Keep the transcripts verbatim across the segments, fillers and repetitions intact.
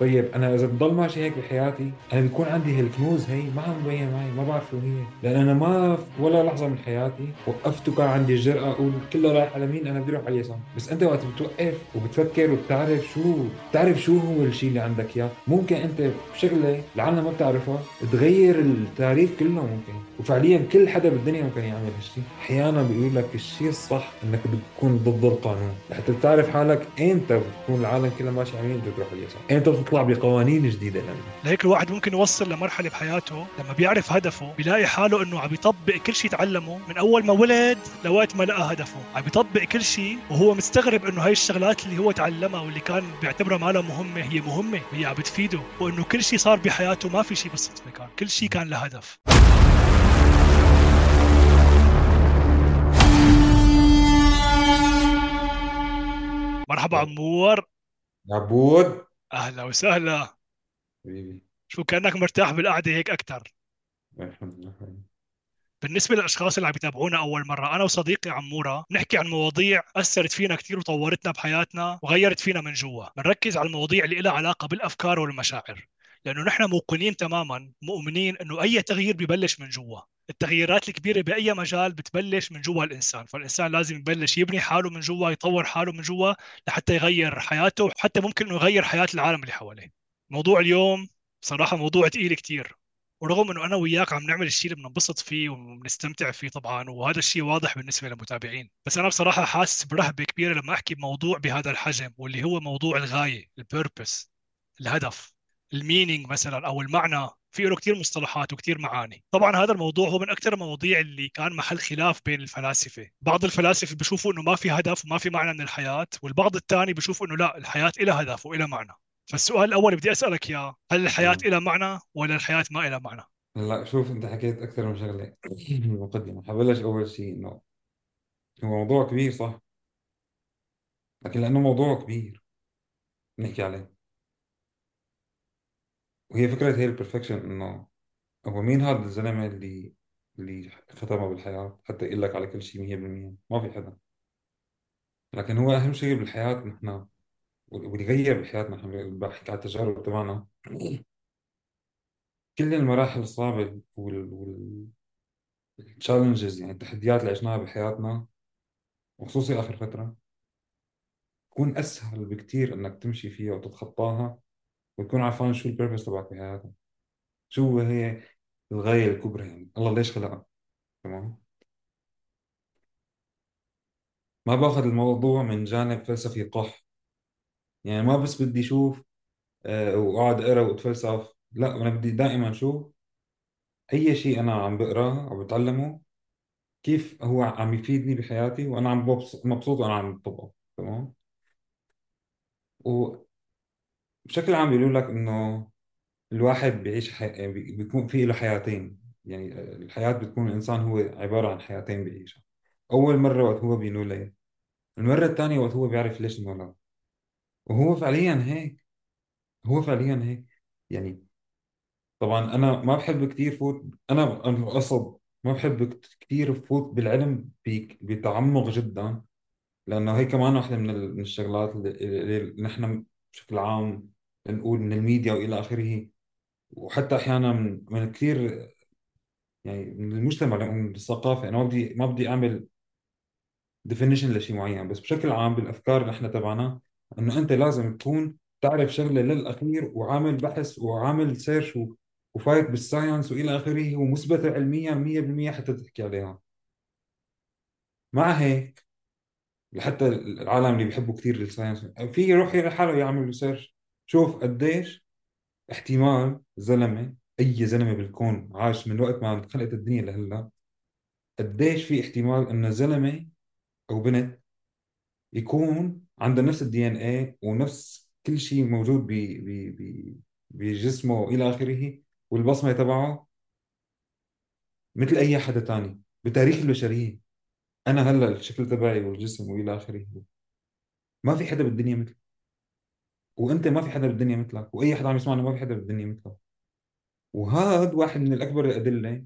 طيب انا اذا بضل ماشي هيك بحياتي انا بيكون عندي هالكنوز هي ما عم تبين معي، ما بعرف شو هي، لان انا ما ولا لحظه من حياتي وقفت وكان عندي الجرأه اقول كله رايح على مين، انا بدي اروح على اليسار. بس انت وقت بتوقف وبتفكر وبتعرف شو بتعرف شو هو الشيء اللي عندك اياه، ممكن انت بشغله العالم ما بتعرفها تغير التعريف كله ممكن. وفعليا كل حدا بالدنيا ممكن يعمل هالشيء. احيانا بيقول لك الشيء الصح انك بتكون ضد القانون حتى بتعرف حالك انت بتكون العالم كله ماشي على مين بدك تروح على اليسار، انت تطلع بقوانين جديدة. لأنه لهيك الواحد ممكن يوصل لمرحلة بحياته لما بيعرف هدفه بيلاقي حاله إنه عم يطبق كل شيء تعلمه من أول ما ولد لوقت ما لقى هدفه، عم يطبق كل شيء وهو مستغرب إنه هاي الشغلات اللي هو تعلمها واللي كان بيعتبرها ما لها مهمة هي مهمة، هي عم بتفيده، وإنه كل شيء صار بحياته ما في شيء بالصدفة، كان كل شيء كان له هدف. مرحبا عمور. عبود اهلا وسهلا حبيبي. شو كانك مرتاح بالقعده هيك اكثر؟ الحمد لله. بالنسبه للاشخاص اللي عم يتابعونا اول مره، انا وصديقي عموره بنحكي عن مواضيع اثرت فينا كثير وطورتنا بحياتنا وغيرت فينا من جوا. بنركز على المواضيع اللي لها علاقه بالافكار والمشاعر، لانه نحن موقنين تماما مؤمنين انه اي تغيير ببلش من جوا. التغييرات الكبيرة بأي مجال بتبلش من جوا الإنسان، فالإنسان لازم يبلش يبني حاله من جوا، يطور حاله من جوا لحتى يغير حياته، وحتى ممكن إنه يغير حياة العالم اللي حواليه. موضوع اليوم صراحة موضوع تقيل كتير، ورغم إنه أنا وياك عم نعمل الشيء اللي بننبسط فيه وبنستمتع فيه طبعاً، وهذا الشيء واضح بالنسبة للمتابعين، بس أنا بصراحة حاسس برهبة كبيرة لما أحكي بموضوع بهذا الحجم، واللي هو موضوع الغاية، البيربس، الهدف، المينينج مثلاً أو المعنى. في له كتير مصطلحات وكتير معاني. طبعا هذا الموضوع هو من أكتر المواضيع اللي كان محل خلاف بين الفلاسفة. بعض الفلاسفة بيشوفوا إنه ما في هدف وما في معنى من الحياة، والبعض الثاني بيشوفوا إنه لا، الحياة إلها هدف وإلها معنى. فالسؤال الأول بدي أسألك يا، هل الحياة إلها معنى ولا الحياة ما إلها معنى؟ لا شوف، أنت حكيت أكثر من شغلة مقدمة. حبلش أول شيء إنه هو موضوع كبير صح، لكن لأنه موضوع كبير نحكي عليه، وهي فكرة هي البرفكشن، إنه هو مين هذا الزلمة اللي اللي ختمه بالحياة حتى يقول لك على كل شيء مية بالمية؟ ما في حدا. لكن هو أهم شيء بالحياة نحن واللي غير بحياتنا، نحن بحكي على التجارب تبعنا، كل المراحل الصعبة وال والتشالنجز يعني التحديات اللي عشناها بحياتنا وخصوصي آخر فترة، تكون أسهل بكتير إنك تمشي فيها وتتخطاها ويكون عارفان شو البيربس تبعك بحياتك، شو هي الغاية الكبرى، يعني الله ليش خلقها. تمام، ما باخذ الموضوع من جانب فلسفي قح، يعني ما بس بدي شوف آه، وقعد اقرا واتفلسف، لا انا بدي دائما شوف اي شيء انا عم بقراه او بتعلمه كيف هو عم يفيدني بحياتي وانا عم مبسوط وانا عم بطبقه. تمام، و بشكل عام بيقولوا لك إنه الواحد بيعيش حي... بيكون فيه له حياتين، يعني الحياة بتكون الإنسان هو عبارة عن حياتين بيعيشها. أول مرة وقت هو بينولد، المرة الثانية وقت هو بيعرف ليش انولد. وهو فعليا هيك، هو فعليا هيك يعني. طبعا أنا ما بحب كتير فوت، أنا أنا أصب ما بحب كتير فوت بالعلم بي... بتعمق جدا، لأنه هي كمان واحدة من ال... من الشغلات اللي, اللي نحن بشكل عام نقول من الميديا وإلى آخره، وحتى أحياناً من, من كثير يعني من المجتمع ومن الثقافة. أنا ما بدي ما بدي أعمل definition لشيء معين، بس بشكل عام بالأفكار اللي إحنا تبعنا إنه أنت لازم تكون تعرف شغلة للأخير وعامل بحث وعامل سيرش وفايت بالساينس وإلى آخره ومثبتة علمياً مية بالمية حتى تحكي عليها. مع هيك لحتى العالم اللي بيحبوا كثير الساينس في يروح لحاله يعمل سيرش، شوف قديش احتمال زلمة، أي زلمة بالكون عايش من وقت ما خلقت الدنيا لهلا، قديش في احتمال إنه زلمة أو بنت يكون عنده نفس الدي إن إيه ونفس كل شيء موجود بجسمه إلى آخره والبصمة تبعه مثل أي حدا تاني بتاريخ البشرية. أنا هلا الشكل تبعي والجسم وإلى آخره ما في حدا بالدنيا مثل، وانت ما في حدا بالدنيا مثلك، واي حدا عم يسمعنا ما في حدا بالدنيا مثلك. وهذا واحد من الاكبر الادله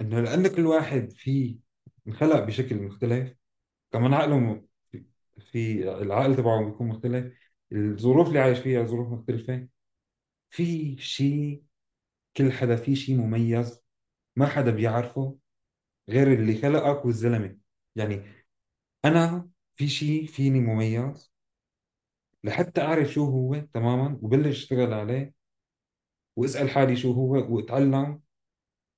انه لانك كل واحد فيه انخلق بشكل مختلف، كمان عقله في العقل تبعه بيكون مختلف، الظروف اللي عايش فيها ظروف مختلفة، في شيء كل حدا فيه شيء مميز ما حدا بيعرفه غير اللي خلقك والزلمة. يعني أنا في شيء فيني مميز لحتى أعرف شو هو تماما وبلش أشتغل عليه وأسأل حالي شو هو وأتعلم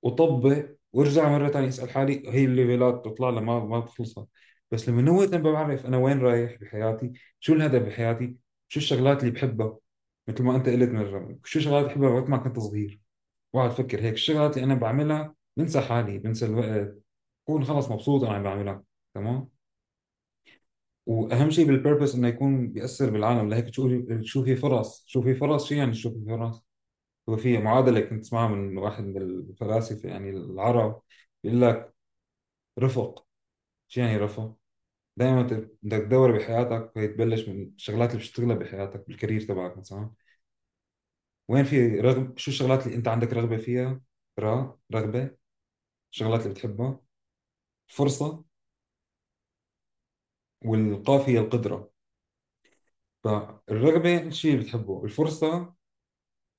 وطبق وارجع مرة تانية أسأل حالي. هي الليفلات تطلع لها ما ما بتخلصها، بس لما نويت أنا بعرف أنا وين رايح بحياتي، شو الهدف بحياتي، شو الشغلات اللي بحبها، مثل ما أنت قلت مرة شو الشغلات بحبها وقت ما كنت صغير، واقعد أفكر هيك الشغلات اللي أنا بعملها بنسى حالي بنسى الوقت، بكون خلص مبسوط أنا عم بعملها. تمام، واهم شيء بالبيربس انه يكون بيأثر بالعالم. لهيك شو شو في فرص شو في فرص شو يعني شو في فرص. هو في معادله كنت اسمعها من واحد من الفلاسفه يعني العرب، بيقول لك رفق. شو يعني رفق؟ دائما بدك تدور بحياتك، هي تبلش من الشغلات اللي بتشتغلها بحياتك بالكارير تبعك مثلا، وين في رغب، شو الشغلات اللي انت عندك رغبه فيها، را رغبه، الشغلات اللي بتحبها، فرصه، والقافية القدرة. فالرغبة شيء بتحبه، الفرصة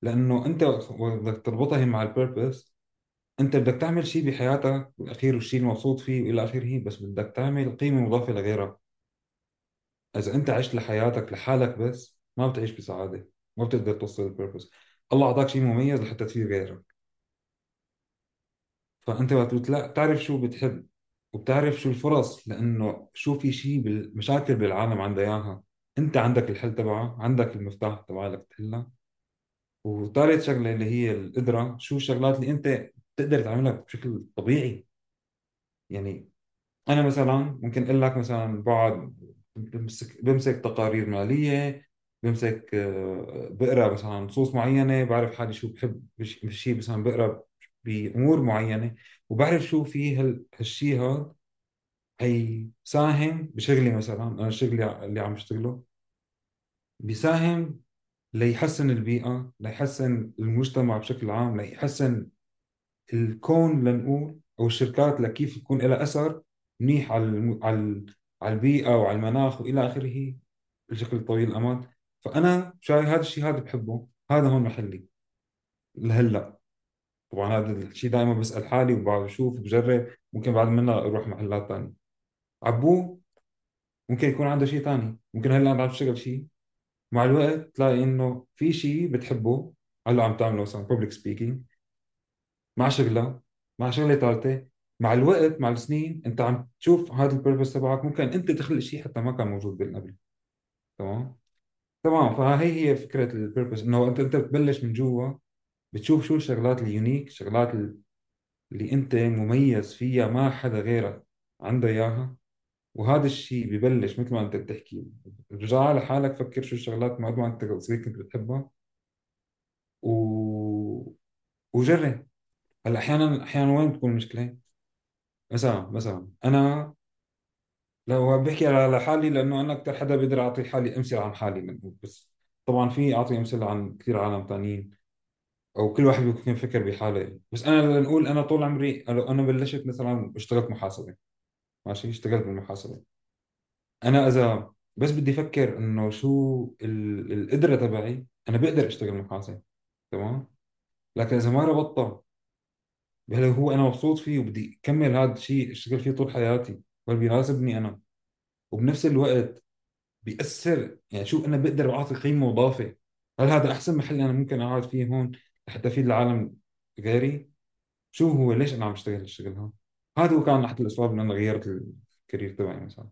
لأنه أنت بدك تربطها مع البيربس، أنت بدك تعمل شيء بحياتك بالأخير والشيء المبسوط فيه وإلى آخره، بس بدك تعمل قيمة مضافة لغيرك. إذا أنت عشت لحياتك لحالك بس ما بتعيش بسعادة، ما بتقدر توصل البيربس. الله أعطاك شيء مميز لحتى تفيد غيرك، فأنت وقت بتلا تعرف شو بتحب وبتعرف شو الفرص، لأنه شو في شيء بالمشاكل بالعالم عندها إياها، أنت عندك الحل تبعها، عندك المفتاح تبعها لك تحلها. وثالث شغلة اللي هي القدرة، شو الشغلات اللي أنت بتقدر تعملها بشكل طبيعي. يعني أنا مثلا ممكن أقول لك مثلا بقعد بمسك, بمسك تقارير مالية، بمسك بقرأ مثلا نصوص معينة، بعرف حالي شو بحب بشي مثلا، بقرأ بأمور معينة وبعرف شو في هال... هالشي هاد هي ساهم بشغلي مثلا. أنا شغلي اللي عم بشتغله بيساهم ليحسن البيئة، ليحسن المجتمع بشكل عام، ليحسن الكون لنقول، أو الشركات لكيف يكون لها أثر منيح على الم... على على البيئة وعلى المناخ وإلى آخره بشكل طويل الأمد. فأنا شايف هذا الشيء هذا بحبه، هذا هون محلي لهلا. طبعا هذا الشيء دائما بسأل حالي وبشوف وبجرب، ممكن بعد منها أروح محلات تانية. عبو ممكن يكون عنده شيء تاني، ممكن هلا عم تشتغل شيء مع الوقت تلاقي إنه في شيء بتحبه هلا عم تعمله مثلا public speaking، مع شغلة مع شغلة ثالثة، مع الوقت مع السنين أنت عم تشوف هذا البيربس تبعك، ممكن أنت تخلق شيء حتى ما كان موجود بالقبل. تمام تمام فهي هي فكرة البيربس، إنه أنت أنت بتبلش من جوا بتشوف شو الشغلات اليونيك، الشغلات اللي انت مميز فيها ما حدا غيرك عنده اياها. وهذا الشيء ببلش مثل ما انت بتحكي، رجع لحالك فكر شو الشغلات ما ما انت صغير كنت بتحبها و... وجرب. هلا احيانا احيانا وين بتكون المشكله؟ مثلا مثلا انا لو بحكي على حالي لانه انا اكثر حدا بقدر اعطي حالي امثله عن حالي، بس طبعا في اعطي امثله عن كثير عالم ثانيين او كل واحد بيكون فكر بحاله، بس انا لنقول انا طول عمري انا بلشت مثلا اشتغلت محاسبه، ماشي اشتغلت بالمحاسبه. انا اذا بس بدي افكر انه شو ال- القدره تبعي انا بقدر اشتغل محاسب. تمام، لكن اذا ما ربطتها بهلا هو انا مبسوط فيه وبدي اكمل هذا الشيء اشتغل فيه طول حياتي ولا بيناسبني انا، وبنفس الوقت بيأثر يعني شو انا بقدر اعطي قيمه مضافه، هل هذا احسن محل انا ممكن اقعد فيه هون حتى في العالم غيري؟ شو هو ليش أنا عم أشتغل الشغل هذا؟ هذا هو كان أحد الأسباب إن أنا غيرت الكارير تبعي مثلا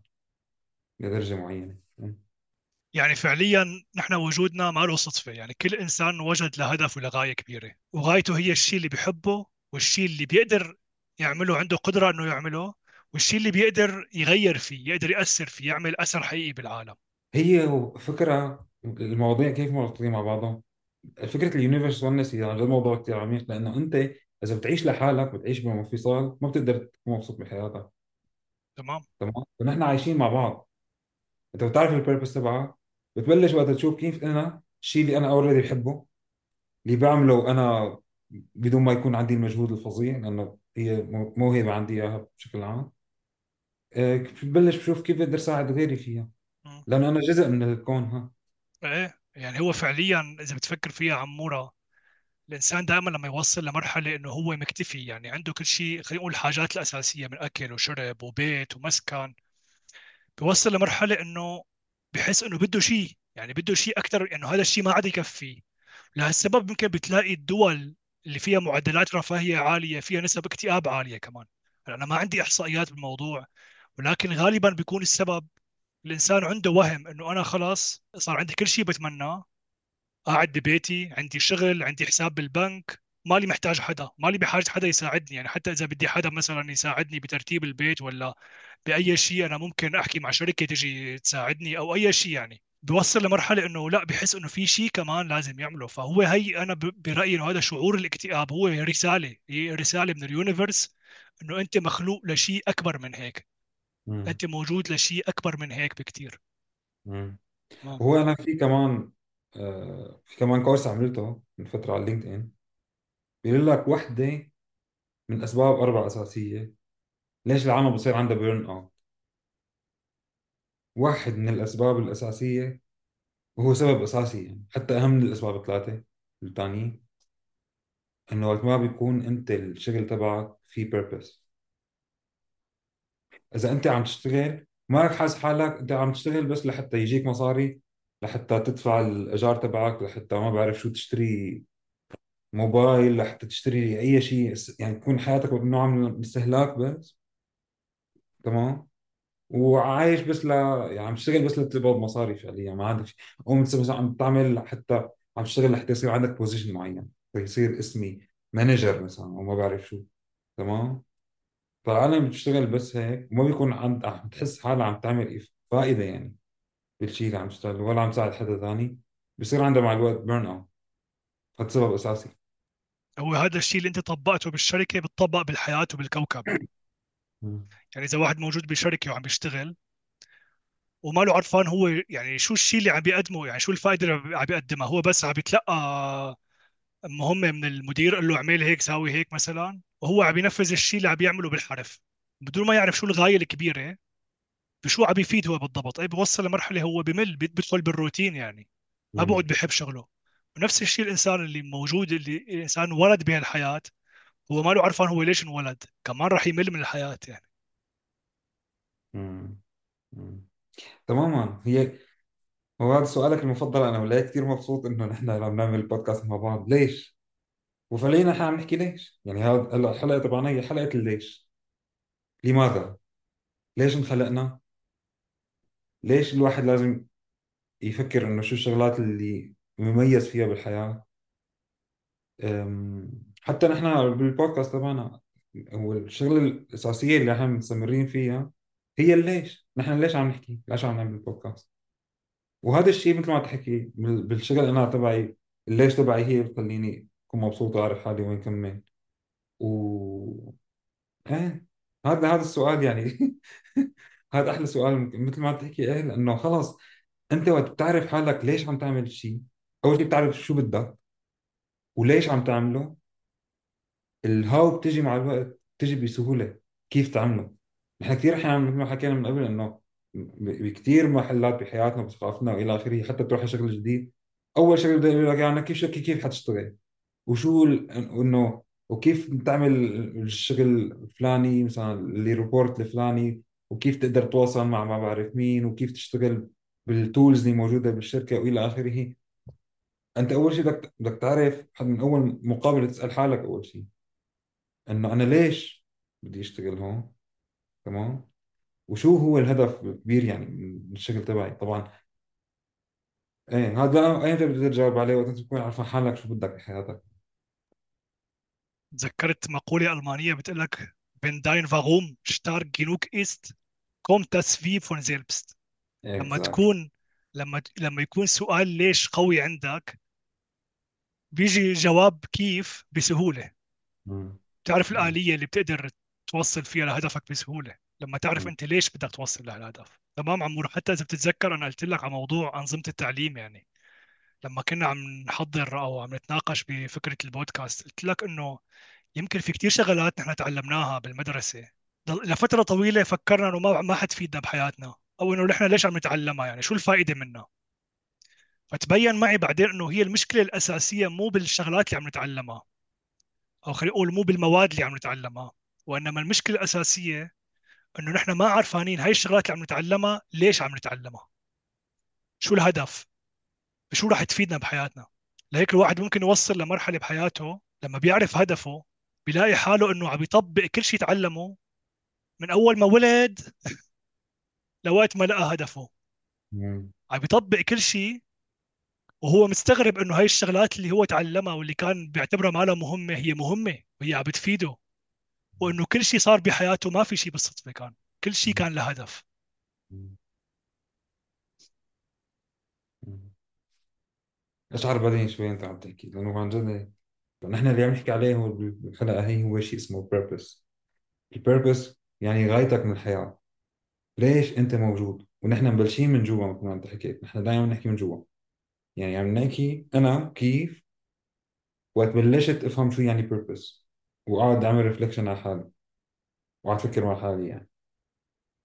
لدرجة معينة. يعني فعليا نحن وجودنا ما له صدفة، يعني كل إنسان وجد له هدف ولغاية كبيرة، وغايته هي الشيء اللي بيحبه والشيء اللي بيقدر يعمله، عنده قدرة إنه يعمله، والشيء اللي بيقدر يغير فيه، يقدر يأثر فيه، يعمل أثر حقيقي بالعالم. هي فكرة المواضيع كيف مرتبطين مع بعضهم. فكرة اليونيفرس والناس هي عن جد موضوع كتير عميق، لأنه أنت إذا بتعيش لحالك بتعيش بمنفصال ما بتقدر تكون مبسوط بحياتك. تمام تمام ونحن عايشين مع بعض، أنت بتعرف البيربس تبعك، بتبلش وقت تشوف كيف أنا الشيء اللي أنا أوريدي بحبه اللي بعمله أنا بدون ما يكون عندي المجهود الفظيع، لأنه هي موهبة عندي إياها بشكل عام. بتبلش بشوف كيف بقدر ساعد غيري فيها، لأنه أنا جزء من الكون. ها ايه يعني هو فعليا اذا بتفكر فيها عموره، الانسان دائما لما يوصل لمرحله انه هو مكتفي، يعني عنده كل شيء، خلينا نقول الحاجات الاساسيه من اكل وشرب وبيت ومسكن، بيوصل لمرحله انه بحس انه بده شيء، يعني بده شيء اكثر، انه هذا الشيء ما عاد يكفي. لهالسبب ممكن بتلاقي الدول اللي فيها معدلات رفاهيه عاليه فيها نسب اكتئاب عاليه كمان. هلا انا ما عندي احصائيات بالموضوع، ولكن غالبا بيكون السبب الانسان عنده وهم انه انا خلاص صار عندي كل شيء بتمناه، قاعد ببيتي، عندي شغل، عندي حساب بالبنك، مالي محتاج حدا، مالي بحاجة حدا يساعدني. يعني حتى إذا بدي حدا مثلا يساعدني بترتيب البيت ولا بأي شيء، أنا ممكن أحكي مع شركة تجي تساعدني أو أي شيء. يعني بوصل لمرحلة إنه لا، بحس إنه في شيء كمان لازم يعمله. فهو هي أنا ب- برأيي إنه هذا شعور الاكتئاب هو رسالة، هي رسالة من اليونيفرس إنه أنت مخلوق لشيء أكبر من هيك، مم. أنت موجود لشيء أكبر من هيك بكتير. مم. تمام. وهو انا في كمان آه في كمان كورس عملته من فتره على لينكد ان، بيقول لك وحده من اسباب اربع اساسيه ليش العالم بصير عندها بيرن اوت. واحد من الاسباب الاساسيه وهو سبب اساسي يعني، حتى اهم من الاسباب الثلاثه الثانيين، انه وقت ما بيكون انت الشغل تبعك في بيربس. اذا انت عم تشتغل ما رح حاس حالك انت عم تشتغل بس لحتى يجيك مصاري، لحتى تدفع الايجار تبعك، لحتى ما بعرف شو تشتري موبايل، لحتى تشتري اي شيء، يعني تكون حياتك ممنوعه من الاستهلاك بس، تمام، وعايش بس ل يعني عم تشتغل بس لتقبض مصاري فعليا، ما عندك شيء. او مثلا عم تعمل حتى عم تشتغل لحتى يصير عندك بوزيشن معين، يصير اسمي مانجر مثلا او ما بعرف شو، تمام. فالعالم بتشتغل بس هيك وما بيكون عند عم تحس حالها عم تعمل إيه فائده يعني بالشيء اللي عم تشتغل، ولا عم تساعد حدا ثاني، بصير عندها مع الوقت بيرن اوت. هذا سبب اساسي. هو هذا الشيء اللي أنت طبقته بالشركة بتطبق بالحياة وبالكوكب. مم. يعني إذا واحد موجود بشركة وعم بيشتغل وما له عرفان هو يعني شو الشيء اللي عم بيقدمه، يعني شو الفائده اللي عم بيقدمها، هو بس عم بيتلقى مهمه من المدير قال له اعمل هيك ساوي هيك مثلا، وهو عم بينفذ الشيء اللي عم بيعمله بالحرف بدون ما يعرف شو الغايه الكبيره، بشو عم يفيد هو بالضبط. اي بوصل لمرحله هو بمل، بيد- بيدخل بالروتين، يعني ما مم. بقعد بحب شغله. ونفس الشيء الانسان اللي موجود، اللي الانسان ولد بهالحياه هو ما له عرفان هو ليش انولد، كمان راح يمل من الحياه. يعني مم. مم. تماما. هي هو هذا سؤالك المفضل. انا ولا كثير مبسوط انه نحن عم نعمل بودكاست مع بعض. ليش؟ وفعليا نحن عم نحكي ليش، يعني هذا هلا الحلقه تبعنا هي حلقه الليش. لماذا؟ ليش انخلقنا؟ ليش الواحد لازم يفكر انه شو الشغلات اللي مميز فيها بالحياه؟ أم، حتى نحن بالبودكاست تبعنا هو الشغله الاساسيه اللي احنا مستمرين فيها هي الليش. نحن ليش عم نحكي؟ ليش عم نعمل بودكاست؟ وهذا الشيء مثل ما تحكي بال- بالشغل انا تبعي، الليش تبعي هي بتخليني اكون مبسوط واعرف حالي وين كمل. و ايه هذا هذا السؤال يعني هذا احلى سؤال ممكن. مثل ما تحكي ايه، لانه خلص انت وقت بتعرف حالك ليش عم تعمل الشيء، اول شيء بتعرف شو بدك وليش عم تعمله. الهاو بتجي مع الوقت، بتجي بسهولة كيف تعمله. نحن كثير أحيانا مثل ما حكينا من قبل إنه ب- بكثير محلات بحياتنا بثقافتنا وإلى آخره، حتى بتروح على شغل جديد أول شغله بده يقول لك يعني كيف شك- كيف حتشتغل وشو ال- إنه وكيف بتعمل الشغل الفلاني، مثلا اللي ريبورت الفلاني، وكيف تقدر تتواصل مع ما بعرف مين، وكيف تشتغل بالتولز اللي موجودة بالشركة وإلى آخره. أنت أول شيء بدك بدك تعرف حد من أول مقابلة، تسأل حالك أول شيء انه انا ليش بدي اشتغل هون، تمام، وشو هو الهدف الكبير يعني من الشغل تبعي. طبعا ايه هذا اي انت بتقدر تجاوب عليه وقت انت تكون عارفه حالك شو بدك بحياتك. تذكرت مقوله المانيه بتقلك wenn dein Warum stark genug ist kommt das Wie von selbst. لما اكزاكت. تكون لما لما يكون سؤال ليش قوي عندك، بيجي جواب كيف بسهولة. بتعرف الآلية اللي بتقدر توصل فيها لهدفك بسهولة لما تعرف أنت ليش بدك توصل لهالهدف. تمام عمور، حتى إذا بتتذكر أنا قلت لك على موضوع أنظمة التعليم، يعني لما كنا عم نحضر أو عم نتناقش بفكرة البودكاست قلت لك إنه يمكن في كتير شغلات نحن تعلمناها بالمدرسة ضل- لفترة طويلة فكرنا إنه ما ما حتفيدنا بحياتنا، أو إنه نحن ليش عم نتعلمها، يعني شو الفائدة منها. فتبين معي بعدين انه هي المشكله الاساسيه مو بالشغلات اللي عم نتعلمها، او خلينا نقول مو بالمواد اللي عم نتعلمها، وانما المشكله الاساسيه انه نحن ما عارفانين هاي الشغلات اللي عم نتعلمها ليش عم نتعلمها، شو الهدف، شو راح تفيدنا بحياتنا. لهيك الواحد ممكن يوصل لمرحله بحياته لما بيعرف هدفه بيلاقي حاله انه عم بيطبق كل شيء تعلمه من اول ما ولد لوقت ما لقى هدفه، عم بيطبق كل شيء وهو مستغرب انه هاي الشغلات اللي هو تعلمها واللي كان بيعتبرها ما لها مهمه هي مهمه وهي عم بتفيده، وانه كل شيء صار بحياته ما في شيء بالصدفه، كان كل شيء كان له هدف. اشعر بعدين شوي انت عم تحكي، لانه عن جد نحن اللي عم نحكي عليه هو بالحلقه هي هو شيء اسمه purpose. البيربس يعني غايتك من الحياه، ليش انت موجود. ونحن مبلشين من جوا، مثل ما انت حكيت نحن دائما نحكي من جوا، يعني عم نحكي انا كيف. وقت بلشت افهم شو يعني purpose وقعد اعمل ريفلكشن على حالي وقعد افكر مع حالي يعني،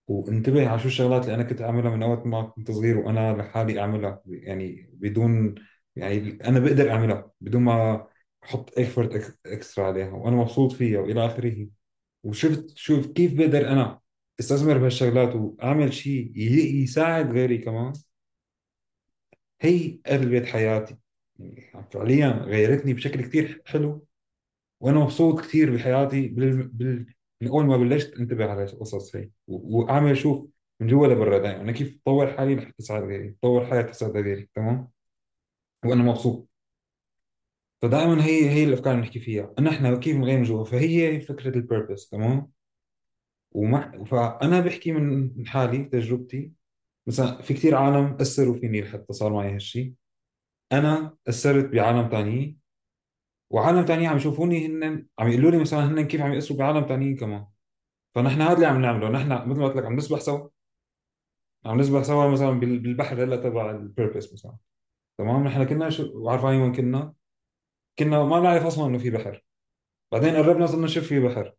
وانتبه على شو الشغلات اللي انا كنت اعملها من وقت ما كنت صغير وانا لحالي اعملها، يعني بدون يعني انا بقدر اعملها بدون ما احط ايفورت اكسترا عليها وانا مبسوط فيها والى اخره. وشفت شوف كيف بقدر انا استثمر بهالشغلات واعمل شيء يساعد غيري كمان. هي قلبت حياتي يعني فعليا، غيرتني بشكل كتير حلو وانا مبسوط كتير بحياتي بال... بال... من اول ما بلشت انتبه على القصص هي و... واعمل اشوف من جوا لبرا دائما انا كيف طور حالي لحتى اساعد غيري، طور حياتي اساعد غيري، تمام، وانا مبسوط. فدائما هي هي الافكار اللي نحكي فيها نحن كيف نغير من جوا، فهي فكره البيربس، تمام. ومع فانا بحكي من حالي تجربتي، مثلا في كتير عالم اثروا فيني لحتى صار معي هالشيء، انا اثرت بعالم ثاني وعالم ثاني عم يشوفوني هن عم يقولوا لي مثلا هن كيف عم يأثروا بعالم ثاني كمان. فنحن هذا اللي عم نعمله، نحن مثل ما قلت لك عم نسبح سوا، عم نسبح سوا مثلا بالبحر هلا تبع البيربس مثلا، تمام. نحن كنا شو عارفين وين كنا، كنا ما نعرف اصلا انه في بحر، بعدين قربنا صرنا نشوف في بحر،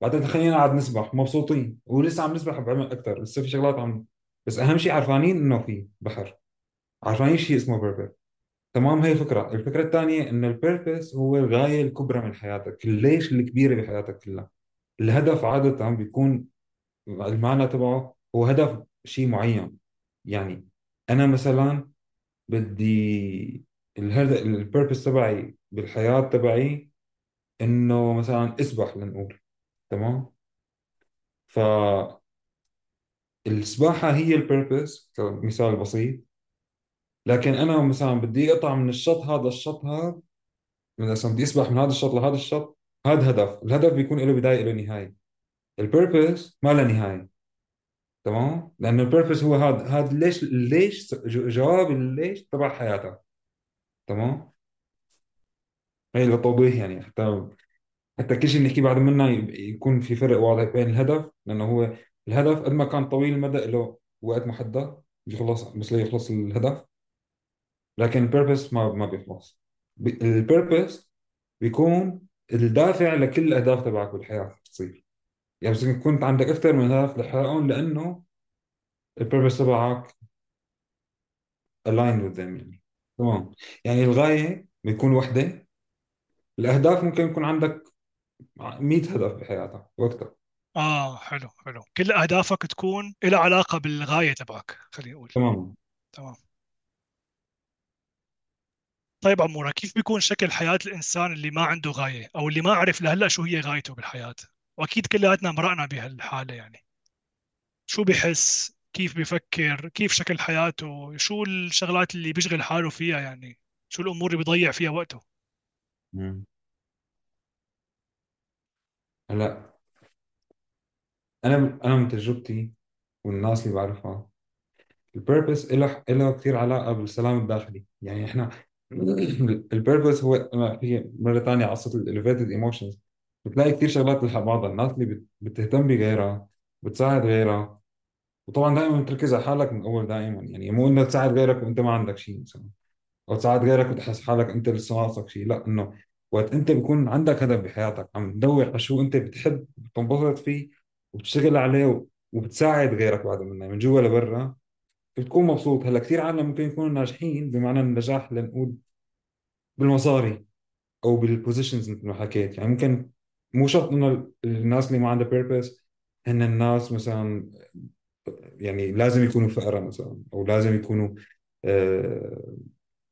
بعدين خلينا قاعد نسبح مبسوطين ولسه عم نسبح بعمق اكثر، لسه في شغلات عم، بس اهم شيء عارفانين انه في بحر، عارفانين شيء اسمه بيربس، تمام. هي فكره. الفكره الثانيه ان البيربس هو الغايه الكبرى من حياتك، ليش الكبيره بحياتك كلها. الهدف عاده بيكون المعنى تبعه هو هدف شيء معين، يعني انا مثلا بدي الهدف البيربس تبعي بالحياه تبعي انه مثلا اسبح لنقول، تمام. ف السباحه هي البيربس كمثال بسيط، لكن انا مثلا بدي اقطع من الشط هذا الشط هذا، من اصلا بدي اسبح من هذا الشط لهذا الشط، هذا هدف. الهدف بيكون له بدايه له نهايه، البيربس ما له نهايه، تمام. لانه البيربس هو هذا هذا ليش ليش جواب ليش تبع حياتك، تمام. هي للتوضيح يعني، حتى حتى كل شيء بنحكي بعد منه يكون في فرق واضح بين الهدف، لانه هو الهدف قد ما كان طويل المدى له وقت محدد بيخلص بس ليخلص الهدف، لكن البيربس ما ما بيخلص. البيربس بيكون الدافع لكل الاهداف تبعك بالحياه بتصير، يعني بس كنت عندك اكثر من هدف لحقهم لانه البيربس تبعك aligned with them يعني، تمام. يعني الغايه بيكون وحده، الاهداف ممكن يكون عندك مية هدف بحياتك وقتها. اه حلو حلو، كل اهدافك تكون لها علاقه بالغايه تبعك، خلينا نقول، تمام تمام طيب عمورة، كيف بيكون شكل حياة الإنسان اللي ما عنده غاية أو اللي ما عرف لهلا شو هي غايته بالحياة؟ وأكيد كلياتنا مرقنا بهالحالة، يعني شو بيحس، كيف بيفكر، كيف شكل حياته، شو الشغلات اللي بيشغل حاله فيها، يعني شو الأمور اللي بيضيع فيها وقته. مم. هلا أنا أنا من تجربتي والناس اللي بعرفها، البيربس إله إله كتير علاقة بالسلام الداخلي. يعني إحنا البيربس هو أنا في مرة تانية قصة الإليفيتد إيموشنز، بتلاقي كتير شغلات لحق بعضها، الناس اللي بتهتم بغيرها بتساعد غيرها، وطبعا دائما تركز على حالك من أول دائما، يعني مو إنه تساعد غيرك وأنت ما عندك شيء مثلا، أو تساعد غيرك وتحس حالك أنت لسه ناقصك شيء، لا. إنه وقت أنت بيكون عندك هدف بحياتك عم تدور على شو أنت بتحب وبتنبسط فيه وبتشتغل عليه وبتساعد غيرك بعد منه من جوا لبرا، بتكون مبسوط. هلا كثير عالم ممكن يكونوا ناجحين بمعنى النجاح لنقول بالمصاري او بالبوزيشنز مثل ما حكيت، يعني ممكن مو شرط انه ال- الناس اللي ما عندها بيربس هن الناس مثلا يعني لازم يكونوا فقراء مثلا، او لازم يكونوا آه،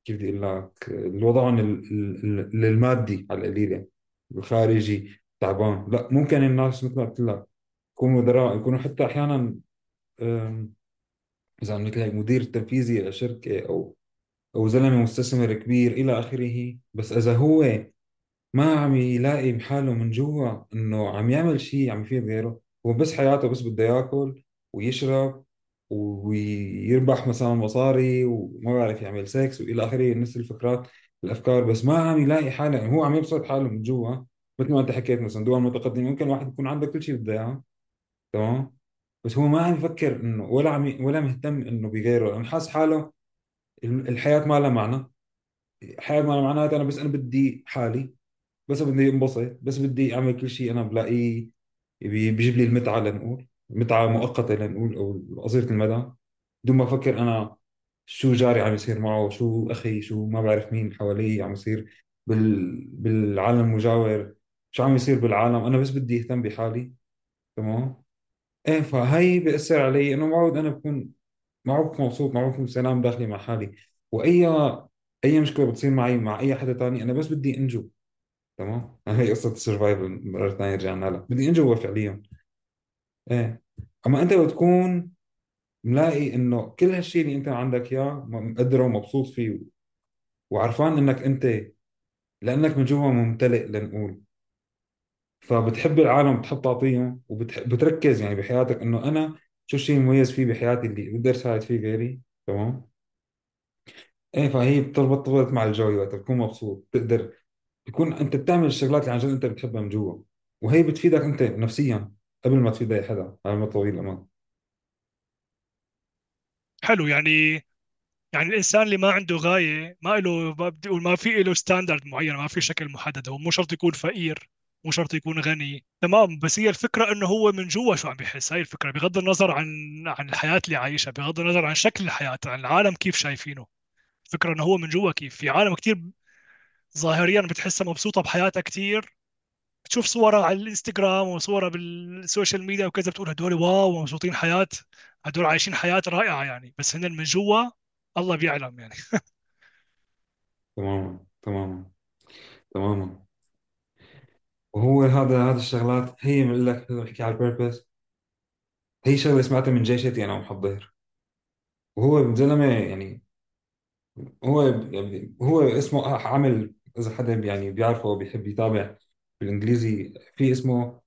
كيف بدي اقول لك وضعهم ال- ال- ال- المادي على القليله الخارجي تعبان. لا، ممكن الناس مثل ما قلت لك يكونوا وزراء، يكونوا حتى احيانا آم، اذا مثل هيك مدير تنفيذي لشركه او او زلمه مستثمر كبير الى اخره، بس اذا هو ما عم يلاقي حاله من جوا انه عم يعمل شيء عم يفيد غيره، هو بس حياته بس بده ياكل ويشرب ويربح مثلا مصاري وما بعرف يعمل سكس والى اخره، نفس الفكرات الافكار، بس ما عم يلاقي حاله، يعني هو عم يبسط حاله من جوا. مثل ما انت حكيت مثلا دول متقدمه ممكن واحد يكون عنده كل شيء بده اياه تمام، بس هو ما عم يفكر انه ولا عم ي- ولا مهتم انه بغيره، لانه حاس حاله ال- الحياه ما لها معنى. الحياه ما لها معنى معناتها انا بس انا بدي حالي، بس بدي انبسط، بس بدي اعمل كل شيء انا بلاقيه بي- بيجيب لي المتعه لنقول، متعه مؤقته لنقول او قصيره المدى، بدون ما افكر انا شو جاري عم يصير معه، شو اخي، شو ما بعرف مين حوالي عم يصير بال... بالعالم المجاور، شو عم يصير بالعالم، انا بس بدي اهتم بحالي تمام. ايه، فهي بيأثر علي انه ما بعود انا بكون ما عم بكون مبسوط، ما عم بكون سلام داخلي مع حالي، واي اي مشكله بتصير معي مع اي حدا تاني انا بس بدي انجو تمام. هي قصة السرفايفل مرة ثانية رجعنا لها، بدي انجو فعليا. ايه، اما انت بتكون ملاقي انه كل هالشيء اللي انت عندك اياه م- مقدره ومبسوط فيه وعرفان انك انت لانك من جوا ممتلئ لنقول، فبتحب العالم بتحب تعطيهم وبتركز يعني بحياتك انه انا شو الشيء المميز فيه بحياتي اللي بقدر اساعد فيه غيري تمام. ايه، فهي بتربط طبط مع الجوي، وقت تكون مبسوط بتقدر تكون انت بتعمل الشغلات اللي عن جد انت بتحبها من جوا، وهي بتفيدك انت نفسيا قبل ما تفيد اي حدا على المدى طويل الامد. حلو. يعني يعني الانسان اللي ما عنده غايه، ما له، ما بدي اقول ما في له ستاندرد معين، ما في شكل محدد. هو مو شرط يكون فقير، مو شرط يكون غني، تمام. بس هي الفكره انه هو من جوا شو عم بيحس. هاي الفكره، بغض النظر عن عن الحياه اللي عايشها، بغض النظر عن شكل الحياه، عن العالم كيف شايفينه. الفكره انه هو من جوا كيف. في عالم كتير ظاهريا بتحسها مبسوطه بحياتها كتير، بتشوف صورها على الانستغرام وصورها بالسوشيال ميديا وكذا، بتقول هدول واو مبسوطين، حياة هدول عايشين حياة رائعة يعني. بس هن من جوا الله بيعلم يعني. تماما تماما تماما. وهو هذا هذا الشغلات هي بقول لك بحكي على البيربس، هي شغله سمعتها من جيشتي انا ومحضر، وهو زلمه يعني هو يعني هو اسمه عامل، اذا حدا يعني بيعرفه وبيحب يتابع بالانجليزي في اسمه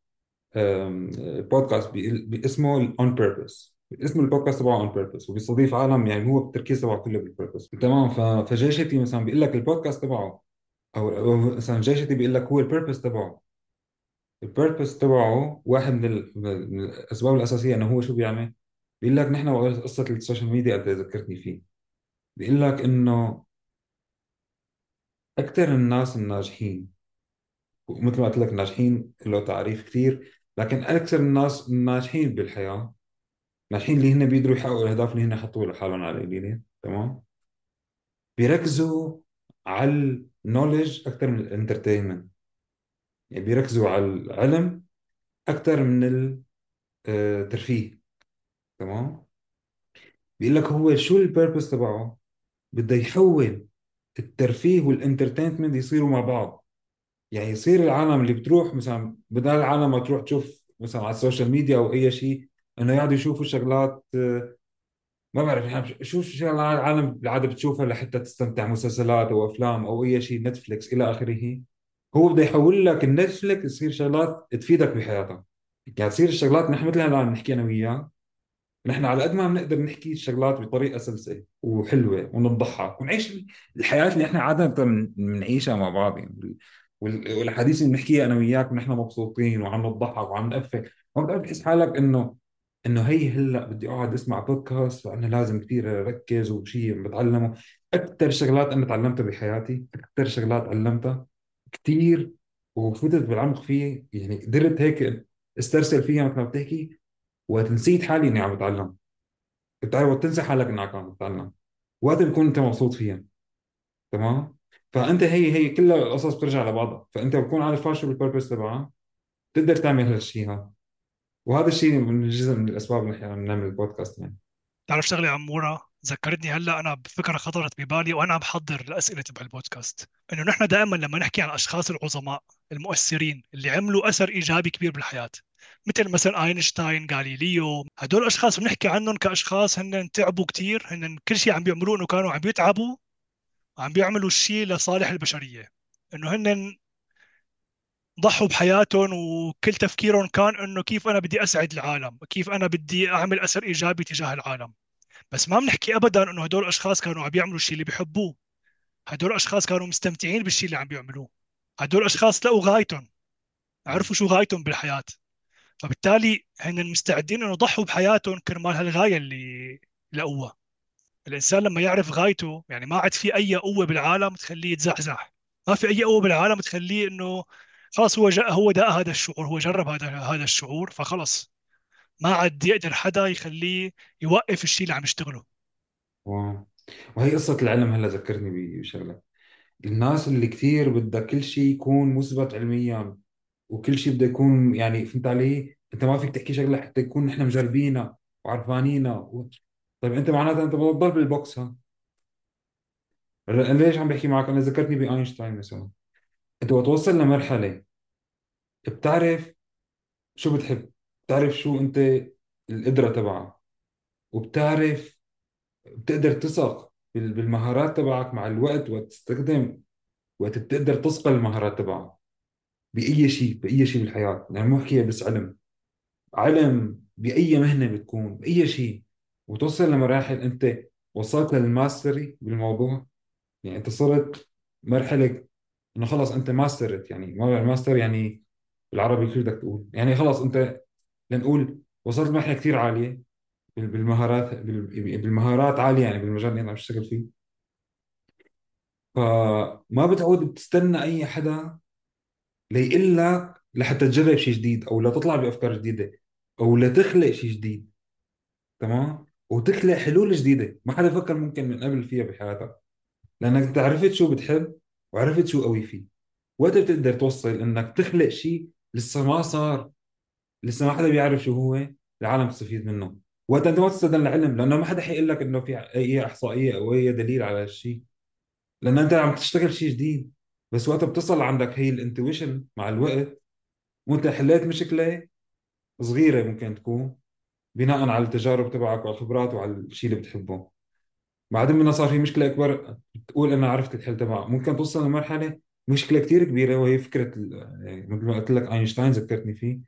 أم، بودكاست بي- باسمه اون بيربس، اسم البودكاست تبعه اون بيربس، وبيستضيف عالم يعني هو التركيز تبعه كله بالبيربس تمام. ف- فجيشتي مثلا بيقول لك البودكاست تبعه او أو مثلا جيشتي بيقول لك هو البيربس تبعه، البيربس تبعه واحد من ال- من الاسباب الاساسيه انه هو شو بيعمل، بيقول لك نحن قصه السوشيال ميديا انت ذكرتني فيه، بيقول لك انه اكثر الناس الناجحين، ومثل ما قلت لك الناجحين له تعريف كثير، لكن اكثر الناس الناجحين بالحياه الناجحين اللي هن بيقدروا يحققوا الاهداف اللي هن حطوا لحالهم على القليله تمام، بيركزوا على النولج اكثر من الانترتينمنت، يعني بيركزوا على العلم اكثر من ال- آه، الترفيه تمام. بيقول لك هو شو البيربس تبعه، بده يحول الترفيه والانترتينمنت يصيروا مع بعض، يعني يصير العالم اللي بتروح مثلا بدل العالم ما تروح تشوف مثلا على السوشيال ميديا او اي شيء انه يقعدوا يشوفوا شغلات آه، ما بعرف يعني شو شغلات العالم بالعاده بتشوفها لحتى تستمتع، مسلسلات او افلام او اي شيء نتفليكس الى اخره، هو بده يحول لك النتفليكس يصير شغلات تفيدك بحياتك، يعني تصير الشغلات نحن مثل هلا عم نحكي انا وياك، نحن على قد ما بنقدر نحكي الشغلات بطريقه سلسه وحلوه ونضحك ونعيش الحياه اللي احنا عاده بن- بنعيشها مع بعض، يعني وال- والاحاديث اللي بنحكيها انا وياك ونحن مبسوطين وعم نضحك وعم نقفل، ما بتقعد تحس حالك انه انه هي هلا بدي اقعد اسمع بودكاست وانا لازم كثير اركز وشيء بتعلمه. اكثر شغلات انا تعلمتها بحياتي، اكثر شغلات علمتها كثير وفتت بالعمق فيه، يعني قدرت هيك استرسل فيها مثل ما بتحكي، وتنسيت حالي اني عم بتعلم انت عايز تنسى حالك انك عم تتعلم وقت بتكون انت مبسوط فيها، تمام؟ فانت هي هي كلها القصص بترجع لبعضها، فانت بتكون عارف فاش شو البيربز تبعها، تقدر تعمل هالشيء هذا. وهذا الشيء من جزء من الاسباب اللي احنا بنعمل البودكاست يعني. تعرف شغلة عمورة ذكرتني هلا، انا بفكره خطرت ببالي وانا عم بحضر الاسئله تبع البودكاست، انه نحن دائما لما نحكي عن الاشخاص العظماء المؤثرين اللي عملوا اثر ايجابي كبير بالحياه، مثل مثلا اينشتاين، غاليليو، هدول الاشخاص بنحكي عنهم كاشخاص هن تعبوا كثير، هن كل شيء عم بيعملوه انه كانوا عم بيتعبوا وعم بيعملوا الشيء لصالح البشريه، انه هن ضحوا بحياتهم وكل تفكيرهم كان انه كيف انا بدي اسعد العالم، كيف انا بدي اعمل اثر ايجابي تجاه العالم. بس ما بنحكي ابدا انه هدول الاشخاص كانوا عم بيعملوا الشيء اللي بيحبوه، هدول الاشخاص كانوا مستمتعين بالشيء اللي عم بيعملوه، هدول الاشخاص لقوا غايتهم، عرفوا شو غايتهم بالحياه، فبالتالي هن مستعدين انه يضحوا بحياتهم كرمال هالغايه اللي لقوها. الانسان لما يعرف غايته يعني ما عاد في اي قوه بالعالم تخليه يتزحزح، ما في اي قوه بالعالم تخليه انه خلاص هو جاء، هو داء هذا الشعور، هو جرب هذا هذا الشعور، فخلص ما عاد يقدر حدا يخليه يوقف الشيء اللي عم يشتغله. واو. وهي قصة العلم هلا ذكرتني بشغلة، الناس اللي كثير بدها كل شيء يكون مثبت علميا وكل شيء بده يكون يعني، فهمت علي؟ انت ما فيك تحكي شغلة حتى يكون نحن مجربينها وعرفانينها و... طيب انت معناتها انت بتضل بالبوكس. ها ليش عم بحكي معك؟ انا ذكرتني باينشتاين مثلا، انت بتوصل لمرحلة بتعرف شو بتحب، بتعرف شو انت القدرة تبعك، وبتعرف بتقدر تثق بال- بالمهارات تبعك مع الوقت، وتستخدم وقت بتقدر تصقل المهارات تبعك بأي شيء، بأي شيء بالحياة يعني، مو حكيها بس علم، علم بأي مهنة بتكون، بأي شيء، وتوصل لمراحل انت وصلت للماستري بالموضوع يعني، انت صرت مرحلة انه خلص انت ماسترت يعني، ما ماستر يعني بالعربي شو بدك تقول يعني، خلص انت لنقول وصلت لمرحله كثير عاليه بال- بالمهارات بال- بالمهارات عاليه يعني بالمجال اللي انا عم بشتغل فيه. فما بتعود بتستنى اي حدا ليقول لك لحتى تجرب شيء جديد، او لتطلع بافكار جديده، او لتخلق شيء جديد، تمام؟ وتخلق حلول جديده ما حدا فكر ممكن من قبل فيها بحياتك، لانك انت عرفت شو بتحب وعرفت شو قوي فيه، وقت بتقدر توصل انك تخلق شيء لسه ما صار، لسه ما حدا بيعرف شو هو، العالم تستفيد منه. وقت انت ما تستخدم العلم، لانه ما حدا حيقول لك انه في اي احصائيه او اي دليل على هالشيء، لان انت عم تشتغل شيء جديد. بس وقت بتصل عندك هي الانتويشن مع الوقت، وانت حليت مشكله صغيره ممكن تكون بناء على التجارب تبعك وعلى الخبرات وعلى الشيء اللي بتحبه، بعد ما صار في مشكله اكبر تقول انا عرفت الحل تبعها. ممكن توصل لمرحله مشكله كتير كبيره، وهي فكره ال- يعني مثل ما قلت لك اينشتاين ذكرتني فيه،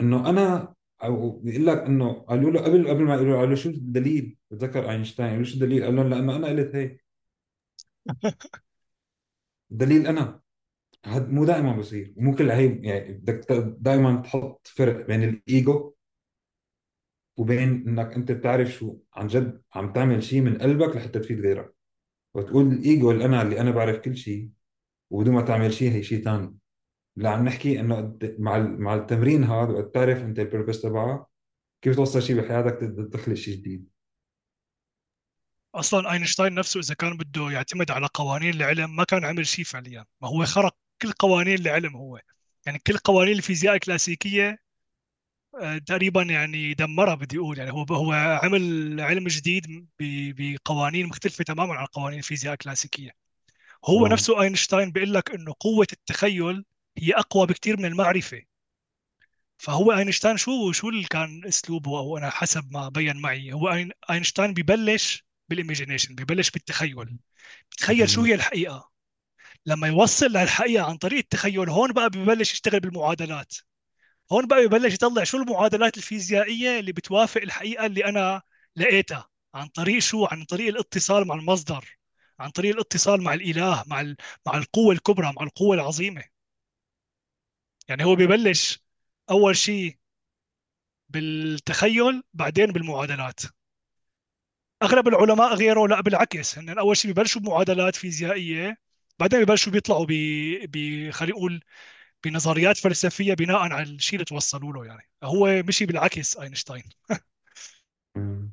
انه انا او بيقول لك انه قالوا له قبل قبل ما يقولوا له، قالوا له شو الدليل، بتذكر اينشتاين قالوا له شو الدليل، قال لهم لانه انا قلت هيك، الدليل انا. هذا مو دائما بصير، ومو كل هي يعني، بدك ت- دائما تحط فرق بين الايجو وبين انك انت بتعرف شو عن جد عم تعمل شيء من قلبك لحتى تفيد غيرك، وتقول الايجو اللي انا اللي انا بعرف كل شيء وبدون ما تعمل شيء، هي شيء ثاني. اللي عم نحكي انه قد- مع ال- مع التمرين هذا، وقت تعرف انت البيربز تبعك كيف توصل شيء بحياتك، تقدر تخلق شيء جديد. اصلا اينشتاين نفسه اذا كان بده يعتمد على قوانين العلم ما كان عمل شيء فعليا، ما هو خرق كل قوانين العلم، هو يعني كل قوانين الفيزياء الكلاسيكيه آه، تقريبا يعني دمرها، بدي اقول يعني هو هو عمل علم جديد ب- بقوانين مختلفه تماما عن قوانين الفيزياء الكلاسيكيه. هو واو. نفسه اينشتاين بيقول لك انه قوه التخيل هي اقوى بكثير من المعرفه، فهو اينشتاين شو شو اللي كان اسلوبه، او انا حسب ما بين معي هو أين- اينشتاين ببلش بالايميجينيشن، ببلش بالتخيل، بتخيل شو مم. هي الحقيقه، لما يوصل للحقيقه عن طريق التخيل هون بقى ببلش يشتغل بالمعادلات، هون بقى ببلش يطلع شو المعادلات الفيزيائيه اللي بتوافق الحقيقه اللي انا لقيتها، عن طريق شو، عن طريق الاتصال مع المصدر، عن طريق الاتصال مع الاله، مع ال... مع القوه الكبرى، مع القوه العظيمه. يعني هو ببلش اول شيء بالتخيل بعدين بالمعادلات. اغلب العلماء غيره لا، بالعكس، هن اول شيء ببلشوا بمعادلات فيزيائيه، بعدين ببلشوا بيطلعوا ب ب خلينا نقول بنظريات فلسفيه بناء على الشيء اللي توصلوا له، يعني هو مشي بالعكس اينشتاين. مم.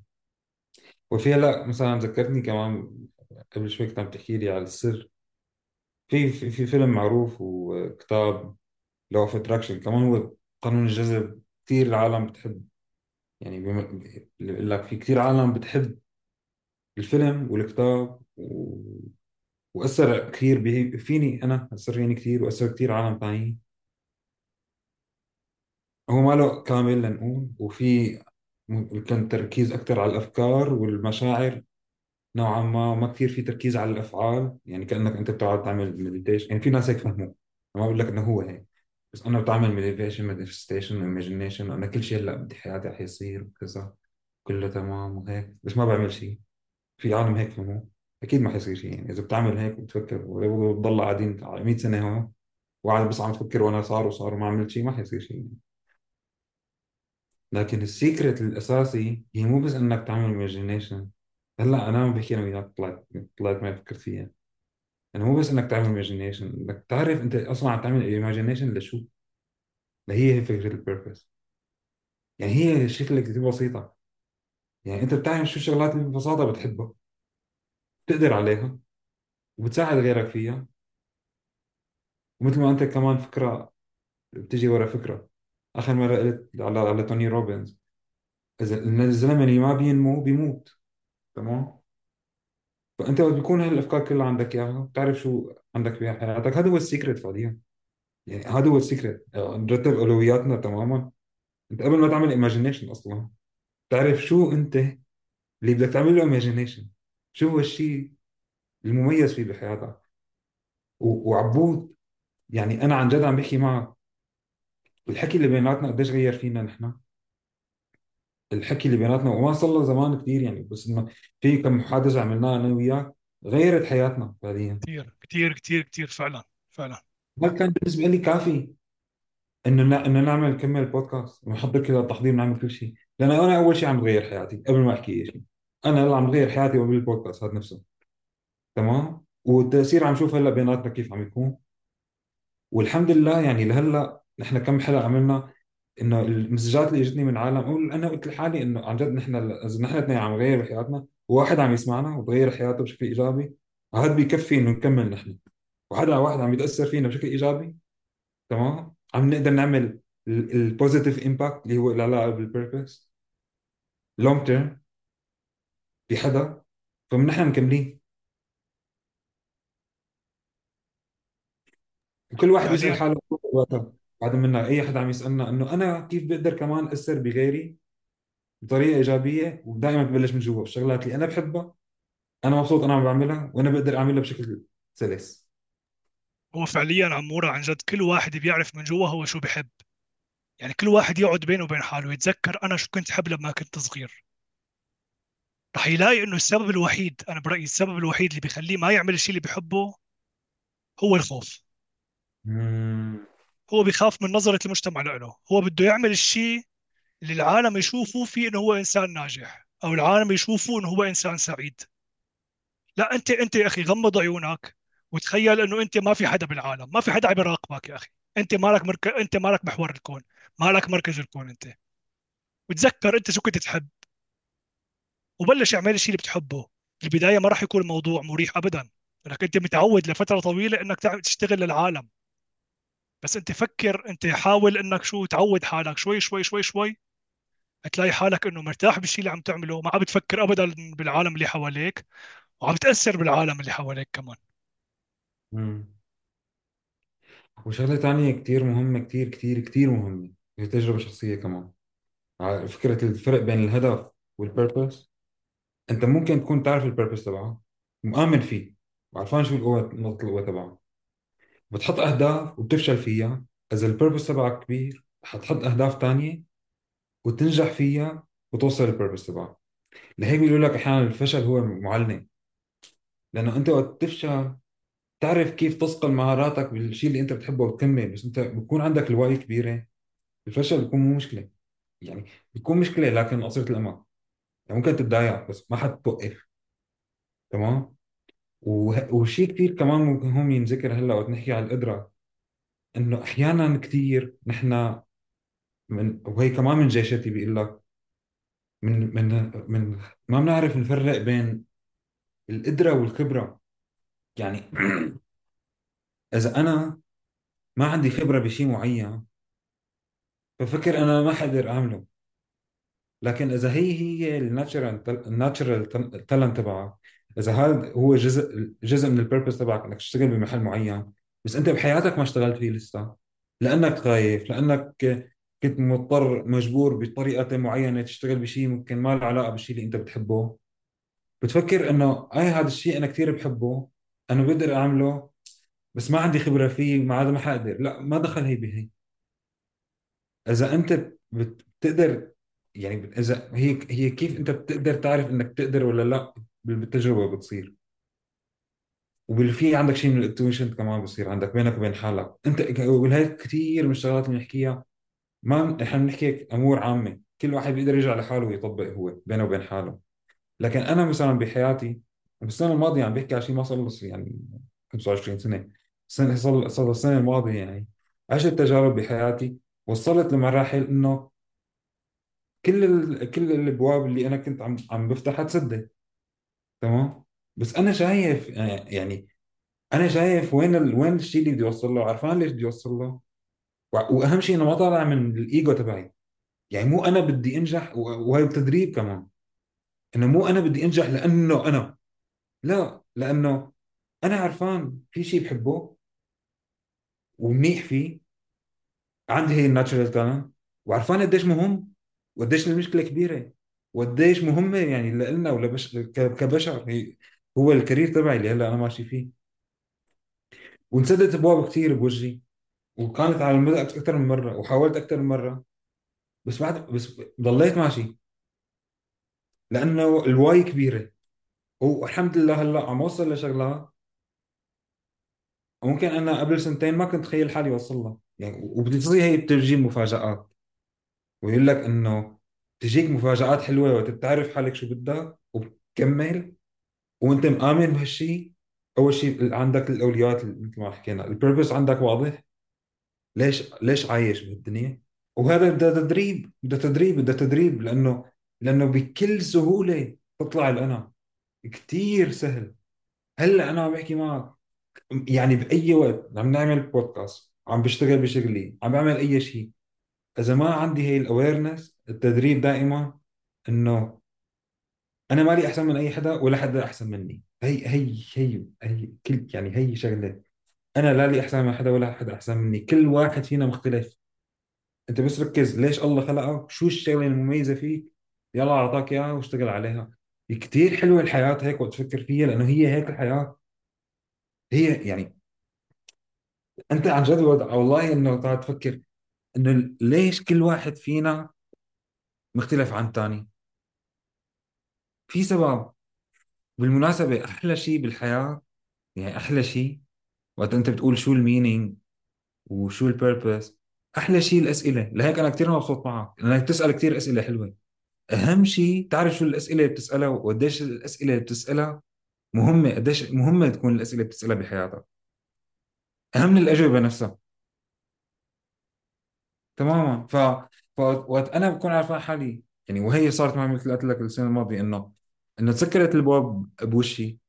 وفيها لا مثلا ذكرتني كمان قبل شوي كنت عم تحكي لي على السر، في في, في فيلم معروف وكتاب لو اوف اتراكشن، كمان هو قانون الجذب. كثير العالم بتحب، يعني بم... بقول لك في كثير عالم بتحب الفيلم والكتاب و... وأثر كثير به فيني أنا، أثر فيني كثير وأثر كثير عالم ثانيين. هو ما له كامل لنقول، وفي م- كان تركيز أكثر على الأفكار والمشاعر نوعا ما، وما كثير في تركيز على الأفعال. يعني كأنك أنت بتقعد تعمل مديتيشن، يعني في ناس هيك فهموه، أنا ما بقول لك إنه هو هيك، بس أنا بعمل مديتيشن مانيفستيشن إيماجينيشن، أنا كل شيء هلا بدي حياتي رح يصير وكذا كله تمام وهيك، بس ما بعمل شيء. في عالم هيك فهموه، أكيد ما حيصير شيء. يعني إذا بتعمل هيك وبتفكر وبتضل قاعدين على مئة سنة هون وقاعد بس عم تفكر وأنا صار وصار وما عملت شيء، ما حيصير شيء. لكن السيكريت الأساسي هي مو بس إنك تعمل إيماجينيشن. هلا أنا عم بحكي أنا وياك، طلعت طلعت ما فكرت فيها، أنا مو بس إنك تعمل إيماجينيشن، إنك تعرف أنت أصلا عم تعمل إيماجينيشن لشو. لهي هي فكرة البيربس، يعني هي شكلك كتير بسيطة، يعني أنت بتعمل شو الشغلات اللي ببساطة بتحبها بتقدر عليها وبتساعد غيرك فيها، ومثل ما أنت كمان فكرة بتجي ورا فكرة. آخر مرة قلت على على توني روبنز، إذا إن الزلمة اللي ما بينمو بيموت، تمام؟ فانت وقت بيكون هالافكار كلها عندك اياها بتعرف شو عندك بها حياتك. هذا هو السيكريت فعليا، يعني هذا هو السيكريت. نرتب اولوياتنا تماما. انت قبل ما تعمل ايماجينيشن اصلا تعرف شو انت اللي بدك تعمل له ايماجينيشن، شو هو الشيء المميز فيه بحياتك. و- وعبود، يعني انا عن جد عم بحكي معك، الحكي اللي بيناتنا قديش غير فينا نحن، الحكي اللي بيناتنا وما صار له زمان كثير يعني، بس انه في كم محادثه عملناها انا وياك غيرت حياتنا فعليا. كثير كثير كثير كثير فعلا فعلا. ما كان بالنسبه لي كافي انه نا- انه نعمل نكمل البودكاست ونحضر كذا التحضير ونعمل كل شيء، لان انا اول شيء عم بغير حياتي قبل ما احكي شيء. انا هلا عم بغير حياتي قبل البودكاست هذا نفسه، تمام؟ والتاثير عم شوف هلا بيناتنا كيف عم يكون، والحمد لله. يعني لهلا نحن كم حلقه عملنا، انه المسجات اللي اجتني من عالم، أو انا قلت لحالي انه عن جد نحن اذا نحن اثنين عم نغير حياتنا وواحد عم يسمعنا وبغير حياته بشكل ايجابي، هذا بيكفي انه نكمل نحن. وحدا واحد عم يتاثر فينا بشكل ايجابي، تمام؟ عم نقدر نعمل البوزيتيف امباكت اللي هو العلاقه بالبيربس لونج تيرم بحدا، فمنحنا مكملين. وكل واحد يسأل فعليا حاله وقتها بعد منا، اي حدا عم يسألنا انه انا كيف بقدر كمان اثر بغيري بطريقه ايجابيه، ودائما تبلش من جوا بالشغلات اللي انا بحبها، انا مبسوط انا عم بعملها وانا بقدر اعملها بشكل سلس. هو فعليا عمورة عن جد كل واحد بيعرف من جوا هو شو بحب، يعني كل واحد يقعد بينه وبين حاله يتذكر انا شو كنت حب لما كنت صغير، رح يلاقي انه السبب الوحيد، انا برأيي السبب الوحيد اللي بيخليه ما يعمل الشيء اللي بيحبه هو الخوف. مم. هو بيخاف من نظرة المجتمع له، هو بده يعمل الشيء اللي العالم يشوفوا فيه انه هو انسان ناجح او العالم يشوفوا انه هو انسان سعيد. لا، انت انت يا اخي غمض عيونك وتخيل انه انت ما في حدا بالعالم، ما في حدا عم يراقبك يا اخي، انت مالك مرك... انت مالك محور الكون، مالك مركز الكون انت، وتذكر انت شو كنت تحب وبلش اعمل الشيء اللي بتحبه. البداية ما راح يكون الموضوع مريح ابدا لانك انت متعود لفترة طويلة انك تعمل تشتغل للعالم، بس انت فكر، انت حاول انك شو تعود حالك شوي شوي شوي شوي، هتلاقي حالك انه مرتاح بالشيء اللي عم تعمله، ما عم بتفكر ابدا بالعالم اللي حواليك وعم تأثر بالعالم اللي حواليك كمان. مم. وشغله تانية كتير مهمه، كتير كتير كتير مهمه، هي تجربه شخصيه كمان. على فكره الفرق بين الهدف والبيربس، انت ممكن تكون تعرف البيربس تبعه مؤمن فيه وعرفان شو القوة، نقطة القوة تبعه، بتحط أهداف وبتفشل فيها. إذا البيربس تبعك كبير حتحط أهداف تانية وتنجح فيها وتوصل للبيربس تبعك. لهيك بيقولوا لك أحيانا الفشل هو معلم، لأنه أنت وقت تفشل تعرف كيف تصقل مهاراتك بالشيء اللي أنت بتحبه وتكمل. بس أنت بيكون عندك الوعي كبيرة، الفشل بيكون مو مشكلة، يعني بيكون مشكلة لكن قصيرة الأمد، يعني ممكن تتضايق بس ما حتوقف، تمام؟ وه- وشيء كثير كمان ممكن هم ينذكر هلا وقت نحكي عن القدره، انه احيانا كثير نحن من، وهي كمان من جيشتي بيقول لك من من من ما بنعرف نفرق بين القدرة والخبرة. يعني إذا أنا ما عندي خبرة بشيء معين بفكر أنا ما حقدر أعمله، لكن إذا هي هي الناتشرال الناتشرال التالنت تبعك، إذا هذا هو جزء جزء من البيربز تبعك إنك تشتغل بمحل معين، بس أنت بحياتك ما اشتغلت فيه لسه لأنك خايف، لأنك كنت مضطر مجبور بطريقة معينة تشتغل بشيء ممكن ما له علاقة بالشيء اللي أنت بتحبه، بتفكر إنه أي هذا الشيء أنا كتير بحبه، أنا بقدر أعمله بس ما عندي خبرة فيه، ما عاد ما حقدر. لا، ما دخل هي بهي. إذا أنت بتقدر، يعني إذا هي هي كيف أنت بتقدر تعرف إنك تقدر ولا لا؟ بالتجربة بتصير، وبالفي عندك شيء من الانتويشن كمان بصير عندك بينك وبين حالك أنت. وهي كتير من الشغلات اللي بنحكيها، ما احنا بنحكي امور عامه، كل واحد بيقدر يرجع لحاله ويطبق هو بينه وبين حاله. لكن انا مثلا بحياتي بالسنه الماضيه عم بحكي على شيء ما صار، يعني خمسة وعشرين سنه السنه صار صار السنه الماضيه، يعني عشت تجارب بحياتي وصلت لمراحل انه كل ال... كل الابواب اللي انا كنت عم عم بفتحها تسدد، تمام. بس انا شايف، يعني انا شايف وين ال... وين الشيء اللي بدي اوصل له، عارفان ليش بدي اوصل له، واهم شيء انه ما طالع من الايجو تبعي. يعني مو انا بدي انجح، وهي بتدريب كمان، انه مو انا بدي انجح لانه انا، لا، لانه انا عرفان في شيء بحبه ومنيح فيه، عندي هي الناتشرال تالنت، وعرفان قديش مهم وقديش المشكله كبيره وقديش مهمه يعني لنا ولبش كبشر. هو الكارير تبعي اللي هلا انا ماشي فيه، وانسدت ابواب كثير بوجهي، وكانت على المدى أكثر من مرة، وحاولت أكثر من مرة، بس بعد بس ضليت ماشي لأنه الواي كبيرة. والحمد لله هلا عم أوصل لشغلة ممكن أنا قبل سنتين ما كنت أتخيل حالي أوصلها، يعني وبتصير هي بتجي مفاجآت، ويقول لك إنه تجيك مفاجآت حلوة وتتعرف حالك شو بدك وبتكمل وأنت مآمن بهالشي. أول شيء عندك الأولويات مثل ما حكينا، البيربز عندك واضح، ليش ليش عايش بهالدنيا. وهذا بده تدريب بده تدريب بده تدريب لانه لانه بكل سهوله تطلع الانا، كتير سهل. هلا انا عم بحكي معك، يعني باي وقت عم نعمل بودكاست، عم بشتغل بشغلي، عم بعمل اي شيء، اذا ما عندي هي الاويرنس، التدريب دائما انه انا مالي احسن من اي حدا ولا حدا احسن مني. هي هي هي, هي كل يعني هي شغله، أنا لا لي أحسن من حدا ولا حدا أحسن مني، كل واحد فينا مختلف. أنت بس ركز ليش الله خلقك، شو الشغلة المميزة فيك، يلا أعطاك إياها واشتغل عليها. كتير حلوة الحياة هيك وتفكر فيها، لأنه هي هيك الحياة هي. يعني أنت عن جد والله إنه قاعد تفكر إنه ليش كل واحد فينا مختلف عن تاني، في سبب. بالمناسبة أحلى شيء بالحياة، يعني أحلى شيء وقت أنت بتقول شو المينينج وشو البيربس، أحلى شيء الأسئلة. لهيك أنا كتير مبسوط معك لأنك تسأل كتير أسئلة حلوة. أهم شيء تعرف شو الأسئلة اللي بتسألها وقديش الأسئلة اللي بتسألها مهمة، قديش مهمة تكون الأسئلة اللي بتسألها بحياتك، أهم من الأجوبة نفسها تماما. ف... فوقت أنا بكون عارفة حالي، يعني وهي صارت معي مثل قلت لك السنة الماضية، إنه إنه تسكرت البواب بوشي،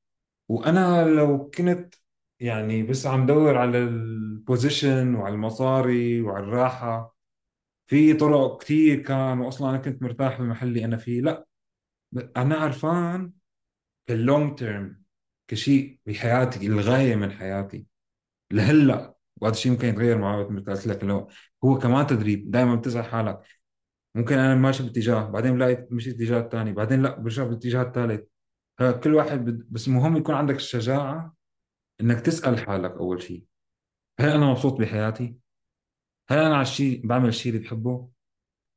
وأنا لو كنت يعني بس عم دور على البوزيشن وعلى المصاري وعلى الراحة في طرق كتير كان، وأصلا أنا كنت مرتاح بمحلي أنا فيه. لا، أنا عارفان كاللونج تيرم كشيء بحياتي، الغاية من حياتي لهلأ. وهذا الشيء ممكن يتغير مع وقت، مثل قلت لك لو هو كمان تدريب، دائما بتسأل حالك ممكن أنا ماشي باتجاه، بعدين لا مشي باتجاه الثاني، بعدين لا برجع باتجاه الثالث. كل واحد بد... بس مهم يكون عندك الشجاعة إنك تسأل حالك أول شيء، هل أنا مبسوط بحياتي؟ هل أنا على الشيء بعمل الشيء اللي بحبه؟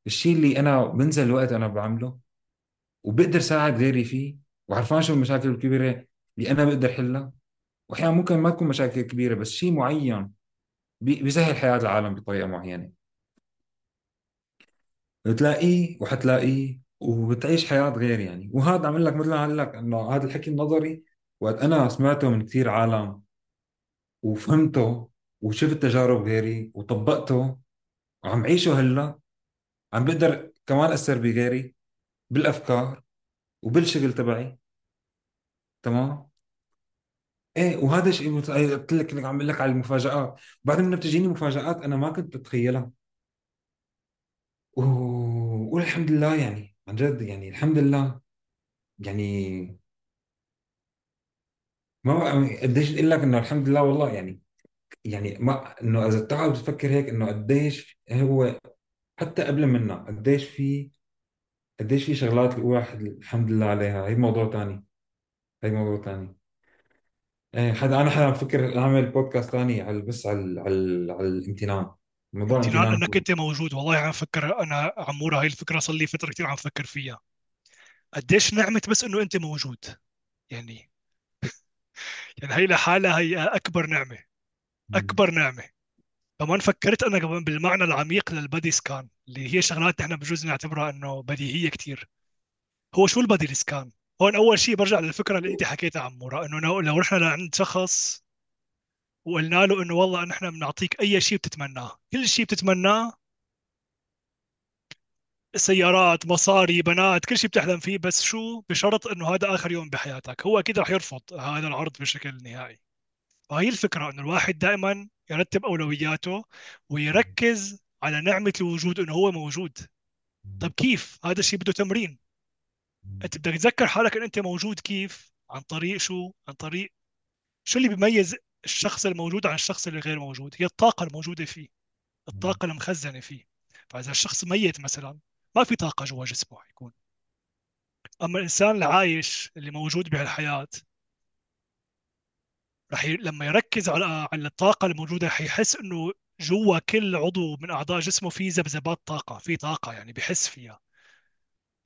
الشيء اللي أنا بنزل الوقت أنا بعمله وبقدر ساعد غيري فيه، وعرفان شو المشاكل الكبيرة اللي أنا بقدر حلها. وأحيانا ممكن ما تكون مشاكل كبيرة بس شيء معين بيسهل حياة العالم بطريقة معينة، بتلاقيه وحتلاقيه وبتعيش حياة غير. يعني وهذا عمل لك مثل عمل لك إنه هذا الحكي النظري وقت أنا سمعته من كتير عالم وفهمته وشفت تجارب غيري وطبقته وعم عيشه هلا، عم بقدر كمان أثر بغيري بالافكار وبالشغل تبعي. تمام. ايه، وهذا شيء مت- أي قلت لك انك عم اقول لك على المفاجآت. وبعدين انا بتجيني مفاجآت انا ما كنت بتخيلها، و... والحمد لله يعني، عن جد يعني الحمد لله يعني. ما بقى- قديش اقول لك انه الحمد لله والله يعني. يعني ما انه اذا بتقعد بتفكر هيك انه قديش هو، حتى قبل منا قديش في قديش في شغلات الواحد الحمد لله عليها. هي موضوع تاني، هي موضوع تاني. ايه، حدا انا حدا عم بفكر اعمل بودكاست تاني على بس على على على الامتنان، موضوع امتنان الامتنان. انك انت موجود. والله عم فكر انا عمورة، هاي الفكره صار لي فتره كثير عم فكر فيها، قديش نعمه بس انه انت موجود. يعني يعني هي لحالها هي اكبر نعمه، مم. اكبر نعمه. كمان فكرت انا كمان بالمعنى العميق للبادي سكان، اللي هي شغلات نحن بجوز نعتبرها انه بديهيه كتير. هو شو البادي سكان؟ هون اول شيء برجع للفكره اللي انت حكيتها عمورة، انه لو لو رحنا لعند شخص وقلنا له انه والله نحن بنعطيك اي شيء بتتمناه، كل شيء بتتمناه، سيارات، مصاري، بنات، كل شيء بتحلم فيه، بس شو بشرط انه هذا اخر يوم بحياتك، هو اكيد رح يرفض هذا العرض بشكل نهائي. فهي الفكره انه الواحد دائما يرتب اولوياته ويركز على نعمه الوجود، انه هو موجود. طب كيف؟ هذا الشيء بده تمرين. انت بدك تذكر حالك ان انت موجود. كيف؟ عن طريق شو؟ عن طريق شو اللي بيميز الشخص الموجود عن الشخص اللي غير موجود؟ هي الطاقه الموجوده فيه، الطاقه المخزنه فيه. فاذا الشخص ميت مثلا، ما في طاقه جوا جسمه حيكون. اما الانسان العايش اللي موجود بهالحياه رح ي... لما يركز على على الطاقه الموجوده، حيحس انه جوا كل عضو من اعضاء جسمه في ذبذبات طاقه، في طاقه يعني بحس فيها،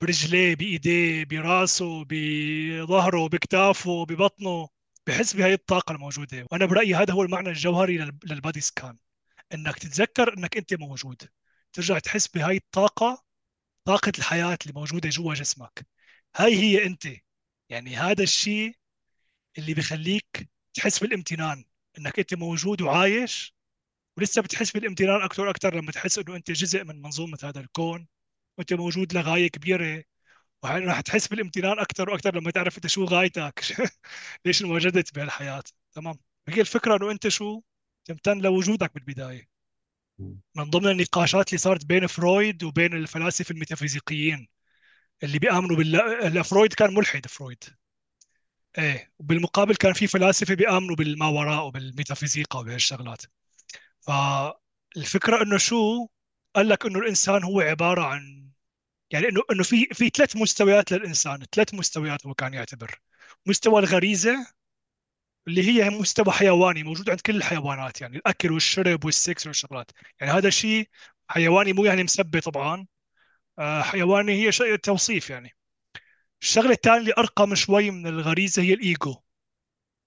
برجليه، بايديه، براسه، بظهره، بكتافه، ببطنه، بحس بهاي الطاقه الموجوده. وانا برايي هذا هو المعنى الجوهري لل... للبادي سكان، انك تتذكر انك انت موجود، ترجع تحس بهاي الطاقه، طاقه الحياه اللي موجوده جوا جسمك. هاي هي انت. يعني هذا الشيء اللي بخليك تحس بالامتنان انك انت موجود وعايش، ولسه بتحس بالامتنان اكثر اكثر لما تحس انه انت جزء من منظومه هذا الكون، وانت موجود لغايه كبيره. وراح تحس بالامتنان اكثر واكثر لما تعرف انت شو غايتك ليش انوجدت بهالحياه. تمام. هي الفكره انه انت شو تمتن لوجودك بالبدايه. من ضمن النقاشات اللي صارت بين فرويد وبين الفلاسفه الميتافيزيقيين اللي بيامنوا بال فرويد كان ملحد، فرويد ايه، وبالمقابل كان في فلاسفه بيامنوا بالما وراء وبالميتافيزيقا وبهالشغلات. فالفكره انه شو قال لك انه الانسان هو عباره عن، يعني انه انه في في ثلاث مستويات للانسان، ثلاث مستويات هو كان يعتبر. مستوى الغريزه اللي هي مستوى حيواني موجود عند كل الحيوانات، يعني الاكل والشرب والسكس والشغلات، يعني هذا شيء حيواني، مو يعني مسبه طبعا، آه، حيواني هي شيء توصيف يعني. الشغله الثانيه اللي ارقم شوي من الغريزه هي الايجو.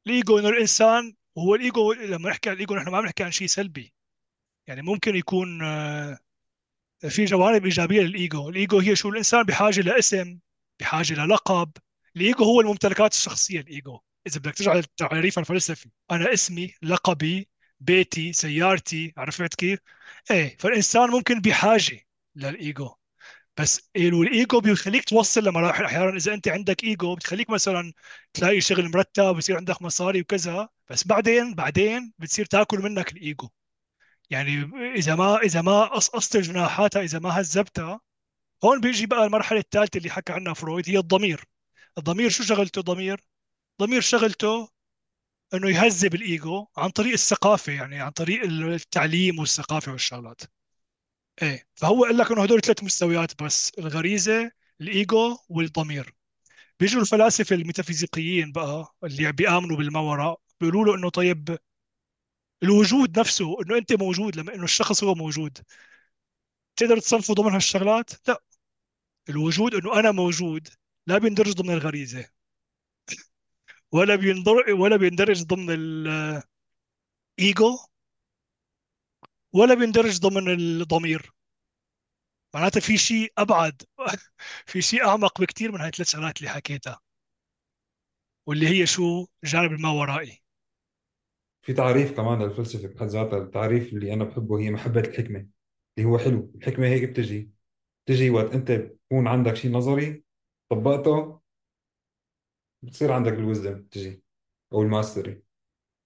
الايجو انه الانسان هو الايجو، لما نحكي عن الايجو نحن ما عم نحكي عن شيء سلبي، يعني ممكن يكون آه، في جوانب ايجابيه للايجو. الايجو هي شو؟ الانسان بحاجه لاسم، بحاجه للقب. الايجو هو الممتلكات الشخصيه. الايجو اذا بدك ترجع للتعريف الفلسفي، انا اسمي، لقبي، بيتي، سيارتي، عرفت كيف؟ ايه. فالانسان ممكن بحاجه للايجو، بس الايجو بيخليك توصل لمراحل. احيانا اذا انت عندك ايجو بتخليك مثلا تلاقي شغل مرتب ويصير عندك مصاري وكذا، بس بعدين بعدين بتصير تاكل منك الايجو. يعني اذا ما اذا ما قصقصت جناحاتها، اذا ما هذبتها، هون بيجي بقى المرحله الثالثه اللي حكى عنها فرويد، هي الضمير. الضمير شو شغلته؟ الضمير الضمير شغلته انه يهذب الايجو عن طريق الثقافه، يعني عن طريق التعليم والثقافه والشغلات. ايه. فهو قال لك انه هدول ثلاث مستويات بس، الغريزه، الايجو، والضمير. بيجوا الفلاسفه الميتافيزيقيين بقى اللي بيامنوا بالما وراء، بيقولوا له انه طيب الوجود نفسه، انه انت موجود، لما انه الشخص هو موجود، تقدر تصنفه ضمن هالشغلات؟ لا، الوجود انه انا موجود لا بيندرج ضمن الغريزه، ولا بيندر ولا بيندرج ضمن الايجو، ولا بيندرج ضمن الضمير. معناته في شيء ابعد في شيء اعمق بكثير من هاي الثلاث شغلات اللي حكيتها، واللي هي شو؟ جانب الماورائي. في تعريف كمان للفلسفة بحد ذاتها، التعريف اللي أنا بحبه هي محبة الحكمة، اللي هو حلو. الحكمة هيك بتجي بتجي وقت أنت بكون عندك شيء نظري طبقته بتصير عندك الوزدم تجي او الماستري.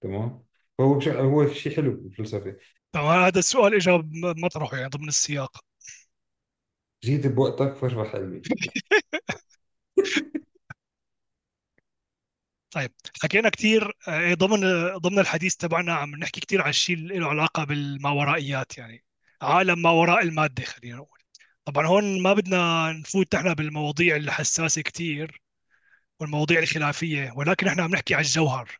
تمام، فهو بش... هو شيء حلو بالفلسفه. طبعا هذا السؤال اجى م- مطرحه يعني ضمن السياق. جيت بوقتك فرفح قلبي. طيب حكينا كثير آه، ضمن آه، ضمن الحديث تبعنا عم نحكي كثير عن الشيء اللي له علاقه بالماورائيات، يعني عالم ما وراء الماده خلينا نقول. طبعا هون ما بدنا نفوت نحن بالمواضيع الحساسه كثير والمواضيع الخلافيه، ولكن نحن عم نحكي عن الجوهر.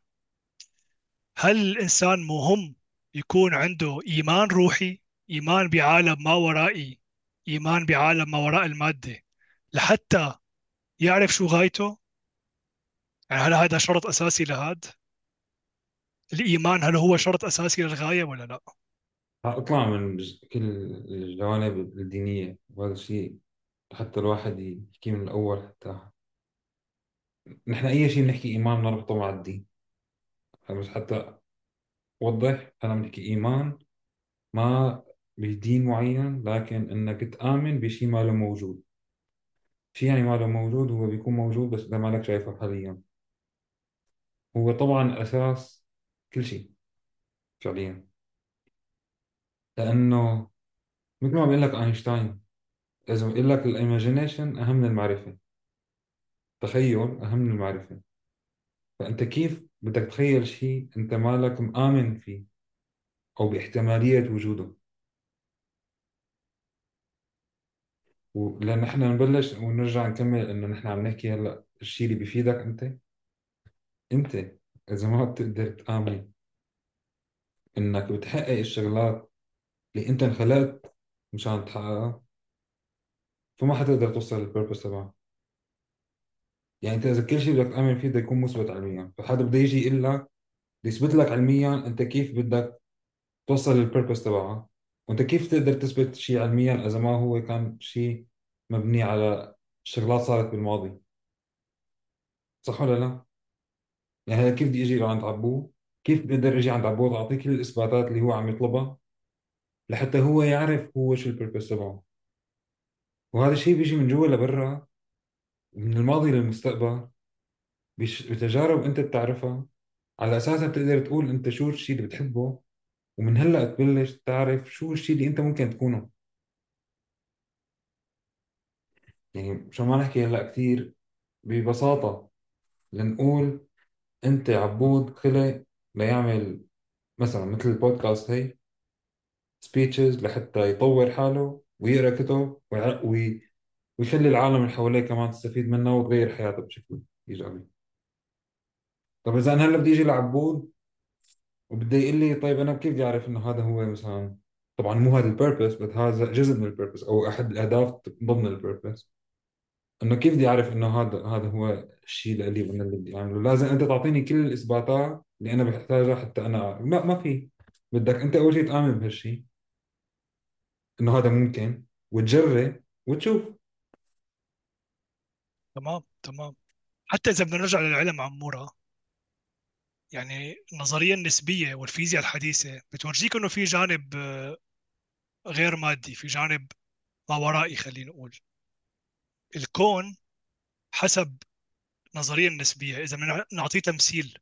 هل الانسان مهم يكون عنده ايمان روحي، ايمان بعالم ما ورائي، ايمان بعالم ما وراء الماده لحتى يعرف شو غايته؟ يعني هل هذا شرط اساسي لهذا الإيمان؟ هل هو شرط أساسي للغاية ولا لا؟ اطلع من ج- كل الجوانب الدينيه، وهذا الشيء حتى الواحد يحكي من الاول. حتى نحن اي شيء بنحكي ايمان بنربطه مع الدين، بس حتى وضح، انا بنحكي ايمان ما بدين معين، لكن انك تآمن بشيء ما له موجود. شيء يعني ما له موجود، هو بيكون موجود بس اذا ما لك شايفه حاليا. هو طبعا اساس كل شيء فعليا، لانه مثل ما بيقول لك اينشتاين، اذا بيقول لك الايماجينيشن اهم من المعرفه، تخيل اهم من المعرفه. فانت كيف بدك تخيل شيء انت مالك مآمن فيه او باحتماليه وجوده؟ ولان نحن نبلش ونرجع نكمل انه نحن عم نحكي هلا الشيء اللي بيفيدك انت. انت اذا ما بتقدر تآمن انك بتحقق الشغلات اللي انت انخلقت مشان تحققها، فما حتقدر توصل للبيربس تبعك. يعني انت اذا كل شيء بدك تآمن فيه بده يكون مثبت علميا، فحدا بده يجي يقول لك بده يثبت لك علميا انت كيف بدك توصل للبيربس تبعها، وانت كيف تقدر تثبت شيء علميا اذا ما هو كان شيء مبني على شغلات صارت بالماضي. صح ولا لا؟ يعني هذا كيف بدي اجي لعند عبو، كيف بقدر اجي عند عبو اعطيه كل الاثباتات اللي هو عم يطلبها لحتى هو يعرف هو شو البيربس تبعه. وهذا الشيء بيجي من جوا لبرا، من الماضي للمستقبل، بش- بتجارب انت بتعرفها، على اساسها بتقدر تقول انت شو الشيء اللي بتحبه، ومن هلا تبلش تعرف شو الشيء اللي انت ممكن تكونه. يعني مشان ما نحكي هلا كثير ببساطة، لنقول انت عبود خلق ليعمل مثلا مثل البودكاست هي سبيتشز لحتى يطور حاله ويقرا كتب ويع- وي- ويخلي العالم اللي حواليه كمان تستفيد منه وتغير حياته بشكل ايجابي. طب اذا انا هلا بدي اجي لعبود وبده يقول لي طيب انا كيف بدي اعرف انه هذا هو مثلا، طبعا مو هذا البيربس بس هذا جزء من البيربس او احد الاهداف ضمن البيربس، انه كيف بدي اعرف انه هذا هذا هو الشيء اللي لي وانا اللي بدي اعمله؟ لازم انت تعطيني كل الاثباتات اللي انا بحتاجها حتى انا أعرف. لا، ما في، بدك انت اول شيء تآمن بهالشيء انه هذا ممكن، وتجرب وتشوف. تمام تمام حتى إذا بدنا نرجع للعلم عمورة، يعني النظرية النسبية والفيزياء الحديثة بتورجيك إنه في جانب آه، غير مادي، في جانب ما ورائي. خلينا نقول الكون حسب النظرية النسبية، إذا بدنا نعطيه تمثيل،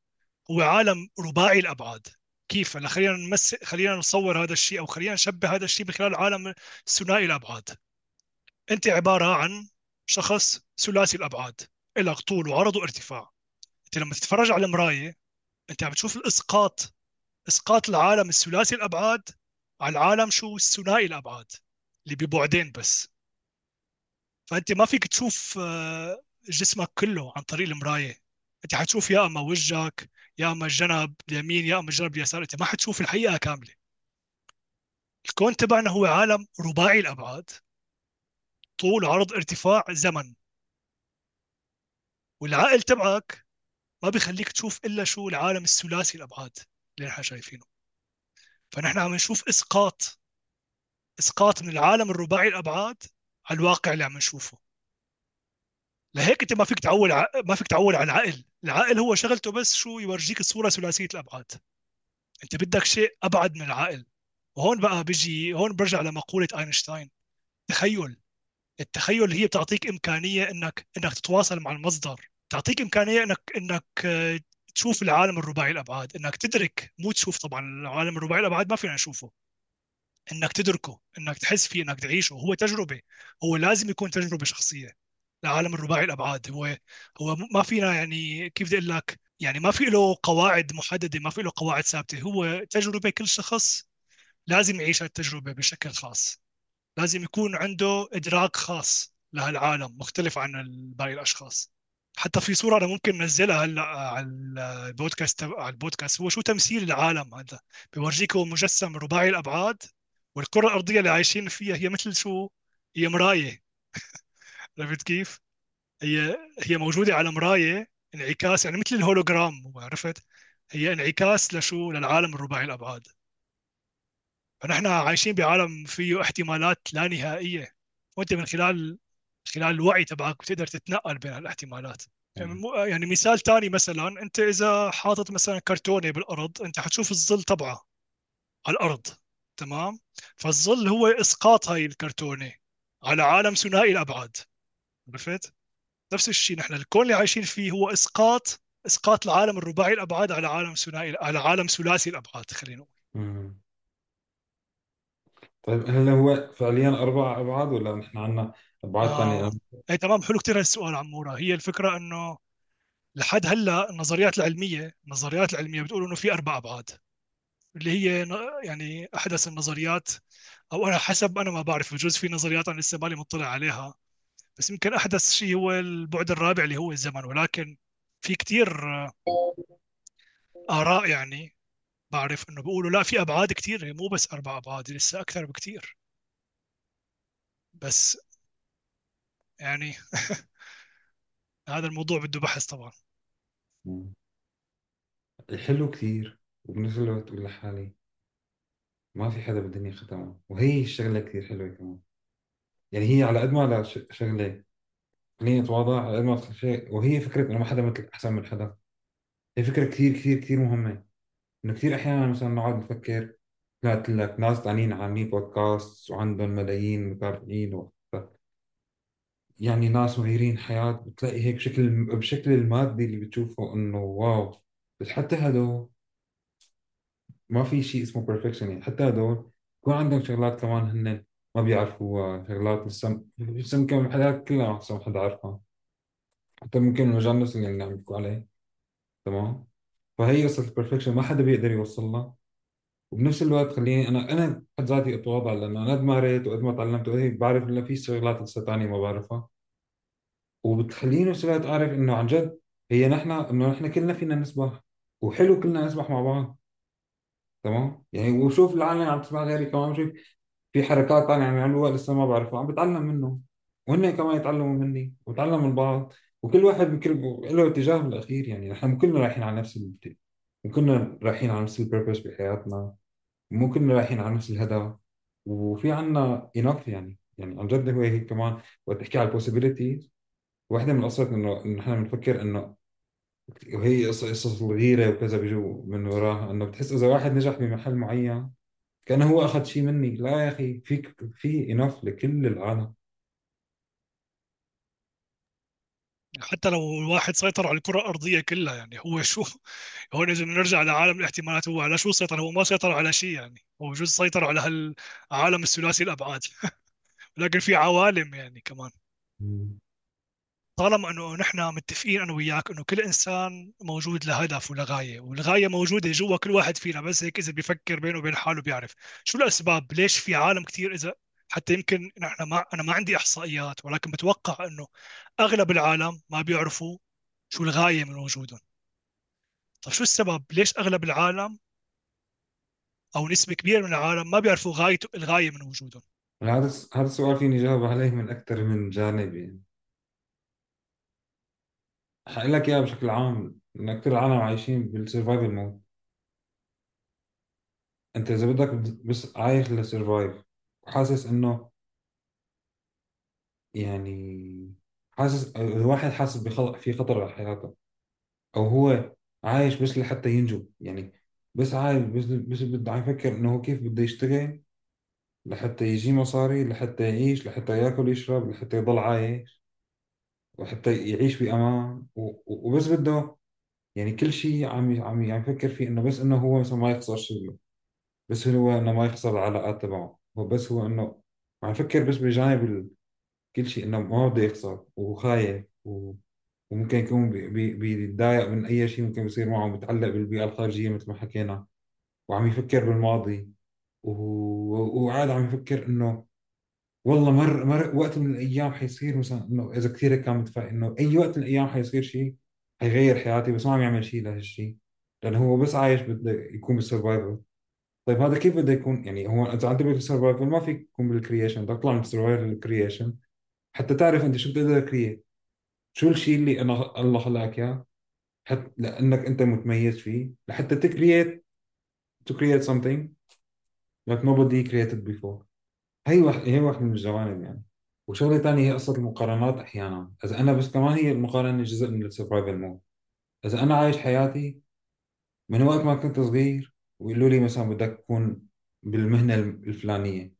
هو عالم رباعي الأبعاد. كيف؟ هلا خلينا نمس خلينا نصور هذا الشيء، أو خلينا نشبه هذا الشيء من خلال عالم ثنائي الأبعاد. انت عباره عن شخص ثلاثي الابعاد، لك طول وعرض وارتفاع. انت لما تتفرج على المرايه انت عم تشوف الاسقاط، اسقاط العالم الثلاثي الابعاد على العالم شو الثنائي الابعاد اللي ببعدين بس. فانت ما فيك تشوف آه، جسمك كله عن طريق المرايه، انت حتشوف يا اما وجهك، يا اما الجنب اليمين، يا اما الجنب اليسار، انت ما حتشوف الحقيقه كامله. الكون تبعنا هو عالم رباعي الابعاد، طول عرض ارتفاع زمن، والعقل تبعك ما بيخليك تشوف الا شو العالم الثلاثي الابعاد اللي نحن شايفينه. فنحن عم نشوف اسقاط اسقاط من العالم الرباعي الابعاد على الواقع اللي عم نشوفه. لهيك انت ما فيك تعول ع... ما فيك تعول على العقل. العقل هو شغلته بس شو يورجيك الصوره ثلاثيه الابعاد، انت بدك شيء ابعد من العقل. وهون بقى بيجي، هون برجع لمقوله اينشتاين، تخيل. التخيل اللي هي بتعطيك إمكانية إنك إنك تتواصل مع المصدر، تعطيك إمكانية إنك إنك تشوف العالم الرباعي الأبعاد، إنك تدرك، مو تشوف طبعا، العالم الرباعي الأبعاد ما فينا نشوفه، إنك تدركه، إنك تحس فيه، إنك تعيشه. هو تجربة، هو لازم يكون تجربة شخصية. العالم الرباعي الأبعاد هو هو ما فينا، يعني كيف بدي أقول لك، يعني ما في له قواعد محددة، ما في له قواعد ثابتة، هو تجربة. كل شخص لازم يعيش هالتجربة بشكل خاص، لازم يكون عنده إدراك خاص لهالعالم مختلف عن باقي الأشخاص. حتى في صورة أنا ممكن نزلها هلا على البودكاست، على البودكاست هو شو تمثيل العالم هذا، بيورجيك هو مجسم رباعي الأبعاد، والكرة الأرضية اللي عايشين فيها هي مثل شو، هي مراية. عرفت كيف؟ هي هي موجودة على مراية، انعكاس، يعني مثل الهولوجرام، عرفت؟ هي انعكاس لشو، للعالم الرباعي الأبعاد. فنحن عايشين بعالم فيه احتمالات لا نهائية، وانت من خلال خلال الوعي تبعك بتقدر تتنقل بين الاحتمالات. يعني, يعني مثال تاني، مثلا انت اذا حاطط مثلا كرتونة بالارض، انت حتشوف الظل تبعه على الارض، تمام؟ فالظل هو اسقاط هاي الكرتونة على عالم ثنائي الابعاد، عرفت؟ نفس الشيء نحن الكون اللي عايشين فيه هو اسقاط اسقاط العالم الرباعي الابعاد على عالم ثنائي، على عالم ثلاثي الابعاد، خلينا نقول. مم. طيب هل هو فعليا أربع أبعاد ولا نحن عنا أبعاد آه. تانية؟ اي تمام، حلو كتير هالسؤال عمورة. هي الفكرة انه لحد هلا النظريات العلمية النظريات العلمية بتقول انه في اربع ابعاد، اللي هي ن- يعني احدث النظريات، او انا حسب، انا ما بعرف، بجوز في نظريات انا لسه مالي مطلع عليها، بس يمكن احدث شيء هو البعد الرابع اللي هو الزمن. ولكن في كتير آه، اراء، يعني بعرف انه بيقولوا لا، في ابعاد كتير، هي مو بس اربع ابعاد، لسه اكثر بكتير. بس يعني هذا الموضوع بده بحث طبعا. مم. حلو كثير، وبنفس الوقت بقول لحالي ما في حدا بالدنيا ختمه، وهي الشغلة كثير حلوة كمان. يعني هي على قد ما لا ش- شغلة خليني أتواضع، على قد ما أدخل شيء، وهي فكرة إنه ما حدا مثل أحسن من حدا، هي فكرة كثير كثير كثير مهمة. إنه كثير أحيانا مثلا نقعد نفكر، طلعت لك ناس تانيين عاملين بودكاست وعندهم ملايين متابعين، و يعني ناس مغيرين حياة، بتلاقي هيك شكل بشكل المادي اللي بتشوفه إنه واو، بس حتى هدول ما في شيء اسمه بيرفكشن. يعني حتى هدول يكون عندهم شغلات كمان هن ما بيعرفوها، شغلات لسه لسه يمكن الحياة كلها أحسن حدا عارفها، حتى ممكن المجال نفسه اللي عم يحكوا عليه، تمام. فهي قصة البرفكشن ما حدا بيقدر يوصل لها. وبنفس الوقت خليني أنا أنا بحد ذاتي أتواضع، لأنه أنا قد ما قريت وقد ما تعلمت وهيك بعرف إنه في شغلات لسه تانية ما بعرفها، وبتخليني بنفس الوقت أعرف إنه عن جد هي نحن، إنه نحن كلنا فينا نسبح، وحلو كلنا نسبح مع بعض، تمام. يعني وشوف العالم عم تسمع غيري كمان، شوف في حركات تانية عم يعملوها لسه ما بعرفها، عم بتعلم منه، وهن كمان يتعلموا مني، وبتعلم من بعض، وكل واحد بكل له اتجاه بالأخير. يعني نحن كلنا رايحين على نفس البت- وكلنا رايحين على نفس البيربس بحياتنا، مو كلنا رايحين على نفس الهدف، وفي عنا enough. يعني يعني عن جد هو هيك كمان وقت تحكي على البوسيبيليتيز، واحدة من القصص إنه إنه نحن بنفكر إنه، وهي قصص قصص الغيرة وكذا بيجوا من وراها، إنه بتحس إذا واحد نجح بمحل معين كأنه هو أخذ شيء مني. لا يا أخي، في في إناف لكل العالم. حتى لو الواحد سيطر على الكرة الأرضية كلها، يعني هو شو، هون إذا نرجع لعالم الاحتمالات، هو على شو سيطر؟ هو ما سيطر على شيء، يعني هو جزء سيطر على هالعالم الثلاثي الأبعاد. لكن في عوالم، يعني كمان مم. طالما إنه نحن متفقين أنا وياك إنه كل إنسان موجود لهدف ولغاية، والغاية موجودة جوا كل واحد فينا، بس هيك إذا بيفكر بينه وبين حاله بيعرف شو الأسباب ليش في عالم كتير. إذا حتى يمكن نحن، ما أنا ما عندي إحصائيات، ولكن بتوقع إنه أغلب العالم ما بيعرفوا شو الغاية من وجودهم. طيب شو السبب ليش اغلب العالم او نسبه كبيره من العالم ما بيعرفوا غايه الغايه من وجودهم؟ أنا هذا الس- هذا السؤال فيني جاوب عليه من أكثر من جانب. يعني حقول لك إياها بشكل عام، إن أكثر العالم عايشين بالسرفايفل مود. أنت إذا بدك بت- بس عايش للسرفايف، وحاسس إنه يعني حاسس الواحد حاسس بخطر في خطر على حياته، أو هو عايش بس لحتى ينجو. يعني بس عايش بس بس بده عم يفكر إنه هو كيف بده يشتغل لحتى يجي مصاري، لحتى يعيش، لحتى ياكل يشرب، لحتى يضل عايش، وحتى يعيش بأمان، و- و- وبس بده يعني كل شيء عم ي- عم ي- عم يفكر فيه انه بس انه هو مثلا ما يخسر شغله، بس هو انه ما يخسر العلاقات تبعه، هو بس هو انه عم يفكر بس بجانب ال- كل شيء، انه ما بده يخسر وخايف و... وممكن يكون بي- بي- بيتضايق من اي شيء ممكن يصير معه، متعلق بالبيئة الخارجية مثل ما حكينا، وعم يفكر بالماضي و- وقاعد عم يفكر انه والله مر مر وقت من الايام حيصير مثلا، انه اذا كثير هيك كان متفائل انه اي وقت من الايام حيصير شيء حيغير حياتي، بس ما عم يعمل شيء لهالشيء لانه هو بس عايش بده يكون بالسرفايفل. طيب هذا كيف بده يكون؟ يعني هو اذا انت بدك بالسرفايفل ما فيك تكون بالكرييشن، بدك تطلع من السرفايفل للكرييشن حتى تعرف انت شو بتقدر كرييت، شو الشيء اللي انا الله خلقك اياه حتى لانك انت متميز فيه، لحتى تكرييت to create something that nobody created before. هي واحد هي واحد من الجوانب يعني. وشغله تانية هي قصه المقارنات احيانا، اذا انا بس كمان هي المقارنه جزء من السرفايفل مود. اذا انا عايش حياتي من وقت ما كنت صغير ويقولوا لي مثلا بدك تكون بالمهنه الفلانيه،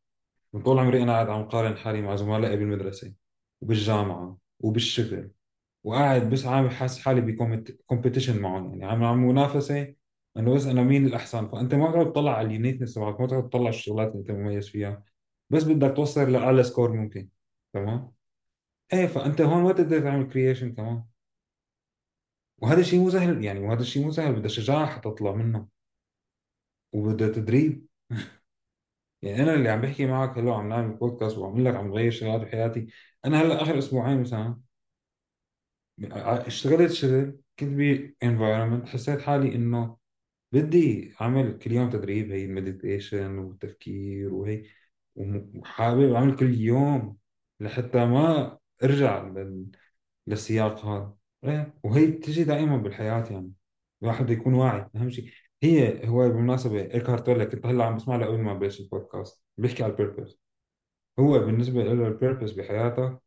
من طول عمري انا قاعد عم قارن حالي مع زملائي بالمدرسه وبالجامعه وبالشغل، وقاعد بس عم حاسس حالي بكومبيتيشن معهم، يعني عم عم منافسه انه بس انا مين الاحسن. فانت ما بتقعد تطلع على اليونيكنس تبعك، ما بتقعد تطلع الشغلات اللي انت مميز فيها، بس بدك توصل لاعلى سكور ممكن. تمام، ايه، فانت هون ما تقدر تعمل كرييشن كمان، وهذا الشيء مو سهل يعني، وهذا الشيء مو سهل، بده شجاعه حتى تطلع منه، وبده تدريب. يعني انا اللي عم بحكي معك هلا عم نعمل بودكاست وعم لك عم بغير شغلات بحياتي، انا هلا اخر اسبوعين مثلا ع- اشتغلت شغل كنت بي environment حسيت حالي انه بدي اعمل كل يوم تدريب، هي المديتيشن والتفكير وهي، وم- وحابب اعمل كل يوم لحتى ما ارجع لل- للسياق هذا. ايه، وهي بتجي دائما بالحياة، يعني الواحد بده يكون واعي. أهم شيء هي هو بالمناسبة إيكهارت تولة كنت هلا عم بسمع له قبل ما بلش البودكاست، بيحكي على البيربس. هو بالنسبة له البيربس بحياته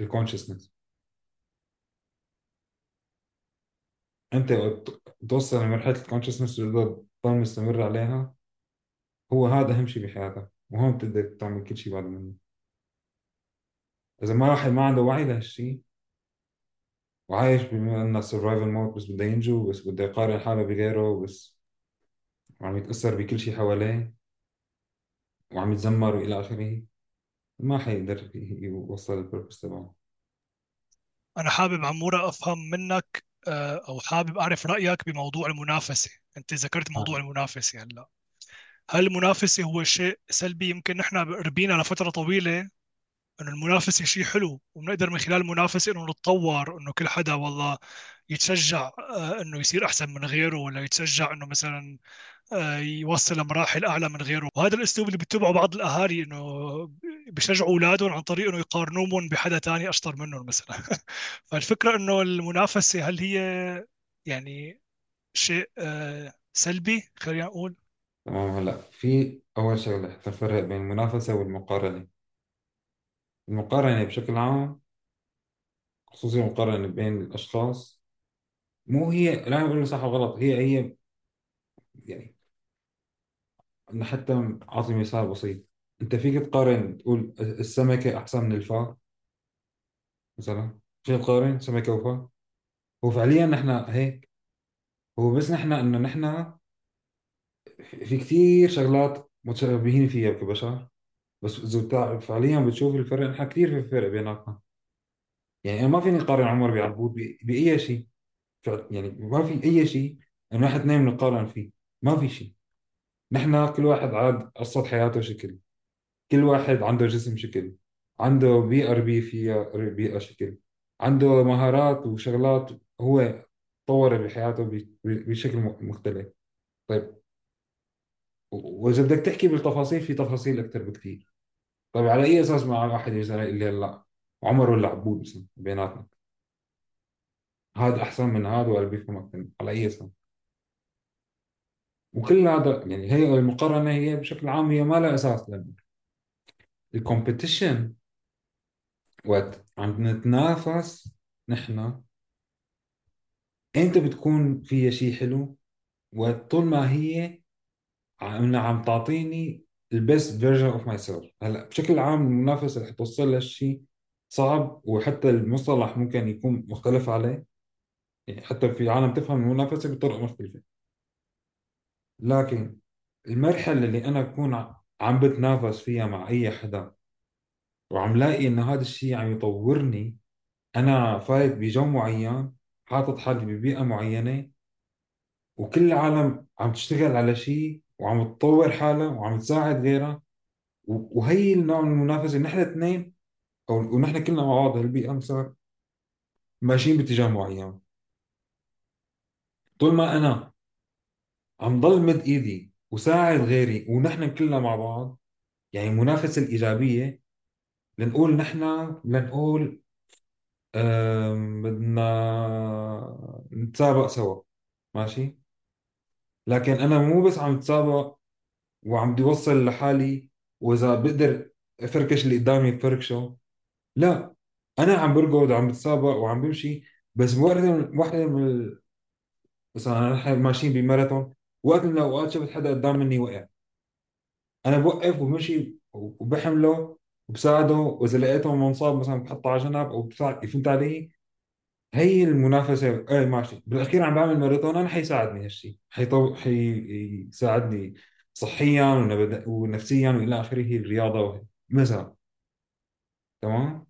الكونشسنس، أنت وقت توصل لمرحلة الكونشسنس وتقدر تضل مستمر عليها، هو هذا أهم شيء بحياتك، وهون بتقدر تعمل كل شيء بعد منه. إذا ما واحد ما عنده وعي لهالشيء وعايش بما إنه سرفايفل مود، بس بده ينجو، بس بده يقارن حاله بغيره، بس وعم يتأثر بكل شيء حواليه وعم يتذمر وإلى آخره، ما حيقدر يوصل البربس تبعه. أنا حابب عمورة أفهم منك آه، أو حابب أعرف رأيك بموضوع المنافسة. أنت ذكرت موضوع آه. المنافسة. هلا هل المنافسة هو شيء سلبي؟ يمكن نحن ربينا لفترة طويلة إنه المنافسة شيء حلو، وبنقدر من خلال المنافسة إنه نتطور، إنه كل حدا والله يتشجع آه، إنه يصير أحسن من غيره، ولا يتشجع إنه مثلا آه، يوصل لمراحل أعلى من غيره. وهذا الأسلوب اللي بيتبعه بعض الأهالي، إنه بيشجعوا أولادهم عن طريق إنه يقارنوهم بحدا تاني أشطر منهم مثلا فالفكرة إنه المنافسة هل هي يعني شيء آه، سلبي؟ خلينا نقول تمام. هلا في أول شغلة حتى نفرق بين المنافسة والمقارنة. المقارنة بشكل عام، خصوصي المقارنة بين الأشخاص، مو هي لا نقول صح وغلط، هي هي يعني أنا حتى أعطي مثال بسيط، أنت فيك تقارن تقول السمكة أحسن من الفار مثلا، فيك تقارن سمكة وفار، هو فعليا نحن هيك، هو بس نحن إنه نحن في كثير شغلات متشابهين فيها كبشر، بس إذا بتع- فعليا بتشوف الفرق، نحن كثير في فرق بيناتنا. يعني أنا ما فيني أقارن عمر بعبود ب- بأي شيء، فع- يعني ما في أي شيء إنه نحن اثنين نقارن فيه، ما في شيء. نحن كل واحد عاد قصة حياته شكل، كل واحد عنده جسم شكل، عنده بيئة ربي فيها بيئة شكل، عنده مهارات وشغلات هو طورها بحياته ب- ب- بشكل م- مختلف. طيب، و- وإذا بدك تحكي بالتفاصيل، في تفاصيل أكثر بكثير. طيب على أي أساس مع واحد يجي اللي هلا عمر ولا عبود مثلا بيناتنا هذا أحسن من هذا ولا بيفهم أكثر من- على أي أساس؟ وكل هذا يعني هي المقارنة هي بشكل عام هي ما لها أساس. لأنه الكومبيتيشن وقت عم نتنافس نحن، أنت بتكون فيها شيء حلو وقت طول ما هي عم عم تعطيني البيست فيرجن اوف ماي سيلف. هلا بشكل عام المنافسه اللي حتوصل لها شيء صعب، وحتى المصطلح ممكن يكون مختلف عليه، يعني حتى في عالم تفهم المنافسه بطرق مختلفه. لكن المرحله اللي انا اكون ع- عم بتنافس فيها مع اي حدا، وعم لاقي انه هذا الشيء عم يطورني، انا فايت بجو معين، حاطط حالي ببيئه معينه، وكل العالم عم تشتغل على شيء وعم تطور حالها وعم تساعد غيرها، و- وهي النوع من المنافسه. نحن اثنين او ونحن كلنا مع بعض هالبيئه مثلا ماشيين باتجاه معين، طول ما انا عم ضل مد ايدي وساعد غيري ونحن كلنا مع بعض، يعني المنافسه الايجابيه لنقول نحن لنقول أم، بدنا نتسابق سوا، ماشي. لكن انا مو بس عم اتسابق وعم بدي اوصل لحالي، واذا بقدر افركش اللي قدامي بفركشه، لا، انا عم بركض وعم بتسابق وعم بمشي. بس وحده من وحده من ال- مثلا نحن ماشيين بماراثون، وقت من الاوقات شفت حدا قدام مني وقع، انا بوقف وبمشي وبحمله وبساعده، واذا لقيته منصاب مثلا بحطه على جنب او بساعد. فهمت علي؟ هي المنافسة. ايه ماشي، بالأخير عم بعمل ماراثون، أنا حيساعدني هالشيء، حيطو... حيساعدني صحيا ونبد... ونفسيا وإلى آخره، الرياضة وهي. مثلا تمام؟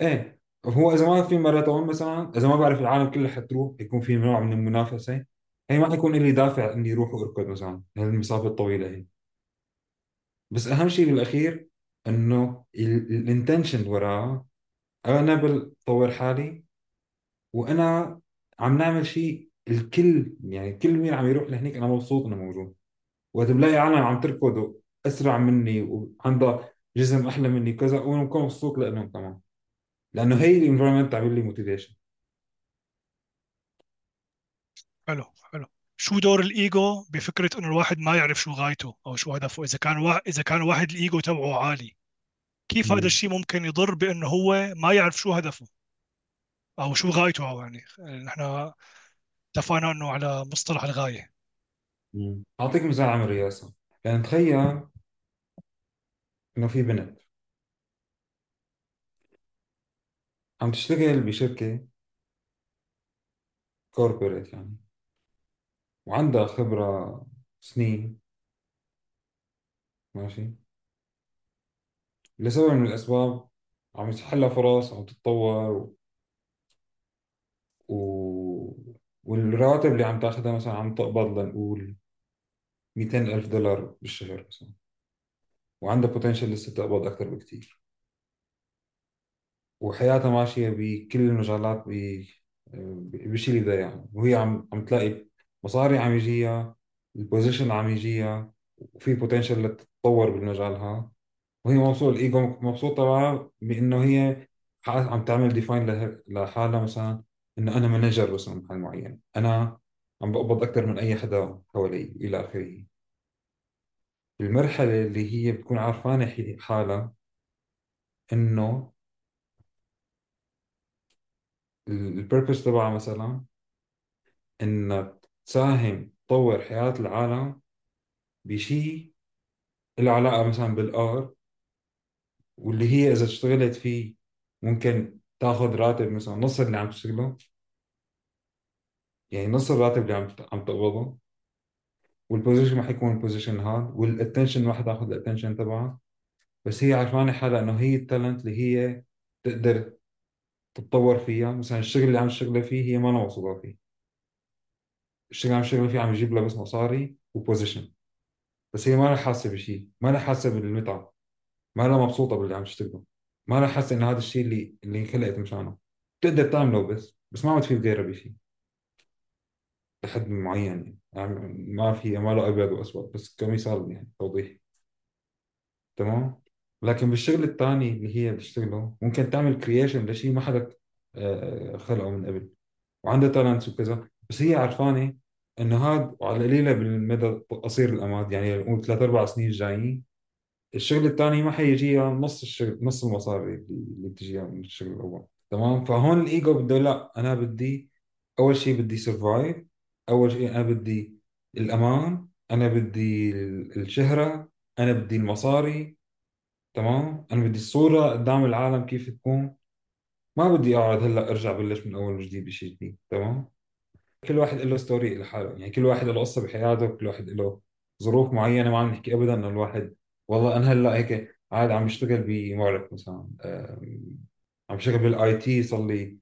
ايه، هو إذا ما في ماراثون مثلا، إذا ما بعرف العالم كله حتروح، يكون في نوع من المنافسة، هي ما حيكون لي دافع إني أروح وأركض مثلا هالمسافة الطويلة هي. بس أهم شيء بالأخير إنه الانتنشن وراها، أنا بطور حالي وانا عم نعمل شيء الكل، يعني كل مين عم يروح لهنيك انا مبسوط انه موجود. وقت بلاقي عالم عم تركض اسرع مني وعندها جسم احلى مني كذا، وانا بكون مبسوط لانهم كمان، لانه هي الانفايرمنت تعمل لي موتيفيشن. حلو حلو. شو دور الايجو بفكره انه الواحد ما يعرف شو غايته او شو هدفه؟ اذا كان وا... اذا كان واحد الايجو تبعه عالي، كيف هذا الشيء ممكن يضر بانه هو ما يعرف شو هدفه او شو غايته؟ أو يعني نحن اتفقنا انه على مصطلح الغايه. اعطيك مثال عن الرئاسه، يعني تخيل انه في بنت عم تشتغل بشركه كوربوريت يعني، وعندها خبره سنين، ماشي، لسبب من الاسباب عم يصح لها فرص، عم تتطور، و... والرواتب اللي عم تاخذها مثلا عم تقبض لنقول مئتين ألف دولار بالشهر مثلا، وعندها بوتنشل لسه تقبض أكثر بكثير، وحياتها ماشية بكل المجالات ب... ب- بالشي اللي بدها إياه، وهي عم عم تلاقي مصاري عم يجيها، البوزيشن عم يجيها، وفي بوتنشل لتتطور بالمجالها، وهي مبسوطة، الإيجو مبسوط تبعها بإنه هي ح- عم تعمل ديفاين له- لحالها، مثلا إنه أنا مانجر مثلا محل معين، أنا عم بقبض أكثر من أي حدا حوالي إلى آخره. المرحلة اللي هي بتكون عارفانة حي- حالها إنه البيربس تبعها مثلا إنها تساهم تطور حياة العالم بشيء له علاقة مثلا بالآر، واللي هي إذا اشتغلت فيه ممكن تاخذ راتب مثلا نص اللي عم تشتغله، يعني نص الراتب اللي عم عم تقبضه، والبوزيشن ما حيكون البوزيشن هذا، والاتنشن ما حتاخذ الاتنشن تبعها. بس هي عرفانه حالها انه هي التالنت اللي هي تقدر تتطور فيها، مثلا الشغل اللي عم تشتغله فيه هي ما أنا مبسوطه فيه، الشغل اللي عم تشتغله فيه عم يجيب لها بس مصاري وبوزيشن، بس هي ما لها حاسه بشيء، ما لها حاسه بالمتعه، ما لها مبسوطه باللي عم تشتغله، ما لها حاسه انه هذا الشيء اللي اللي انخلقت مشانه، بتقدر تعمله بس بس ما عم تفيد غيرها بشيء لحد معين، يعني ما في ما له ابيض واسود، بس كمثال يعني توضيحي. تمام. لكن بالشغل الثاني اللي هي بتشتغله ممكن تعمل كرييشن لشيء ما حدا آه، خلقه من قبل، وعندها تالنتس وكذا، بس هي عرفانه انه هذا على قليله بالمدى قصير الامد، يعني نقول ثلاث اربع سنين الجايين الشغل الثاني ما حيجيها نص الشغل، نص المصاري اللي اللي بتجيها من الشغل الاول. تمام. فهون الايجو بده، لا انا بدي اول شيء بدي سرفايف، اول شيء انا بدي الامان، انا بدي ال- الشهره، انا بدي المصاري، تمام، انا بدي الصوره قدام العالم كيف تكون، ما بدي اقعد هلا ارجع بلش من اول وجديد بشيء جديد. تمام، كل واحد له ستوري لحاله، يعني كل واحد له قصه بحياته، كل واحد له ظروف معينه. ما عم نحكي ابدا انه الواحد والله انا هلا هيك قاعد عم بشتغل بمعرف مثلا، آم، عم بشتغل بالاي تي صار لي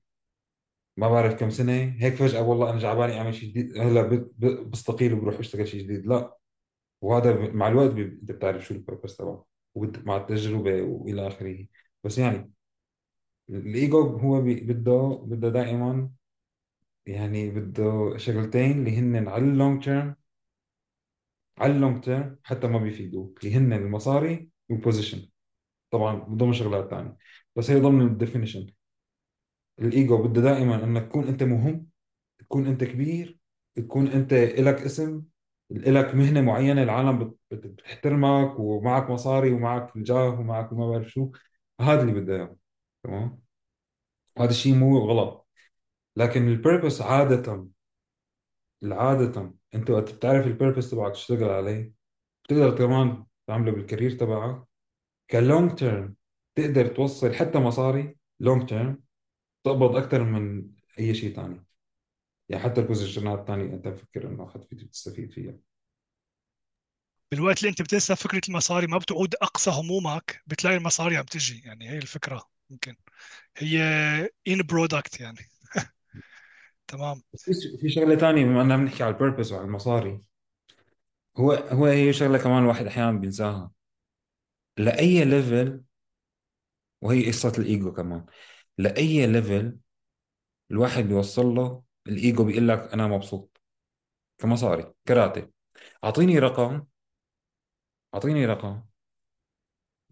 ما بعرف كم سنه، هيك فجاه والله انا جعباني اعمل شيء جديد، هلا ب- ب- بستقيل وبروح بشتغل شيء جديد. لا، وهذا ب- مع الوقت بي- انت بتعرف شو البربس تبعه ومع التجربه والى اخره. بس يعني الايجو هو بي- بده بده دائما، يعني بده شغلتين اللي هن على اللونج تيرم، على اللونج تيرم حتى ما بيفيدوك، اللي هن المصاري والبوزيشن، طبعا ضمن شغلات ثانيه، بس هي ضمن الديفينيشن. الايجو بده دائما انك تكون انت مهم، تكون انت كبير، تكون انت الك اسم، الك مهنه معينه، العالم بت- بت- بتحترمك، ومعك مصاري ومعك الجاه ومعك ما بعرف شو، هذا اللي بده اياه. تمام، هذا الشيء مو غلط، لكن البيربس عاده العادة انت وقت بتعرف البيربس تبعك تشتغل عليه، بتقدر كمان تعمله بالكارير تبعك كلونج تيرم، تقدر توصل حتى مصاري لونج تيرم تقبض اكثر من اي شيء ثاني، يعني حتى البوزيشنات الثانيه انت مفكر انه حتفيد تستفيد فيها. بالوقت اللي انت بتنسى فكره المصاري، ما بتعود اقصى همومك، بتلاقي المصاري عم تجي. يعني هي الفكره، يمكن هي ان برودكت يعني. تمام. بس في في شغله ثانيه، بما اننا بنحكي على البيربس وعلى المصاري، هو هو هي شغله كمان الواحد احيانا بينساها لاي ليفل، وهي قصه الايجو كمان. لاي ليفل الواحد بيوصل له الايجو بيقول لك انا مبسوط كمصاري كراتب، اعطيني رقم، اعطيني رقم،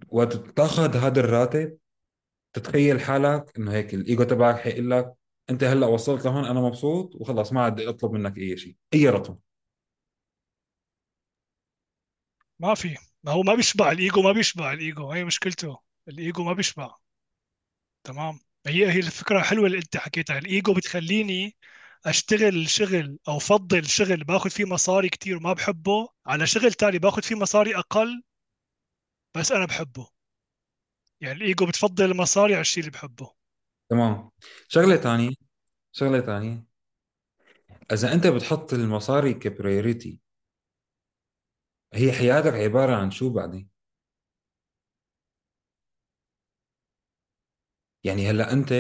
وتاخذ هذا الراتب تتخيل حالك انه هيك الايجو تبعك حيقول لك انت هلا وصلت لهون، انا مبسوط وخلص ما عاد اطلب منك اي شيء، اي رقم. ما في، ما هو ما بيشبع الايجو، ما بيشبع الايجو، هي مشكلته، الايجو ما بيشبع. تمام. هي هي الفكره حلوه اللي انت حكيتها. الايجو بتخليني اشتغل شغل او فضل شغل باخذ فيه مصاري كتير وما بحبه، على شغل تاني باخذ فيه مصاري اقل بس انا بحبه. يعني الايجو بتفضل المصاري على الشيء اللي بحبه. تمام. شغله ثانيه شغله ثانيه اذا انت بتحط المصاري كبريوريتي، هي حياتك عباره عن شو بعدين؟ يعني هلا انت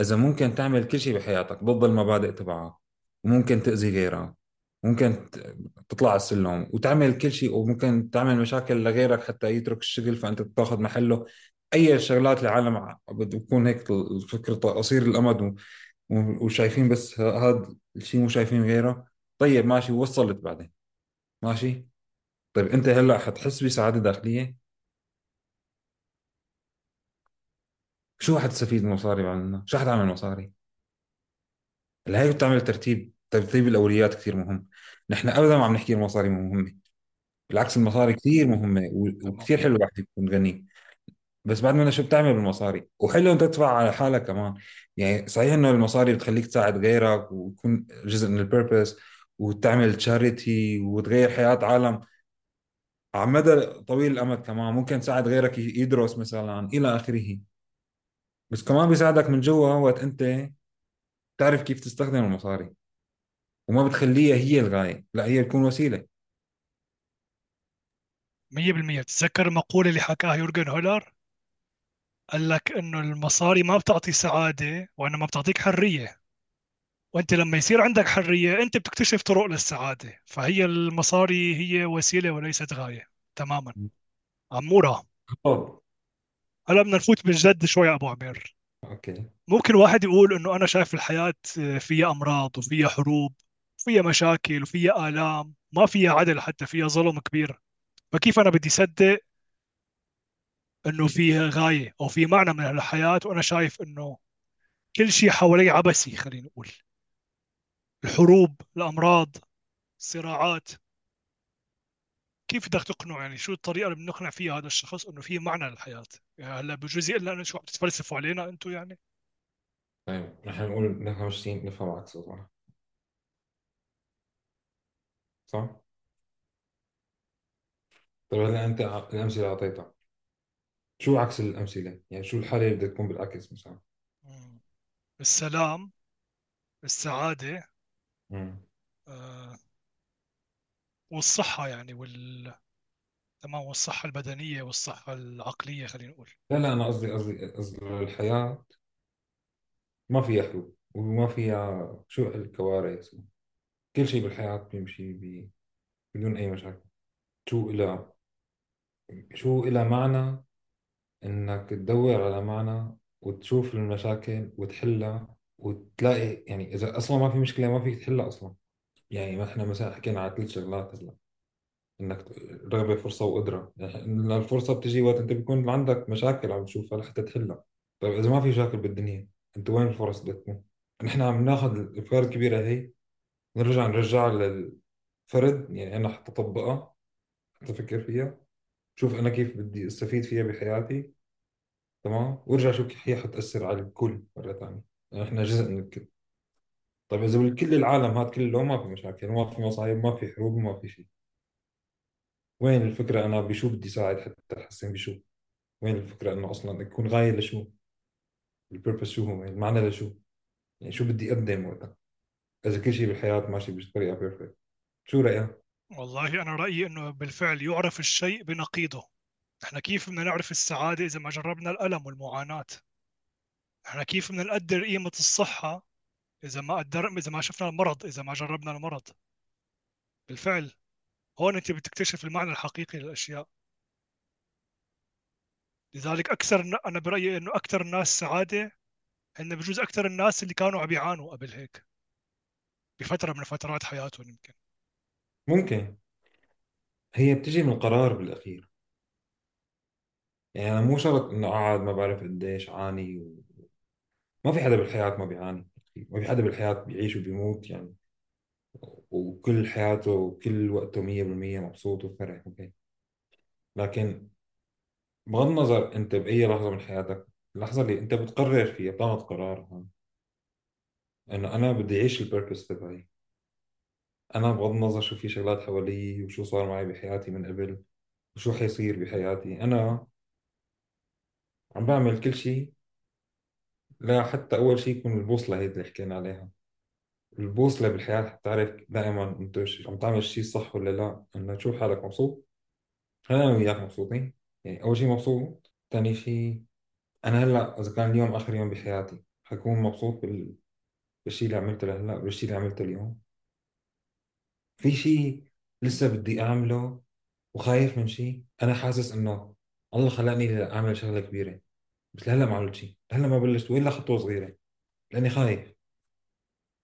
اذا ممكن تعمل كل شيء بحياتك ضد المبادئ تبعك، وممكن تاذي غيرك، ممكن ت- تطلع على السلم وتعمل كل شيء، وممكن تعمل مشاكل لغيرك حتى يترك الشغل فانت بتاخذ محله، اي الشغلات العالم ع- بتكون هيك الفكر ط- قصير الامد، و- و- وشايفين بس هذا الشيء مو شايفين غيره. طيب ماشي، وصلت بعدين ماشي، طيب انت هلا حتحس بسعاده داخليه؟ شو حتستفيد من مصاري بعدين؟ شو حتعمل مصاري؟ لهيك بتعمل ترتيب ترتيب الأولويات كثير مهم. نحن أبدا ما عم نحكي المصاري مو مهمة، بالعكس المصاري كثير مهمة و- تمام. وكثير حلو الواحد يكون غني، بس بعد ما أنا شو بتعمل بالمصاري، وحلو أنت تدفع على حالك كمان. يعني صحيح إنه المصاري بتخليك تساعد غيرك وتكون جزء من البيربس وتعمل تشاريتي وتغير حياة عالم على مدى طويل الأمد، كمان ممكن تساعد غيرك ي- يدرس مثلا إلى آخره، بس كمان بيساعدك من جوا وقت أنت تعرف كيف تستخدم المصاري وما بتخليها هي الغاية، لا هي تكون وسيلة. مية بالمية. تتذكر المقولة اللي حكاها يورجن هولر؟ قال لك إنه المصاري ما بتعطي سعادة، وإنما بتعطيك حرية، وأنت لما يصير عندك حرية أنت بتكتشف طرق للسعادة. فهي المصاري هي وسيلة وليست غاية. تماما. عمورة، طب هلا بدنا نفوت بالجد شوي يا أبو عمير. اوكي، ممكن واحد يقول إنه أنا شايف الحياة فيها أمراض وفيها حروب وفيها مشاكل وفيها آلام، ما فيها عدل، حتى فيها ظلم كبير، فكيف أنا بدي صدق انه في غايه او في معنى من الحياه وانا شايف انه كل شيء حوالي عبثي؟ خلينا نقول الحروب، الامراض، الصراعات. كيف بدك تقنعه؟ يعني شو الطريقه اللي بنقنع فيها هذا الشخص انه في معنى للحياه؟ يعني هلا بجوز يقول لنا شو عم تتفلسفوا علينا انتم يعني. طيب نحن نقول نفهم شيء، نفهم عكس الظاهر، صح؟ طب هلا انت ع- الامثله اللي اعطيتها شو عكس الامثله؟ يعني شو الحاله اللي بدها تكون بالعكس مثلا؟ مم. السلام، السعادة، امم آه، والصحة يعني، وال تمام، والصحة البدنية والصحة العقلية، خلينا نقول. لا لا انا قصدي قصدي قصدي الحياه ما فيها حلول وما فيها شو الكوارث، كل شيء بالحياه بيمشي بي- بدون اي مشاكل. شو إلها شو إلها معنى إنك تدور على معنى وتشوف المشاكل وتحلها وتلاقي، يعني إذا أصلا ما في مشكلة ما فيك تحلها أصلا. يعني ما إحنا مثلا حكينا على ثلاث شغلات هلا، إنك ت- رغبة، فرصة، وقدرة. يعني إن الفرصة بتجي وقت أنت بيكون عندك مشاكل عم تشوفها لحتى تحلها. طيب إذا ما في مشاكل بالدنيا أنت وين الفرص بدها تكون؟ نحن عم ناخذ الأفكار الكبيرة هي نرجع نرجعها للفرد، يعني أنا حتى أطبقها، حتى أفكر فيها، شوف أنا كيف بدي أستفيد فيها بحياتي، تمام، وارجع شوف كيف هي حتأثر على الكل مرة ثانية، يعني احنا جزء من الكل. طيب اذا بالكل العالم هاد كله ما في مشاكل، ما في مصايب، ما في حروب، ما في شيء، وين الفكرة انا بشو بدي ساعد حتى احسن؟ بشو وين الفكرة انه اصلا اكون غاية لشو؟ البيربس شو هو؟ المعنى لشو؟ يعني شو بدي اقدم وقتها اذا كل شيء بالحياة ماشي بطريقة بيرفكت؟ شو رأيك؟ والله أنا رأيي إنه بالفعل يعرف الشيء بنقيضه. إحنا كيف بدنا نعرف السعادة إذا ما جربنا الألم والمعاناة؟ إحنا كيف بدنا نقدر قيمة الصحة إذا ما قدر إذا ما شفنا المرض، إذا ما جربنا المرض؟ بالفعل هون أنت بتكتشف المعنى الحقيقي للأشياء. لذلك أكثر أنا برأيي إنه أكثر الناس سعادة هن بجوز أكثر الناس اللي كانوا عم يعانوا قبل هيك بفترة من فترات حياتهم. يمكن ممكن هي بتجي من القرار بالاخير، يعني انا مو شرط انه قاعد ما بعرف قديش عاني و... ما في حدا بالحياة ما بيعاني، ما في حدا بالحياة بيعيش وبيموت يعني، وكل حياته وكل وقته مية بالمية مبسوط وفرح وهيك. لكن بغض النظر انت بأي لحظة من حياتك، اللحظة اللي انت بتقرر فيها، بتاخذ قرار هون انه انا بدي اعيش البيربس تبعي، انا بغض النظر شو في شغلات حوالي وشو صار معي بحياتي من قبل وشو حيصير بحياتي، انا عم بعمل كل شيء لا حتى اول شيء يكون البوصلة هي اللي حكينا عليها. البوصلة بالحياة حتعرف دائما انت ش- عم تعمل الشيء الصح ولا لا، انه تشوف حالك مبسوط. هلا انا وياك مبسوطين، يعني اول شيء مبسوط، ثاني شيء انا هلا اذا كان اليوم اخر يوم بحياتي حكون مبسوط بال... بالشيء اللي عملته لهلا، بالشيء اللي عملته اليوم. في شيء لسه بدي اعمله وخايف من شيء، انا حاسس انه الله خلاني اعمل شغلة كبيرة بس لهلا ما عملت شيء، لهلا ما بلشت ولا خطوة صغيرة لاني خايف.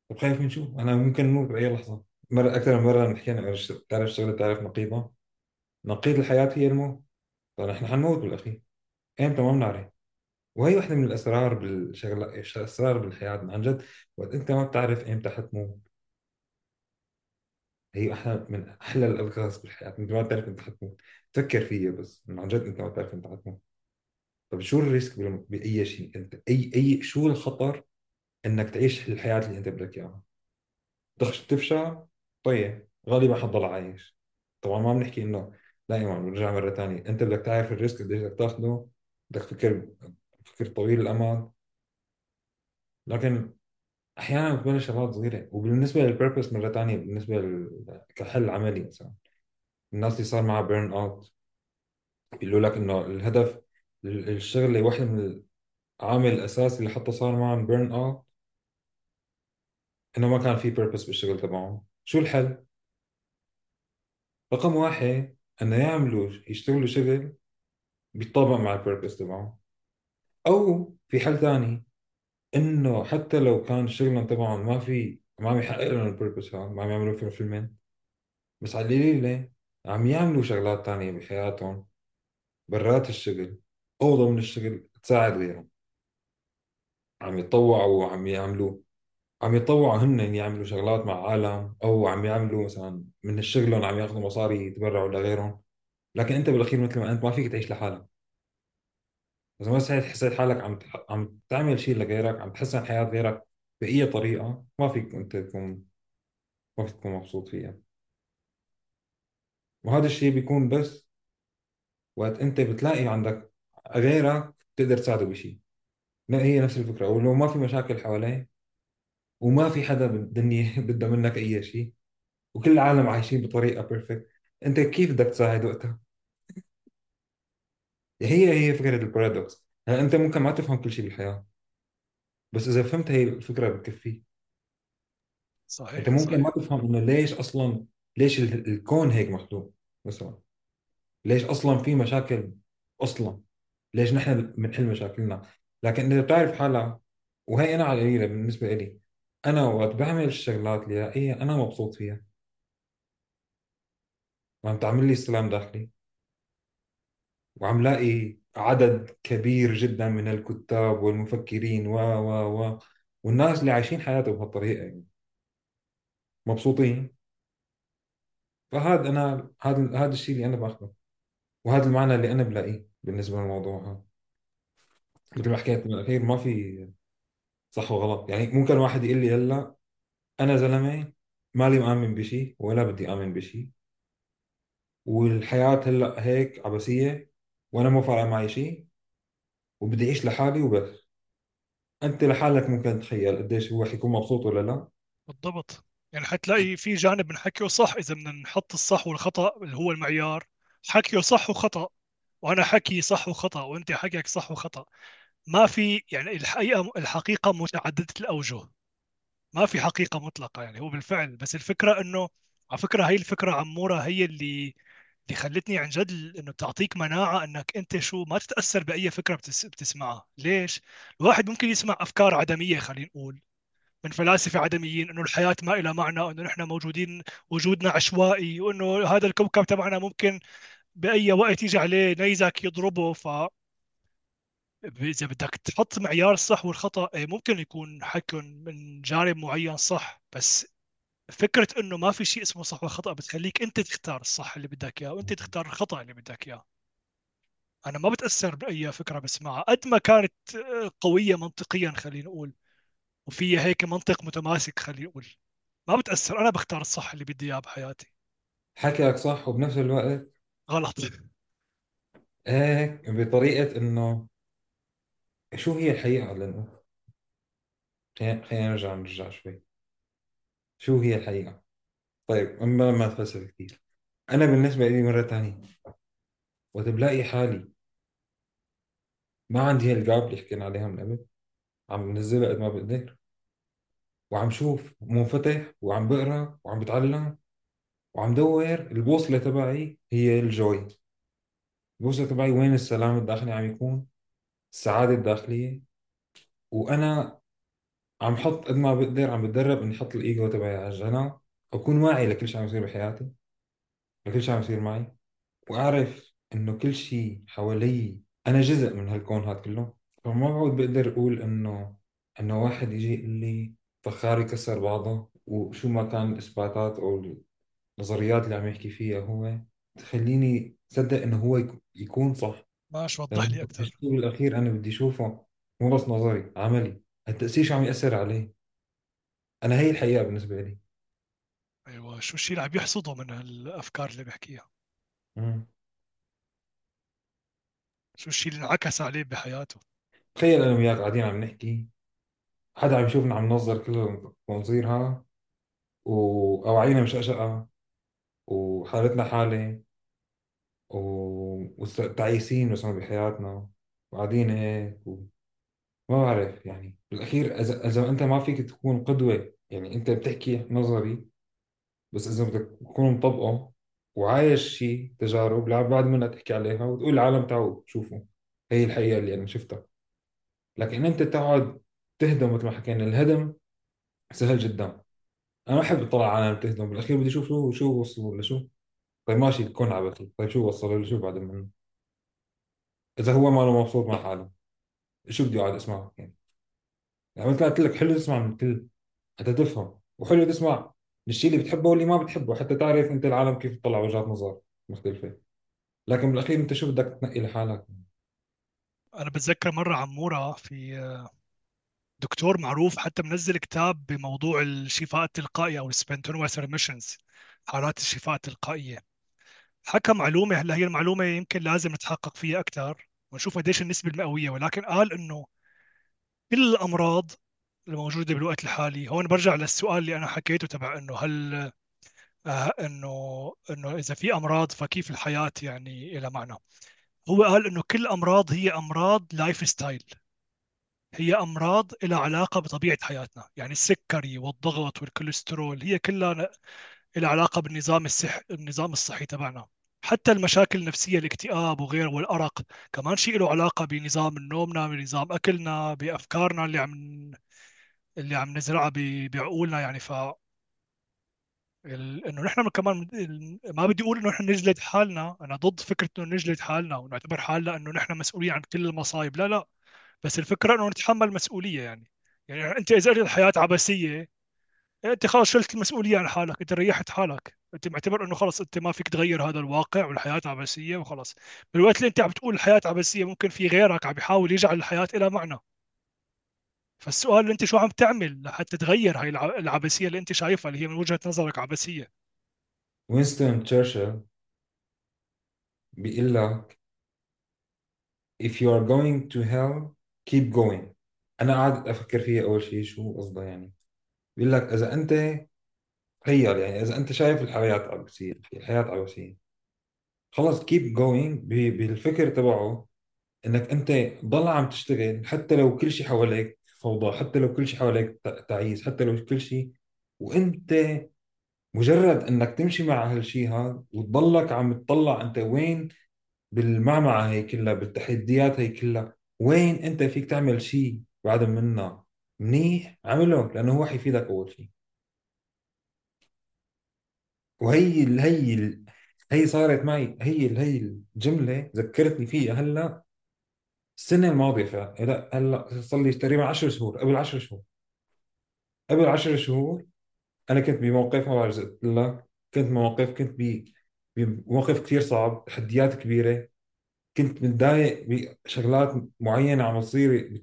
طب خايف من شو؟ انا ممكن اموت باي لحظه. مره اكثر من مره حكينا إنه الش- تعرف شغله، تعرف نقيضه، نقيض الحياه هي الموت. طب نحن حنموت بالاخير، امتى ما بنعرف، وهي وحده من الاسرار بالشغله، الش- الاسرار بالحياه عن جد. وقت انت ما بتعرف امتى حتموت، هي احلى من احلى الالغاز بالحياه، انت ما بتعرف انت حتموت، تفكر فيها بس إنه عن جد انت ما بتعرف انت حتموت. طب شو الريسك بالم- باي شيء انت، اي اي شو الخطر انك تعيش الحياه اللي انت بدك اياها؟ تخش تفشل، طيب غالبا حتضل عايش. طبعا ما بنحكي انه دائما، بنرجع مره ثانيه انت بدك تعرف الريسك قديش بدك تاخده، بدك تفكر فكر طويل الامد. لكن احيانا بتبلش شغلات صغيره. وبالنسبه للبيربس مره ثانيه، بالنسبه لل... كحل عملي، مثلا الناس اللي صار معها بيرن اوت بيقولوا لك انه الهدف ال- الشغله واحد من العامل الاساسي اللي حتى صار معهم بيرن اوت انه ما كان في بيربس بالشغل تبعهم. شو الحل؟ رقم واحد انه يعملوا يشتغلوا شغل بيتطابق مع البيربس تبعهم، او في حل ثاني انه حتى لو كان شغلهم تبعهم ما في ما عم يحقق لهم البيربس هون، ما عم يعملوا فيلم فيلمين بس على القليله عم يعملوا شغلات تانية بحياتهم برات الشغل او ضمن الشغل تساعد غيرهم، عم يتطوعوا وعم يعملوا عم يتطوعوا هن يعملوا شغلات مع عالم، او عم يعملوا مثلا من شغلهم عم ياخذوا مصاري يتبرعوا لغيرهم. لكن انت بالاخير مثل ما انت ما فيك تعيش لحالك، إذا ما سعيت حسيت حالك عم تح... عم تعمل شيء لغيرك، عم تحسن حياة غيرك بأي طريقة، ما فيك أنت تكون ما فيك تكون مبسوط فيها. وهذا الشيء بيكون بس وقت انت بتلاقي عندك غيرك تقدر تساعده بشيء. لا، هي نفس الفكره، ولو ما في مشاكل حواليه وما في حدا بالدنيا بده منك اي شيء وكل العالم عايشين بطريقه بيرفكت، انت كيف بدك تساعد وقتها؟ هي هي فكره البارادوكس. هلا انت ممكن ما تفهم كل شيء بالحياه، بس اذا فهمت هي الفكره بتكفي. انت صحيح ممكن ما صحيح تفهم انه ليش اصلا، ليش ال- الكون هيك مخلوق مثلا، ليش اصلا في مشاكل اصلا، ليش نحن بنحل مشاكلنا. لكن اذا بتعرف حالك، وهي انا على القليله بالنسبه لي، انا وقت بعمل الشغلات اللي هي انا مبسوط فيها وعم تعمل لي استلام داخلي وعم لاقي عدد كبير جدا من الكتاب والمفكرين و و و والناس اللي عايشين حياتهم بهالطريقه يعني مبسوطين، فهذا انا هذا هذا الشيء اللي انا باخذه، وهذا المعنى اللي انا بلاقيه بالنسبه للموضوع هذا. مثل ما حكيت بالاخير ما في صح وغلط، يعني ممكن واحد يقول لي هلا انا زلمه مالي مآمن بشيء ولا بدي آمن بشيء، والحياه هلا هيك عبثيه وانا ما فارقه معي شيء وبدي اعيش لحالي وبس. انت لحالك ممكن تتخيل قديش هو حيكون مبسوط ولا لا. بالضبط. يعني حتلاقي في جانب من حكيه صح، اذا بدنا نحط الصح والخطا اللي هو المعيار، حكيه صح وخطا، وانا حكي صح وخطا، وانت حكيك صح وخطا. ما في يعني الحقيقه الحقيقه متعدده الاوجه، ما في حقيقه مطلقه. يعني هو بالفعل، بس الفكره انه على فكره هي الفكره عموره هي اللي اللي خلتني عن جد ال- انه بتعطيك مناعه انك انت شو ما تتاثر باي فكره بتس بتسمعها. ليش الواحد ممكن يسمع افكار عدميه، خلينا نقول من فلاسفه عدميين، انه الحياه ما لها معنى، انه نحن موجودين وجودنا عشوائي، وانه هذا الكوكب تبعنا ممكن باي وقت يجي عليه نيزك يضربه. ف إذا بدك تحط معيار الصح والخطأ، إيه، ممكن يكون حكي من جانب معين صح، بس فكرة إنه ما في شيء اسمه صح وخطأ بتخليك أنت تختار الصح اللي بدك إياه وأنت تختار الخطأ اللي بدك إياه. أنا ما بتأثر بأي فكرة بسمعها قد ما كانت آه، قوية منطقيا، خلينا نقول، وفيها هيك منطق متماسك، خلينا نقول ما بتأثر. أنا بختار الصح اللي بدي إياه بحياتي. حكيك صح، وبنفس الوقت غلط هيك بطريقه انه شو هي الحقيقه. لانه خلينا خلينا نرجع نرجع شوي، شو هي الحقيقه؟ طيب، اما ما اتفلسف كثير، انا بالنسبه لي مره ثانيه وقت بلاقي حالي ما عندي هالجاب اللي حكينا عليها من قبل، عم بنزلها قد ما بقدر وعم شوف منفتح وعم بقرا وعم بتعلم وعم دور، البوصله تبعي هي الجوي. البوصله تبعي وين السلام الداخلي عم يكون، السعاده الداخليه، وانا عم حط قد ما بقدر، عم بتدرب اني احط الايجو تبعي على الجنب، اكون واعي لكل شيء عم يصير بحياتي، لكل شيء عم يصير معي، واعرف انه كل شيء حوالي انا جزء من هالكون هذا كله. فما بعود بقدر اقول انه انه واحد يجي يقول لي فخار يكسر بعضه، وشو ما كان الاثباتات او النظريات اللي عم يحكي فيها هو، تخليني صدق انه هو يك- يكون صح. ماشي، وضح لأنه لي أكثر. الشيء بالاخير انا بدي اشوفه مو بس نظري، عملي، هالتاثير شو عم ياثر عليه. انا هي الحقيقه بالنسبه لي. أيوة، شو الشيء اللي عم يحصده من هالأفكار اللي بحكيها؟ مم. شو الشيء اللي انعكس عليه بحياته؟ تخيل انا وياك قاعدين عم نحكي، حدا عم يشوفنا عم ننظر كل المنظير هذا، وأواعينا مشقشقة وحالتنا حالة و- وتعيسين مثلا بحياتنا وقاعدين هيك وما بعرف. يعني بالأخير إذا إذا أنت ما فيك تكون قدوة، يعني أنت بتحكي نظري بس إذا بدك تكون مطبقه وعايش شيء تجارب لا بعد منها تحكي عليها وتقول العالم تعالوا شوفوا هي الحقيقة اللي أنا شفتها. لكن أنت تقعد تهدم، مثل ما حكينا الهدم سهل جدا، أنا ما بحب أطلع على العالم تهدم، بالأخير بدي أشوف شو شو وصلوا لشو. طيب ماشي، الكون عبثي، طيب شو وصل له، شو بعد منه؟ اذا هو ما له مبسوط مع حاله شو بدي اقعد اسمعه؟ يعني يعني مثل ما قلت لك، حلو تسمع من الكل حتى تفهم، وحلو تسمع الشيء اللي بتحبه واللي ما بتحبه حتى تعرف انت العالم كيف تطلع وجهات نظر مختلفه. لكن بالاخير انت شو بدك تنقي لحالك. أنا بتذكر مرة عمورة في دكتور معروف حتى منزل كتاب بموضوع الشفاء التلقائي او السبنتونوس ريميشنز، حالات الشفاء التلقائيه. حكى معلومه. هلا هي المعلومه يمكن لازم نتحقق فيها اكثر ونشوف قديش النسبه المئويه، ولكن قال انه كل الامراض الموجوده بالوقت الحالي، هون برجع للسؤال اللي انا حكيته تبع انه هل آه انه انه اذا في امراض فكيف الحياه يعني إلى معنى. هو قال انه كل امراض هي امراض لايف ستايل، هي امراض لها علاقه بطبيعه حياتنا، يعني السكري والضغط والكوليسترول هي كلها لها علاقه بالنظام الصح النظام الصحي تبعنا. حتى المشاكل النفسيه، الاكتئاب وغيره والارق، كمان شيء له علاقه بنظام نومنا، بنظام اكلنا، بافكارنا اللي عم اللي عم نزرعها ب- بعقولنا. يعني ف ال- انه نحن كمان ال- ما بدي اقول انه نحن نجلد حالنا، انا ضد فكره انه نجلد حالنا ونعتبر حالنا انه نحن مسؤولين عن كل المصايب، لا لا، بس الفكره انه نتحمل مسؤوليه. يعني يعني انت اذا قلت الحياه عبثيه، انت خلاص شلت المسؤوليه عن حالك، انت ريحت حالك، انت معتبر انه خلاص انت ما فيك تغير هذا الواقع والحياه عبثيه وخلاص. بالوقت اللي انت عم تقول الحياه عبثيه، ممكن في غيرك عم يحاول يجعل الحياه لها معنى. فالسؤال اللي انت شو عم تعمل لحتى تغير هاي الع- العبثيه اللي انت شايفها، اللي هي من وجهه نظرك عبثيه. وينستون تشرشل بيقول لك if you are going to hell keep going. أنا قاعد أفكر فيها أول شيء شو قصدها، يعني بيقول لك إذا أنت تخيل، يعني إذا أنت شايف الحياة عبثية، الحياة عبثية خلص keep going. ب- بالفكر تبعه إنك أنت ضل عم تشتغل حتى لو كل شيء حواليك فوضى، حتى لو كل شيء حواليك ت- تعيس، حتى لو كل شيء، وأنت مجرد إنك تمشي مع هالشيء هذا وتضلك عم تطلع أنت وين بالمعمعة هي كلها، بالتحديات هي كلها، وين انت فيك تعمل شيء بعد منها منيح عمله، لانه هو حيفيدك اول شيء. وهي ال- هي ال- هي صارت معي، هي ال- هي الجملة ذكرتني فيها هلا السنة الماضية فيها. لا هلا صار لي تقريبا عشر شهور، قبل عشر شهور قبل عشر شهور انا كنت بموقف، ما بعرف إذا قلت لك، كنت بموقف كنت ب- بموقف كثير صعب، تحديات كبيرة، كنت متضايق بشغلات معينة عم تصير،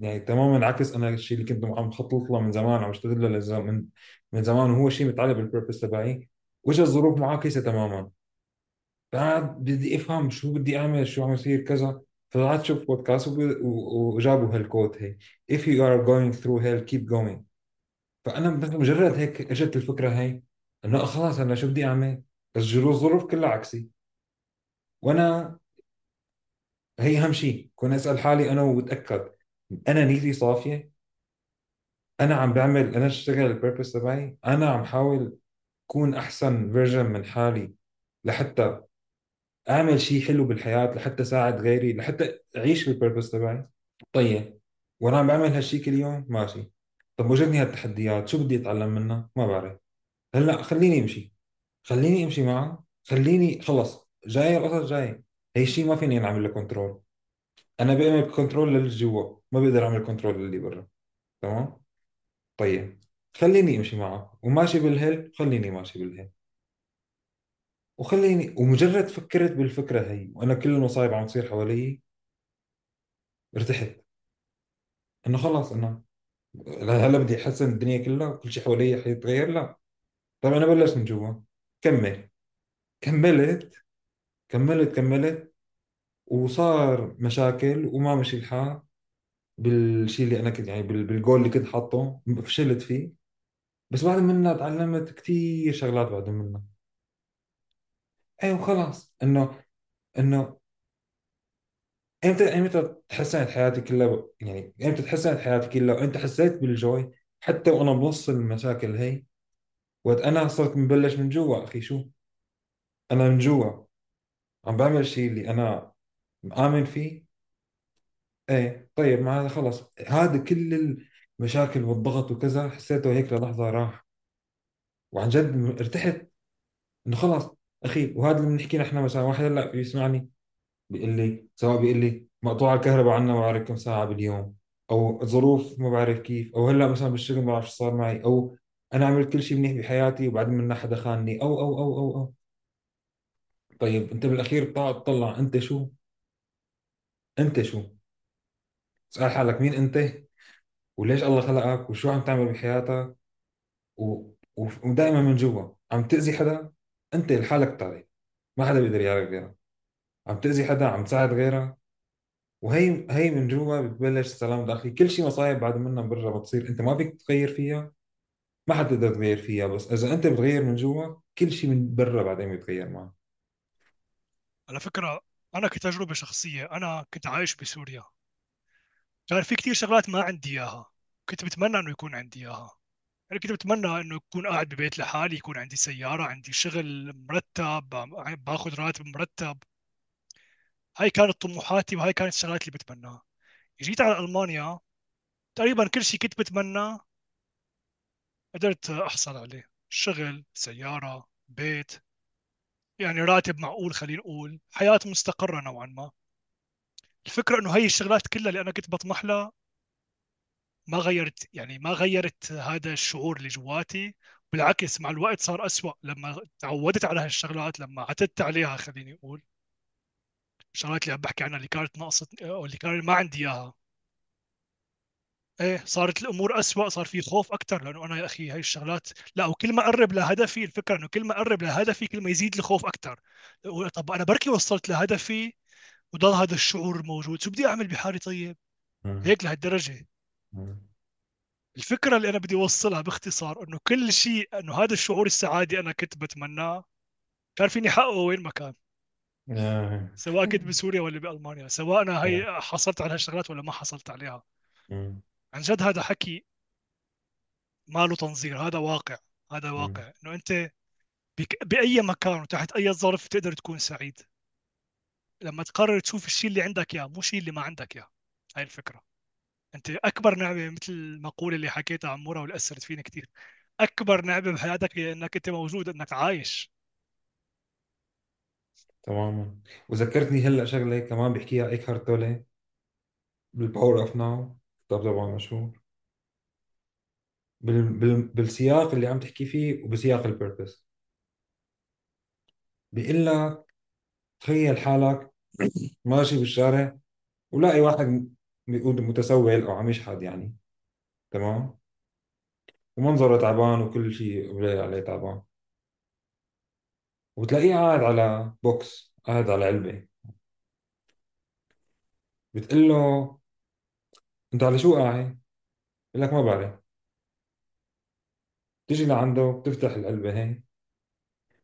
يعني تماما عكس انا الشيء اللي كنت عم خطط له من زمان، عم اشتغل له لز- من من زمان، وهو شيء متعلق بالبربس تبعي، واجى الظروف معاكسه تماما. فقعد بدي افهم شو بدي اعمل، شو عم يصير كذا. فقعدت شوف بودكاست وب- و- وجابوا هالكوت هي if you are going through hell keep going. فانا بس مجرد هيك اجت الفكره هي انه خلاص انا شو بدي اعمل، بس جرو الظروف كلها عكسي، وانا هي اهم شيء كنت اسال حالي انا وبتاكد انا نيتي صافيه، انا عم بعمل، انا اشتغل البيربس تبعي، انا عم حاول اكون احسن فيرجن من حالي لحتى اعمل شيء حلو بالحياه، لحتى ساعد غيري، لحتى اعيش بالبيربس تبعي. طيب وانا عم بعمل هالشيء كل يوم ماشي. طب وجدني هالتحديات، شو بدي اتعلم منها؟ ما بعرف. هلا خليني امشي، خليني امشي معه، خليني خلص جاي القصص جاي. هي الشيء ما فيني انا اعمل له كنترول، انا بعمل كنترول للي جوا، ما بقدر اعمل كنترول للي برا. تمام، طيب خليني امشي معه، وماشي بالهل خليني ماشي بالهل، وخليني. ومجرد فكرت بالفكرة هي وانا كل المصايب عم تصير حوالي، ارتحت انه خلاص انا لا- هلا بدي احسن الدنيا كلها وكل شيء حوالي حيتغير، لا. طبعا انا بلشت من جوا، كمل كملت كملت كملت، وصار مشاكل وما مشي الحال بالشيء اللي انا كنت، يعني بال- بالجول اللي كنت حاطه، فشلت فيه. بس بعد منها تعلمت كتير شغلات بعد منها. ايه وخلاص انه انه امتى امتى تحسنت حياتي كلها، ب- يعني امتى تحسنت حياتي كلها وانت حسيت بالجوي حتى وانا بنص المشاكل هي، وقت انا صرت مبلش من جوا. اخي شو انا من جوا عم بعمل الشيء اللي انا مآمن فيه. ايه طيب ما هذا خلص، هذا كل المشاكل والضغط وكذا حسيته هيك للحظة راح، وعن جد م- ارتحت انه خلص اخي. وهذا اللي بنحكي نحن، مثلا واحد هلا بيسمعني بيقول لي، سواء بيقول لي مقطوعة الكهرباء عنا ما بعرف كم ساعة باليوم، أو ظروف ما بعرف كيف، أو هلا مثلا بالشغل ما بعرف شو صار معي، أو أنا عملت كل شيء منيح بحياتي وبعد منها حدا خانني، أو أو أو أو أو طيب أنت بالأخير بتقعد تطلع أنت شو، أنت شو، اسأل حالك مين أنت، وليش الله خلقك، وشو عم تعمل بحياتك، و... و... ودائما من جوا عم تأذي حدا، أنت لحالك بتعرف. ما حدا بيقدر يعرف غيرها. عم تأذي حدا، عم تساعد غيرها، وهي هي من جوا بتبلش السلام داخلي. كل شيء مصايب بعد منها برا بتصير، انت ما فيك تغير فيها، ما حد بيقدر تغير فيها، بس اذا انت بتغير من جوا كل شيء من برا بعدين بيتغير معك. على فكرة أنا كتجربة شخصية، أنا كنت عايش بسوريا، كان في كتير شغلات ما عندي إياها، كنت بتمنى إنه يكون عندي إياها. أنا كنت بتمنى إنه أكون قاعد ببيت لحالي، يكون عندي سيارة، عندي شغل مرتب، ب- باخذ راتب مرتب. هاي كانت طموحاتي وهاي كانت الشغلات اللي بتمناها. جيت على ألمانيا، تقريبا كل شيء كنت بتمناه قدرت أحصل عليه، شغل، سيارة، بيت، يعني راتب معقول، خلينا نقول حياة مستقرة نوعا ما. الفكرة إنه هاي الشغلات كلها اللي أنا كنت بطمح لها ما غيرت، يعني ما غيرت هذا الشعور اللي جواتي، بالعكس مع الوقت صار أسوأ لما تعودت على هالشغلات، لما عتدت عليها. خليني أقول الشغلات اللي عم بحكي عنها اللي كانت ناقصت أو اللي كان ما عندي إياها، إيه صارت الأمور أسوأ، صار في خوف أكثر، لأنه أنا يا أخي هاي الشغلات لا، وكل ما أقرب لهدفي، الفكرة إنه كل ما أقرب لهدفي كل ما يزيد الخوف أكثر. طب أنا بركي وصلت لهدفي وضل هذا الشعور موجود، شو بدي أعمل بحالي؟ طيب مم. هيك لهالدرجة. مم. الفكرة اللي أنا بدي أوصلها باختصار إنه كل شيء، إنه هذا الشعور السعادي أنا كنت بتمناه كان فيني حقه وين ما كان، آه. سواء كنت بسوريا ولا بألمانيا، سواء أنا آه. هي حصلت على هالشغلات ولا ما حصلت عليها. مم. عن جد هذا حكي ما له تنظير، هذا واقع، هذا مم. واقع إنه أنت بك... بأي مكان وتحت أي ظرف تقدر تكون سعيد لما تقرر تشوف الشيء اللي عندك إياه، مو الشيء اللي ما عندك إياه. هاي الفكرة، أنت أكبر نعمة، مثل المقولة اللي حكيتها عن مورا واللي أثرت فيني كثير، أكبر نعمة بحياتك هي إنك أنت موجود، إنك عايش. تماما. وذكرتني هلا شغله كمان بيحكيها ايكهارت تولي بالباور اوف ناو، كتاب طبعا مشهور، بال... بال... بالسياق اللي عم تحكي فيه وبسياق البيربس. بيقول لك تخيل حالك ماشي بالشارع ولاقي واحد بيقول متسول او عم يشحد يعني، تمام، ومنظره تعبان وكل شيء قبل عليه تعبان، وتلاقيه قاعد على بوكس، قاعد على علبه، بتقول له انت على شو قاعد؟ بقول لك ما بعرف. تيجي لعنده بتفتح العلبه هي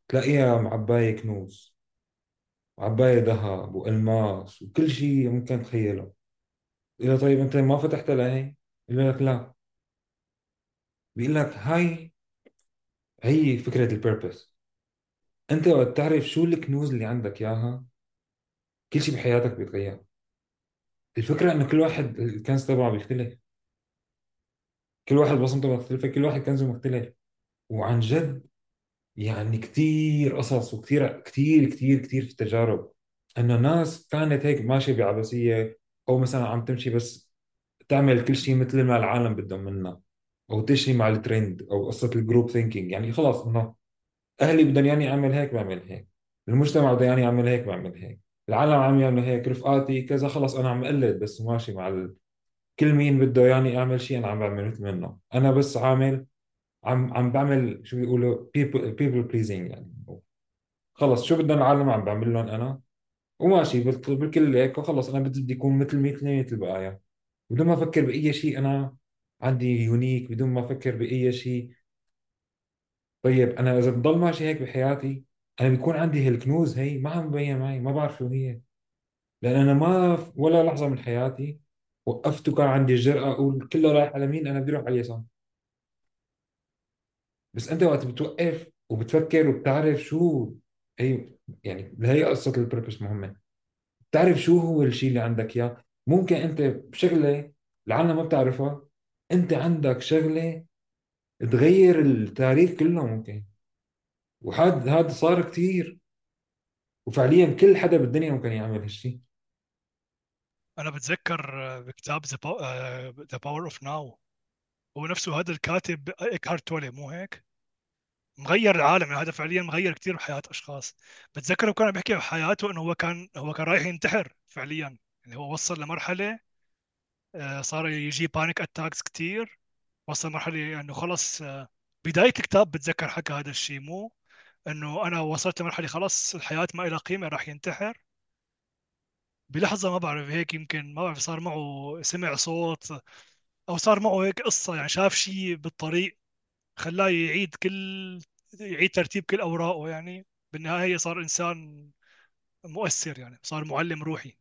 تلاقيها معبايه كنوز، عباية ذهب وألماس وكل شيء ممكن تخيله. بقول له طيب أنت ما فتحتها لهي؟ بقول لك لا. بيقول لك هاي هي فكرة البيربس، أنت وقت تعرف شو الكنوز اللي عندك إياها كل شيء بحياتك بيتغير. الفكرة إنه كل واحد الكنز تبعه بيختلف، كل واحد بصمته مختلفة، كل واحد كنزه مختلف. وعن جد يعني كتير قصص وكتير كتير كتير كتير في التجارب إنه ناس كانت هيك ماشية بعبثية، أو مثلا عم تمشي بس تعمل كل شيء مثل ما العالم بدهم منا، او تمشي مع الترند، او قصه الجروب ثينكينج، يعني خلاص انه اهلي بدهم ياني اعمل هيك بعمل هيك، المجتمع بده ياني اعمل هيك بعمل هيك، العالم عم يعمل هيك، رفقاتي كذا، خلاص انا عم اقلد بس ماشي مع ال... كل مين بده ياني اعمل شيء انا عم بعمل مثل منه، انا بس عامل عم عم بعمل شو بيقولوا people, people pleasing، يعني خلص شو بدنا العالم عم بعمل لهم انا، وماشي بال- بالكل هيك، وخلص انا بدي اكون مثل مين اثنين مثل البقايا، بدون ما افكر باي شيء انا عندي يونيك، بدون ما افكر باي شيء. طيب انا اذا بضل ماشي هيك بحياتي انا بيكون عندي هالكنوز هي ما عم تبين معي، ما بعرف شو هي، لان انا ما ف- ولا لحظه من حياتي وقفت وكان عندي الجرأة اقول كله رايح على مين، انا بدي اروح على اليسار. بس انت وقت بتوقف وبتفكر وبتعرف شو هي، يعني هي قصه البربس مهمه، بتعرف شو هو الشيء اللي عندك اياه. ممكن انت بشغله العالم ما بتعرفها، انت عندك شغله تغير التاريخ كله ممكن، وهذا هذا صار كثير، وفعليا كل حدا بالدنيا ممكن يعمل هالشيء. أنا بتذكر آه، بكتاب ذا باور أوف ناو، هو نفسه هذا الكاتب إيكهارت تولي، مو هيك؟ مغير العالم، يعني هذا فعليا مغير كثير بحياة أشخاص. بتذكر وكان عم بيحكي بحياته إنه هو كان هو كان رايح ينتحر فعليا، يعني هو وصل لمرحلة آه، صار يجي بانيك أتاكس كثير، وصل لمرحلة إنه يعني خلص. آه، بداية الكتاب بتذكر حكى هذا الشيء، مو انه انا وصلت لمرحله خلاص الحياه ما لها قيمه، راح ينتحر بلحظه، ما بعرف هيك، يمكن ما بعرف صار معه، سمع صوت او صار معه هيك قصه يعني، شاف شيء بالطريق خلاه يعيد كل يعيد ترتيب كل اوراقه يعني. بالنهايه صار انسان مؤثر يعني، صار معلم روحي.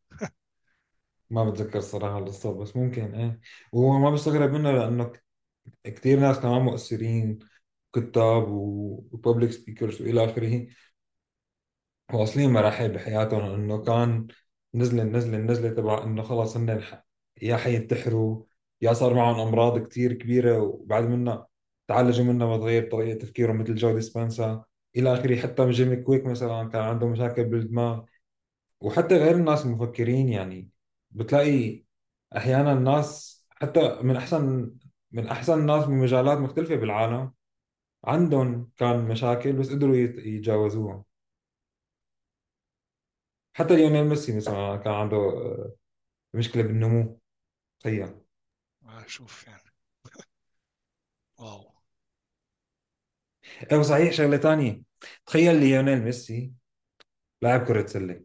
ما بتذكر صراحة القصة، بس ممكن ايه. وما بستغرب منه لأنه ك- كتير ناس كمان مؤثرين، كتاب وببليك سبيكرز وإلى آخره، واصلين مراحل بحياتهم انه كان نزلة نزلة نزلة تبع انه خلص هن ح- يا حينتحروا يا صار معهم امراض كتير كبيرة وبعد منها تعالجوا منها وتغير طريقة تفكيرهم، مثل جو ديسبنسا الى اخره. حتى جيمي كويك مثلا كان عنده مشاكل بالدماغ، وحتى غير الناس المفكرين يعني. بتلاقي احيانا الناس حتى من احسن من احسن الناس من مجالات مختلفة بالعالم عندهم كان مشاكل بس قدروا يت- يتجاوزوها. حتى ليونيل ميسي مثلا كان عنده آه، مشكلة بالنمو، تخيل. شوف يعني واو. ايه صحيح، شغلة تانية، تخيل ليونيل ميسي لاعب كرة سلة.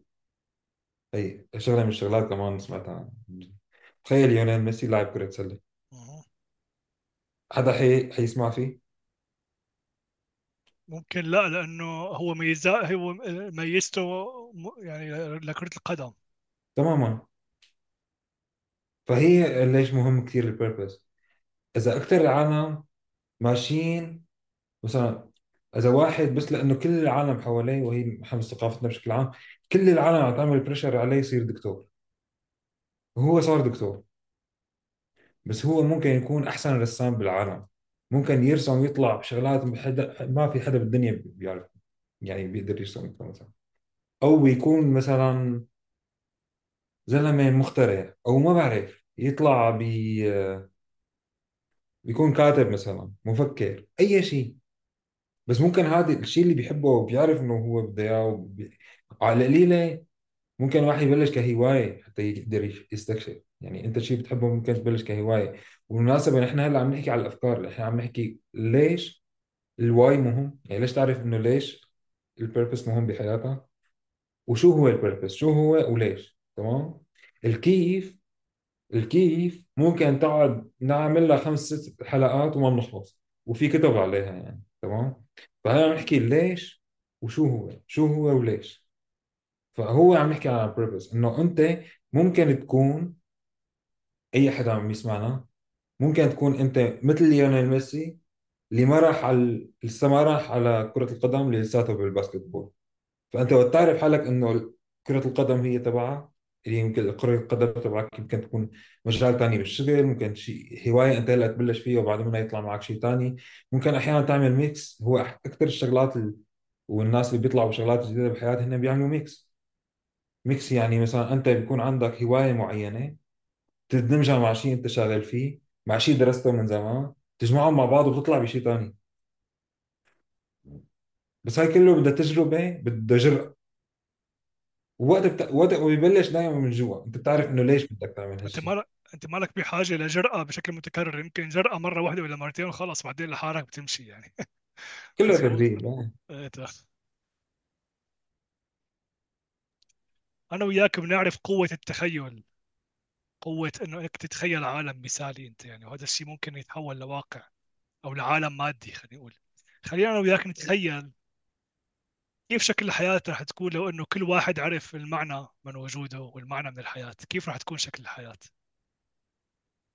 هي شغلة من الشغلات كمان سمعتها عنها. تخيل ليونيل ميسي لاعب كرة سلة، مه. حدا حي... حيسمع فيه؟ ممكن لا، لانه هو ميزا هو ميزته م- يعني لكرة القدم. تماما. فهي ليش مهم كثير البيربس. إذا أكثر العالم ماشيين مثلا، إذا واحد بس لأنه كل العالم حواليه، وهي محل ثقافتنا بشكل عام، كل العالم عم تعمل بريشر عليه يصير دكتور، وهو صار دكتور. بس هو ممكن يكون أحسن رسام بالعالم، ممكن يرسم ويطلع بشغلات ما حدا ما في حدا بالدنيا بيعرف يعني بيقدر يرسم مثله مثلا، أو يكون مثلا زلمة مخترع، أو ما بعرف يطلع بي بيكون كاتب مثلا، مفكر، أي شيء. بس ممكن هذا الشيء اللي بيحبه وبيعرف إنه هو بده إياه وبي- على القليلة ممكن واحد يبلش كهواية حتى يقدر يستكشف. يعني أنت شيء بتحبه ممكن تبلش كهواية. وبالمناسبة نحن هلا عم نحكي على الأفكار، نحن عم نحكي ليش الواي مهم، يعني ليش تعرف إنه ليش البيربس مهم بحياتك، وشو هو البيربس، شو هو وليش. تمام. الكيف الكيف ممكن تقعد نعمل لها خمس ست حلقات وما بنخلص، وفي كتب عليها يعني. تمام. فهلا عم نحكي ليش وشو هو، شو هو وليش. فهو عم نحكي عن purpose، انه انت ممكن تكون اي حدا عم يسمعنا، ممكن تكون انت مثل ليونيل ميسي اللي ما راح على لسه ما راح على كرة القدم، اللي لساته بالباسكتبول. فانت وقت تعرف حالك انه كرة القدم هي تبعك، اللي يمكن كرة القدم تبعك يمكن تكون مجال تاني بالشغل، ممكن شيء هواية انت هلا تبلش فيه وبعد منها يطلع معك شيء تاني. ممكن احيانا تعمل ميكس. هو أح- اكثر الشغلات ال... والناس اللي بيطلعوا بشغلات جديدة بحياتهم هن بيعملوا ميكس. ميكس يعني مثلا انت بيكون عندك هواية معينة تدمجها مع شيء انت شغال فيه، مع شيء درسته من زمان، تجمعهم مع بعض وبتطلع بشيء تاني. بس هاي كله بدها تجربة، بدها جرأة، ووقت بت... وقت وبيبلش دائما من جوا. انت بتعرف انه ليش بدك تعمل انت هالشيء. مالك انت مالك بحاجه لجرأه بشكل متكرر، يمكن جرأه مره واحده ولا مرتين وخلاص، بعدين لحالك بتمشي يعني. كله مزبوط. تدريب. آه. إيه تخ- انا وياك بنعرف قوه التخيل، قوه انه انك تتخيل عالم مثالي انت يعني، وهذا الشيء ممكن يتحول لواقع او لعالم مادي. خلينا نقول خلينا انا وياك نتخيل كيف شكل الحياه رح تكون لو انه كل واحد عرف المعنى من وجوده والمعنى من الحياه، كيف رح تكون شكل الحياه.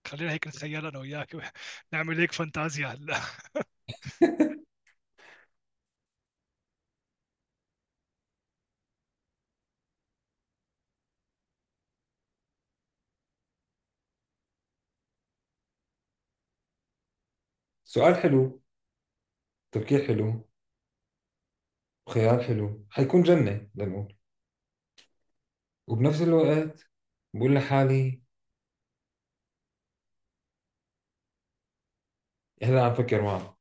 خلينا هيك نتخيل انا وياك، نعمل هيك فانتازيا هلا. سؤال حلو، تفكير حلو، خيال حلو، حيكون جنة لنقول. وبنفس الوقت بقول لحالي هلا عم فكر معه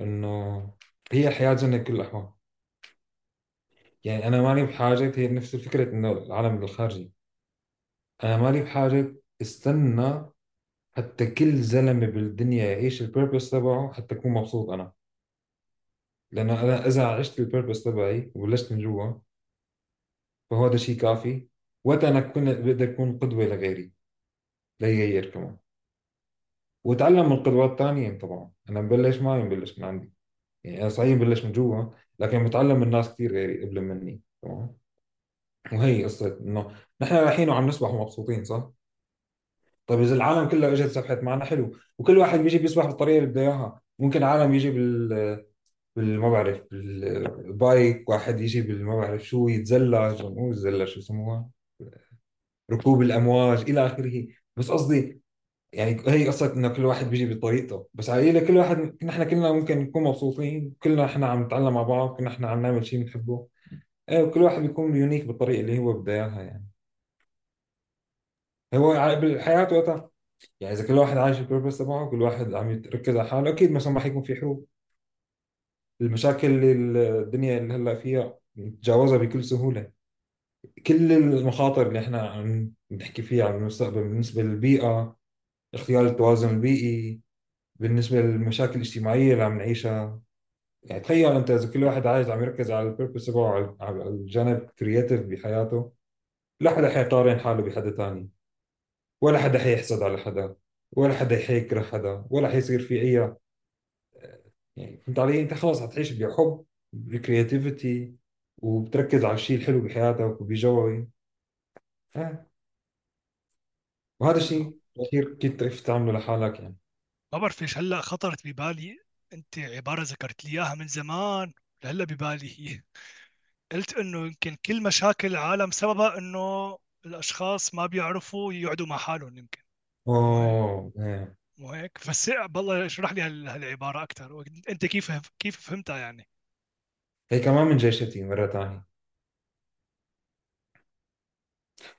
انه هي الحياة جنة بكل الأحوال. يعني أنا ماني بحاجة، هي نفس الفكرة إنه العالم الخارجي، أنا مالي بحاجة استنى حتى كل زلمة بالدنيا يعيش البيربس تبعه حتى أكون مبسوط أنا. لأنه أنا إذا عشت البيربس تبعي وبلشت من جوا فهو هذا شيء كافي، وقت أنا كنا بقدر أكون قدوة لغيري ليغير كمان وأتعلم من قدوات تانيين. طبعا أنا ببلش معي، ببلش من عندي، يعني أنا صحيح ببلش من جوا لكن بتعلم من ناس كثير غيري قبل مني. تمام، وهي قصة إنه نحن رايحين وعم نسبح ومبسوطين، صح؟ طيب إذا العالم كلها إجت سبحت معنا، حلو، وكل واحد بيجي بيسبح بالطريقة اللي بده إياها. ممكن عالم يجي بال بال ما بعرف بالبايك، واحد يجي بال ما بعرف شو، يتزلج، مو يتزلج، شو يسموها، ركوب الأمواج إلى آخره. بس قصدي يعني هي قصة إنه كل واحد بيجي بطريقته، بس على العيلة كل واحد، نحن كلنا ممكن نكون مبسوطين، كلنا نحن عم نتعلم مع بعض، كلنا نحن عم نعمل شيء بنحبه، ايه، وكل واحد بيكون يونيك بالطريقة اللي هو بده اياها. يعني هو ع- بالحياة وقتها، يعني إذا كل واحد عايش البيربس تبعه، كل واحد عم يركز على حاله، أكيد مثلا ما حيكون في حروب. المشاكل اللي الدنيا اللي هلا فيها نتجاوزها بكل سهولة، كل المخاطر اللي احنا عم نحكي فيها عن المستقبل بالنسبة للبيئة، اختيار التوازن البيئي، بالنسبة للمشاكل الاجتماعية اللي عم نعيشها. يعني تخيل أنت إذا كل واحد عايز عم يركز على البيربس تبعه، على على الجانب كرياتيف بحياته، لا حدا حيقارن حاله بحدا تاني، ولا حدا حيحسد على حدا، ولا حدا حيكره حدا، ولا حيصير في أي، يعني فهمت علي؟ أنت خلاص حتعيش بحب، بكرياتيفيتي، وبتركز على الشيء الحلو بحياتك وبجوي. آه. وهذا الشيء الأخير كيف تعرف تعمله لحالك. يعني ما بعرفش، هلا خطرت ببالي انت عباره ذكرت لي اياها من زمان لهلا ببالي هي. قلت انه يمكن كل مشاكل العالم سببها انه الاشخاص ما بيعرفوا يقعدوا مع حالهم، يمكن مو هيك؟ أوه إيه. مو هيك فصعب والله. اشرح لي هال- هالعباره اكثر، انت كيف كيف فهمتها يعني؟ هي كمان من جيشتي مرة تانية،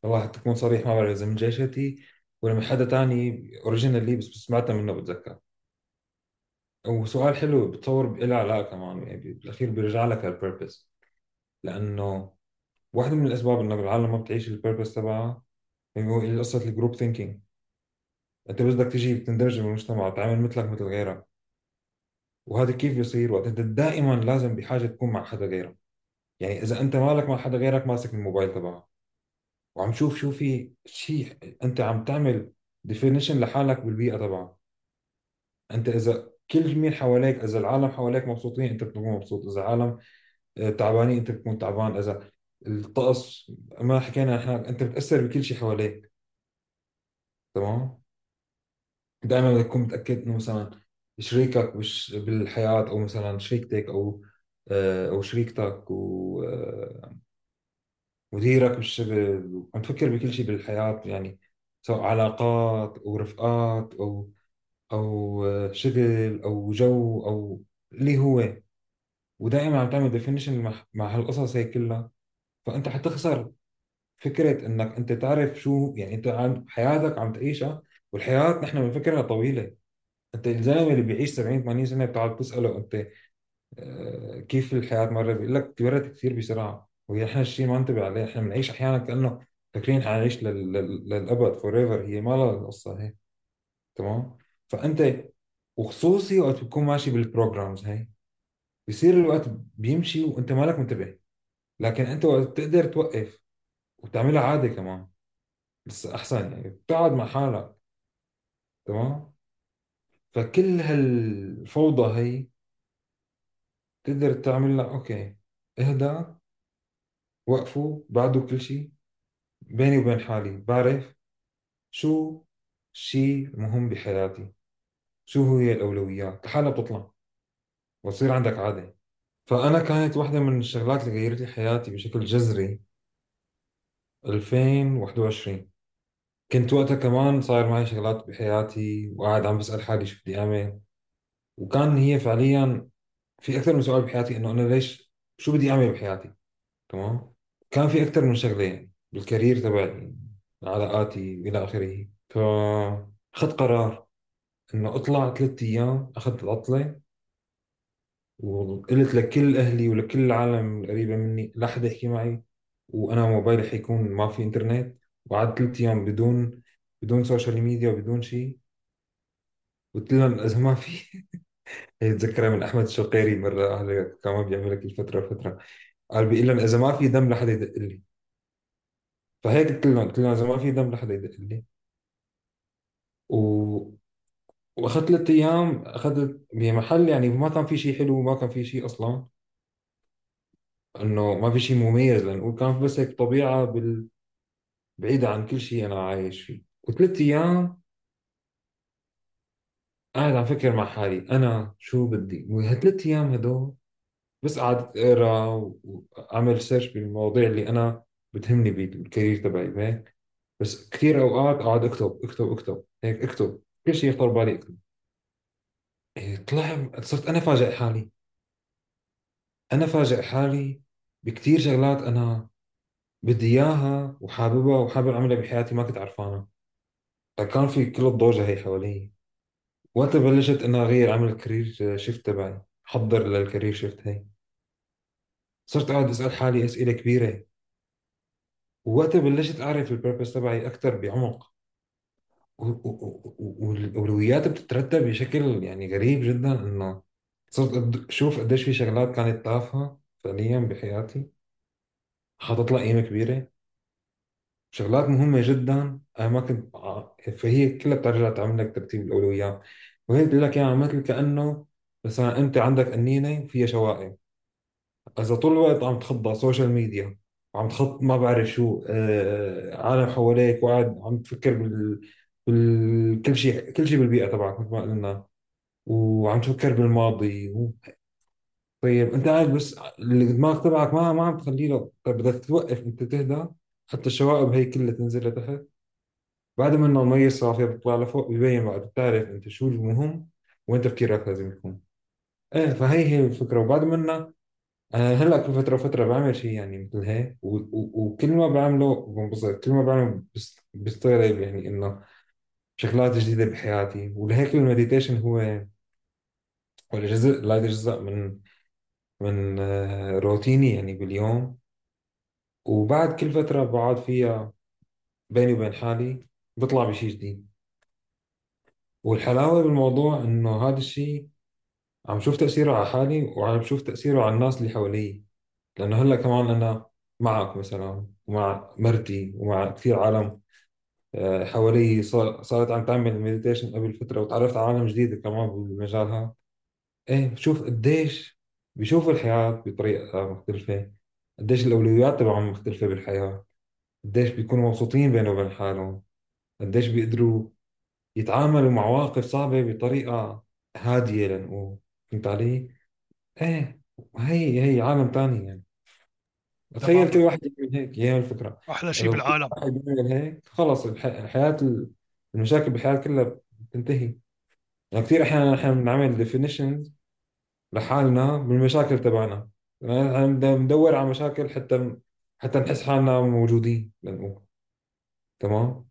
والله حتى أكون صريح، ما بعرف إذا من جيشتي ولا من حدا تاني اوريجينالي، بس بس سمعتها منه بتذكر. وسؤال حلو، بتصور إلها علاقة كمان، يعني بالأخير بيرجع لك البيربس، لأنه واحدة من الأسباب إنه العالم ما بتعيش البيربس تبعها هي قصة الجروب ثينكينج. أنت بس بدك تجي بتندمج بالمجتمع، تعمل مثلك مثل غيرك، وهذا كيف بيصير وقت أنت دائما لازم بحاجة تكون مع حدا غيرك. يعني إذا أنت مالك مع حدا غيرك، ماسك الموبايل تبعك وعم تشوف شو في شيء، أنت عم تعمل ديفينيشن لحالك بالبيئة تبعك. أنت إذا كل مين حواليك، إذا العالم حواليك مبسوطين أنت بتكون مبسوط، إذا العالم تعبانين انت بتكون تعبان، اذا الطقس، ما حكينا احنا، انت بتاثر بكل شيء حواليك. تمام، دائما بدك تكون متاكد انه مثلا شريكك بش- بالحياه، او مثلا شريكتك، او آه، او شريكتك، ومديرك بالشغل، عم تفكر بكل شيء بالحياه، يعني سواء علاقات او رفقات او او آه، شغل او جو او اللي هو، ودائما عم تعمل ديفينيشن مع مع هالقصص هي كلها. فانت حتخسر فكرة انك انت تعرف شو، يعني انت عم حياتك عم تعيشها، والحياة نحن بنفكرها طويلة. انت الزلمة اللي بيعيش سبعين ثمانين سنة بتقعد تسأله انت آه، كيف الحياة مرة، بيقول لك مرت كثير بسرعة. وهي نحن الشيء ما ننتبه عليه، نحن بنعيش احيانا كأنه فاكرين حنعيش لل... لل... للأبد، فوريفر، هي ما لها القصة هي. تمام، فانت وخصوصي وقت بتكون ماشي بالبروجرامز هي، بيصير الوقت بيمشي وانت مالك منتبه، لكن انت وقت بتقدر توقف وتعملها عادة كمان، بس احسن يعني بتقعد مع حالك. تمام، فكل هالفوضى هي تقدر تعمل لها اوكي، اهدى، وقفوا، بعده كل شيء بيني وبين حالي، بعرف شو الشيء المهم بحياتي، شو هي الاولويات، لحالها بتطلع وتصير عندك عادة. فانا كانت واحدة من الشغلات اللي غيرت لي حياتي بشكل جذري ألفين وواحد وعشرين. كنت وقتها كمان صاير معي شغلات بحياتي، وقاعد عم بسأل حالي شو بدي أعمل، وكان هي فعليا في أكثر من سؤال بحياتي، إنه أنا ليش، شو بدي أعمل بحياتي. تمام، كان في أكثر من شغلة، يعني بالكارير تبعي، علاقاتي، وإلى آخره. فأخذت قرار إنه أطلع ثلاثة أيام، أخذت عطلة وقلت لكل أهلي ولكل العالم القريبة مني، لا حدا يحكي معي، وأنا موبايلي حيكون ما في إنترنت. وقعدت ثلاثة أيام بدون بدون سوشيال ميديا وبدون شيء، قلت لهم إذا ما في هي تذكرها من احمد الشقيري مره، اهله كمان بيعمل لك الفتره فتره، قال بيقول لهم اذا ما في دم لحدا يدق لي، فهيك قلت لهم قلت لهم اذا ما في دم لحدا يدق لي. و... واخذت ثلاث ايام، اخذت بمحل يعني ما كان في شيء حلو، ما كان في شيء اصلا، انه ما في شيء مميز لنقول، كان بس هيك طبيعه بال... بعيده عن كل شيء انا عايش فيه. وثلاث ايام قاعد عم فكر مع حالي انا شو بدي. وهالثلاث ايام هدول بس قعدت اقرا و- واعمل سيرش بالمواضيع اللي انا بتهمني بالكارير تبعي هيك. بس كثير اوقات اقعد اكتب اكتب اكتب هيك، اكتب كل شيء يخطر بالي اكتب. إيه، طلع صرت انا فاجئ حالي، انا فاجئ حالي بكثير شغلات انا بدي اياها وحاببها وحابب اعملها بحياتي، ما كنت عرفانها. كان في كل الضوجه هي حوالي. وقتها بلشت انا اغير، اعمل كارير شيفت تبعي، حضر للكارير شيفت هي. صرت قاعد اسال حالي اسئله كبيره، ووقتها بلشت اعرف البيربس تبعي اكثر بعمق، و- و- و- والاولويات بتترتب بشكل يعني غريب جدا. انه صرت أد- شوف قديش في شغلات كانت تافهه فعليا بحياتي حاطط لها قيمه كبيره، شغلات مهمه جدا انا ما كنت ع- فهي كلها بترجع تعمل لك ترتيب الاولويات. وهي بتقول لك يعني مثل كانه مثلا انت عندك قنينه فيها شوائب، اذا طول الوقت عم تخضع سوشيال ميديا وعم تخط ما بعرف شو، آه، عالم حواليك، وقاعد عم تفكر بال... بال... كل شيء كل شيء بالبيئه تبعك مثل ما قلنا، وعم تفكر بالماضي و... طيب انت قاعد بس الدماغ تبعك ما ما عم تخليه له. طيب بدك توقف انت تهدى حتى الشوائب هي كلها تنزل لتحت، بعد ما انه المي الصافيه بتطلع لفوق ببين بعد، بتعرف انت شو المهم وين تفكيرك لازم يكون. ايه فهي هي الفكره. وبعد ما أنا هلا كل فترة وفترة بعمل شيء يعني مثل هيك، و- و- وكل ما بعمله بنبسط، كل ما بعمله بس- بستغرب يعني إنه شغلات جديدة بحياتي. ولهيك المديتيشن هو ولا جزء لا يتجزأ من من آه، روتيني يعني باليوم. وبعد كل فترة بقعد فيها بيني وبين حالي بطلع بشيء جديد. والحلاوة بالموضوع إنه هذا الشيء عم شوف تأثيره على حالي وعم بشوف تأثيره على الناس اللي حوالي، لأنه هلا كمان أنا معك مثلا ومع مرتي ومع كثير عالم آه، حوالي، صار- صارت عم تعمل مديتيشن قبل فترة، وتعرفت على عالم جديدة كمان بالمجال هذا. إيه بشوف قديش بيشوفوا الحياة بطريقة مختلفة، قديش الأولويات تبعهم مختلفة بالحياة، قديش بيكونوا مبسوطين بينهم وبين حالهم، قديش بيقدروا يتعاملوا مع مواقف صعبة بطريقة هادية لنقول. فهمت علي؟ ايه هي هي عالم تاني يعني. تخيل كل طبعا واحد يعمل هيك، هي الفكرة، احلى شيء لو كل بالعالم. واحد يعمل هيك خلص الح- الحياة ال- المشاكل بالحياة كلها بتنتهي. يعني كثير أحيانا نحن بنعمل definitions لحالنا بالمشاكل تبعنا، يعني نحن بن- بندور على مشاكل حتى حتى نحس حالنا موجودين لنقول. تمام؟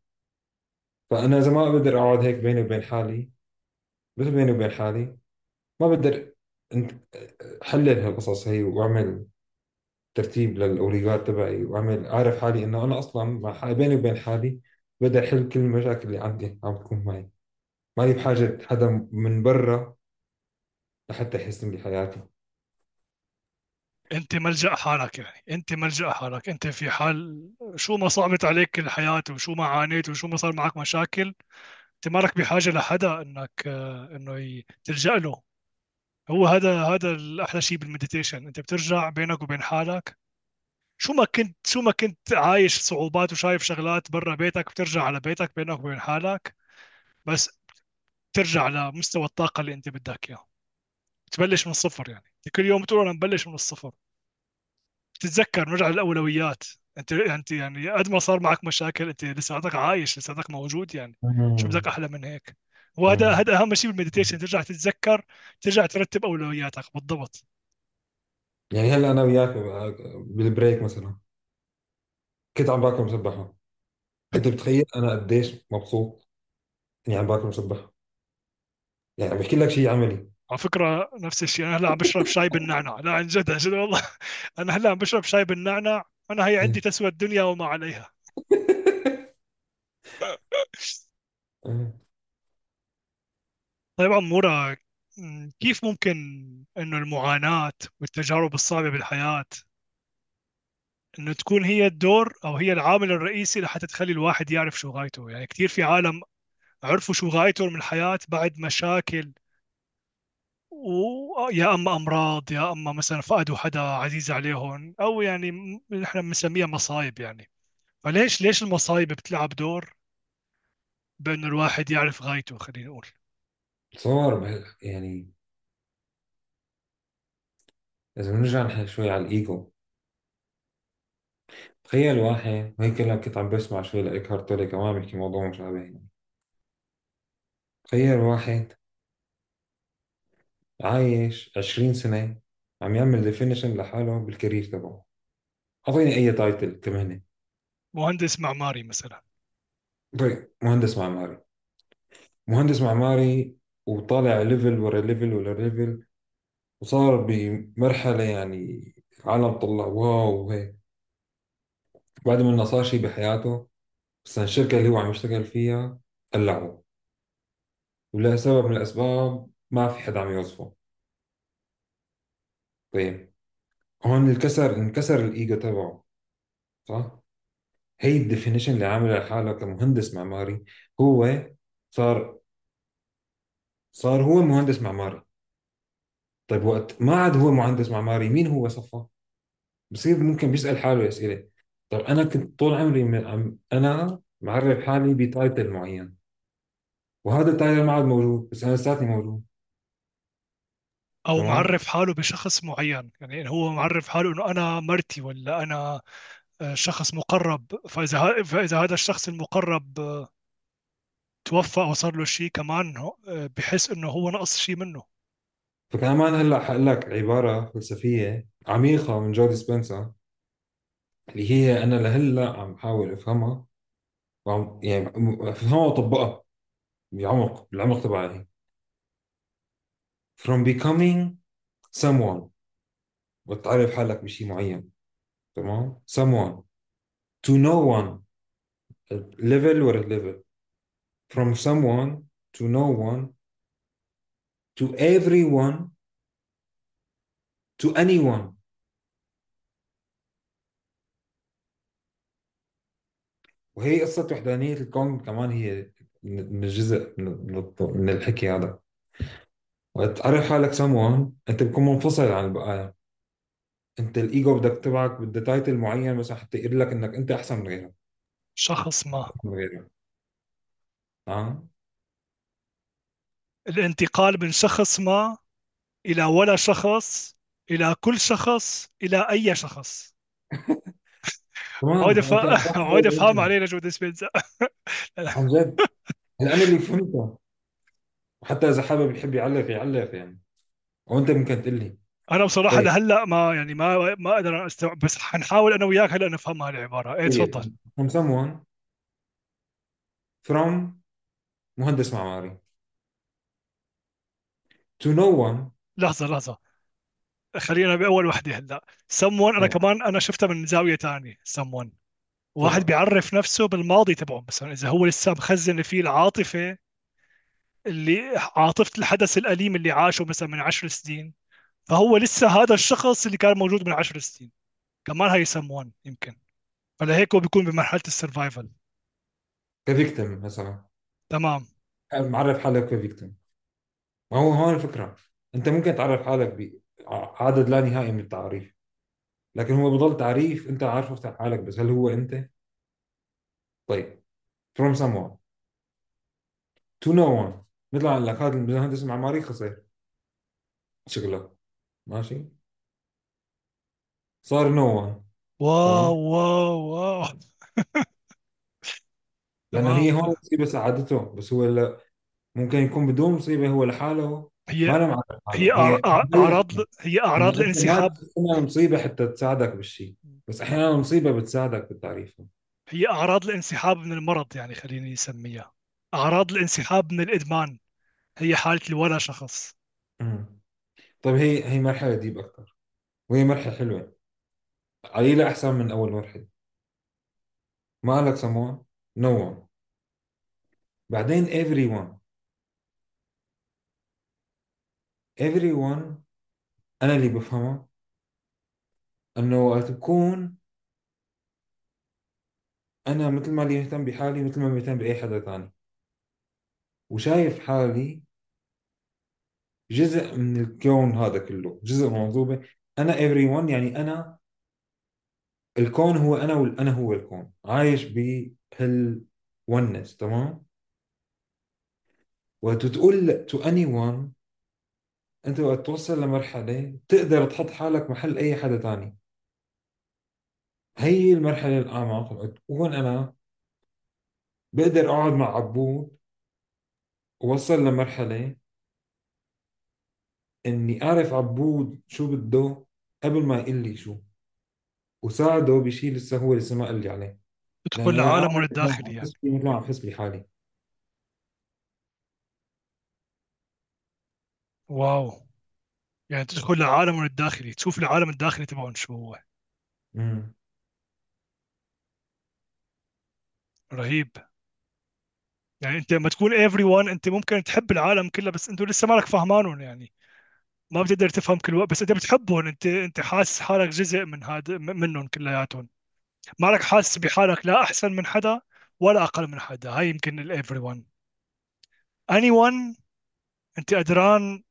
فأنا إذا ما بقدر أقعد هيك بيني وبين حالي، بس بيني وبين حالي ما بقدر أنت أحلل هالقصص هي وأعمل ترتيب للأولويات تبعي، وأعمل أعرف حالي إنه أنا أصلا مع حالي بيني وبين حالي بقدر أحل كل المشاكل اللي عندي عم تكون معي، مالي بحاجة حدا من برا لحتى يحسن لي حياتي. انت ملجأ حالك، يعني انت ملجأ حالك. انت في حال شو ما صعبت عليك الحياة وشو ما عانيت وشو ما صار معك مشاكل، انت مالك بحاجة لحدا انك آه، انه ي- تلجأ له. هو هذا هذا الاحلى شيء بالمديتيشن، انت بترجع بينك وبين حالك. شو ما كنت شو ما كنت عايش صعوبات وشايف شغلات برا بيتك، بترجع على بيتك بينك وبين حالك، بس ترجع لمستوى الطاقة اللي انت بدك اياه. تبلش من الصفر، يعني انت كل يوم بتقول انا ببلش من الصفر. تتذكر نرجع للاولويات. انت انت يعني قد ما صار معك مشاكل انت لساتك عايش، لساتك موجود، يعني شو بدك مم. احلى من هيك؟ وهذا مم. هذا اهم شيء بالمديتيشن، ترجع تتذكر، ترجع ترتب اولوياتك. بالضبط. يعني هلا أنا وياك بالبريك مثلا كنت عم باكل مسبحة، أنت بتخيل أنا قديش مبسوط إني عم باكل مسبحة، يعني عم بحكي لك شيء عملي. على فكرة نفس الشيء، أنا هلا عم بشرب شاي بالنعناع. لا عن جد عن جد والله أنا هلا عم بشرب شاي بالنعناع. أنا هي عندي تسوى الدنيا وما عليها. طيب عمورة، مم، كيف ممكن انه المعاناة والتجارب الصعبة بالحياة انه تكون هي الدور او هي العامل الرئيسي لحتى تخلي الواحد يعرف شو غايته؟ يعني كثير في عالم عرفوا شو غايته من الحياة بعد مشاكل، ويا اما امراض، يا اما مثلا فقدوا حدا عزيز عليهم، او يعني م- نحن بنسميها مصايب يعني. فليش ليش المصايب بتلعب دور بانه الواحد يعرف غايته؟ خلينا نقول بتصور بح- يعني إذا بنرجع نحكي شوي على الإيجو، تخيل واحد، وهي كلها كنت عم بسمع شوي لإيكهارت تولي كمان بيحكي موضوع مشابه يعني. تخيل واحد عايش عشرين سنة عم يعمل ديفينيشن لحاله بالكارير تبعه، أعطيني أي تايتل كمهنة، مهندس معماري مثلا. طيب مهندس معماري، مهندس معماري وطالع ليفل ورا ليفل ورا ليفل، وصار بمرحلة يعني العالم طلع واو هيك، بعد ما صار شيء بحياته، بس الشركة اللي هو عم يشتغل فيها قلعوه ولسبب من الأسباب ما في حدا عم يوظفه. طيب هون الكسر انكسر الإيجو تبعه، صح؟ هي الديفينيشن اللي عامله لحاله كمهندس معماري، هو صار صار هو مهندس معماري. طيب وقت ما عاد هو مهندس معماري، مين هو صفى؟ بصير ممكن بيسأل حاله أسئلة. طب أنا كنت طول عمري م... عم... أنا معرف حالي بتايتل معين، وهذا التايتل ما عاد موجود، بس أنا لساتني موجود، او تمام؟ معرف حاله بشخص معين، يعني هو معرف حاله انه انا مرتي، ولا انا آه، شخص مقرب. فاذا ه- فاذا هذا الشخص المقرب آه، توفى او صار له شيء كمان، هو- آه، بحس انه هو نقص شيء منه. فكمان هلا حقول لك عبارة فلسفية عميقة من جودي سبنسر، اللي هي أنا لهلا عم بحاول أفهمها، وعم يعني أفهمها وأطبقها بعمق بالعمق تبعي. From becoming someone، وتعرف حالك بشيء معين، تمام؟ someone to no one، level ورا level، from someone to no one to everyone to anyone. وهي قصة وحدانية الكون كمان، هي من من الجزء من من من الحكي هذا. وقت تعرف حالك someone، انت بتكون منفصل عن البقايا. انت الايجو بدك تبعك بده تايتل معين بس حتى يقول لك انك انت احسن من غيرك، شخص ما من غيرك. اه الانتقال من شخص ما إلى ولا شخص إلى كل شخص إلى أي شخص. عود تمام. ف... انت عم عود تحكي أفهم علينا جودة سبينزا. عن جد هلا انا اللي فهمته، وحتى اذا حابب يحب يعلق يعلق يعني، وانت ممكن تقول لي أنا بصراحة طيب لهلا ما يعني ما ما أقدر أستوعب، بس حنحاول أنا وياك هلا نفهم هالعبارة. إيه تفضل. طيب. from someone from مهندس معماري to no one. لحظة لحظة، خلينا بأول وحدة هلا. someone أنا تمام كمان أنا شفتها من زاوية تانية. someone واحد تفضل. بيعرف نفسه بالماضي تبعه، مثلا إذا هو لسه مخزن فيه العاطفة، اللي عاطفة الحدث الأليم اللي عاشه مثلا من عشر سنين، فهو لسه هذا الشخص اللي كان موجود من عشر سنين كمان، هي سموان يمكن. فلهيك هو بيكون بمرحلة السرفايفل. كفيكتم مثلا، تمام معرف حالك كفيكتم. ما هو هون الفكرة، انت ممكن تعرف حالك بعدد لا نهائي من التعريف، لكن هو بضل تعريف انت عارفه حالك، بس هل هو انت؟ طيب from someone to no one، مثل ما قال لك هذا المهندس المعماري خسر شغله، ماشي، صار no one، واو تمام؟ واو واو لانه تمام. هي هون المصيبه ساعدته، بس هو لا، ممكن يكون بدون مصيبه، هو لحاله هي ما له معنى هي حاله. أع- هي أع- أعراض هي أعراض انه انت ما الانسحاب، تستنى المصيبه حتى تساعدك بالشيء، بس احيانا المصيبه بتساعدك بالتعريف. هي أعراض الانسحاب من المرض، يعني خليني أسميها أعراض الانسحاب من الإدمان، هي حالة الولا شخص. أمم. طيب هي هي مرحله ديب اكثر، وهي مرحله حلوه قليله احسن من اول مرحله. ما قالك someone no one، بعدين everyone. everyone أنا اللي بفهمه أنه تكون أنا مثل ما لي يهتم بحالي مثل ما بيهتم بأي حدا تاني، وشايف حالي جزء من الكون هذا كله، جزء من منظومة. أنا everyone يعني أنا الكون هو أنا والأنا هو الكون، عايش بهالونس. تمام؟ وتقول to anyone أنت وقت توصل لمرحلة تقدر تحط حالك محل أي حدا تاني. هي المرحلة الأعمق وقت أكون أنا بقدر أقعد مع عبود ووصل لمرحلة إني أعرف عبود شو بده قبل ما يقول لي شو، وساعده بشيء لسه هو لسه ما قال لي عليه، تدخل لأنه أنا لعالمه أعرف مثل ما عم الداخلي يعني. بحس بي- مثل ما عم بحس بحالي. واو، يعني تدخل لعالمه الداخلي، تشوف العالم الداخلي تبعهم شو هو. امم رهيب. يعني انت لما تكون everyone انت ممكن تحب العالم كله، بس انت لسه مالك فهمانهم، يعني ما بتقدر تفهم كل وقت، بس انت بتحبهم، انت انت حاسس حالك جزء من هاد م- منهم كلياتهم، مالك حاسس بحالك لا احسن من حدا ولا اقل من حدا. هاي يمكن ال everyone anyone. انت قدران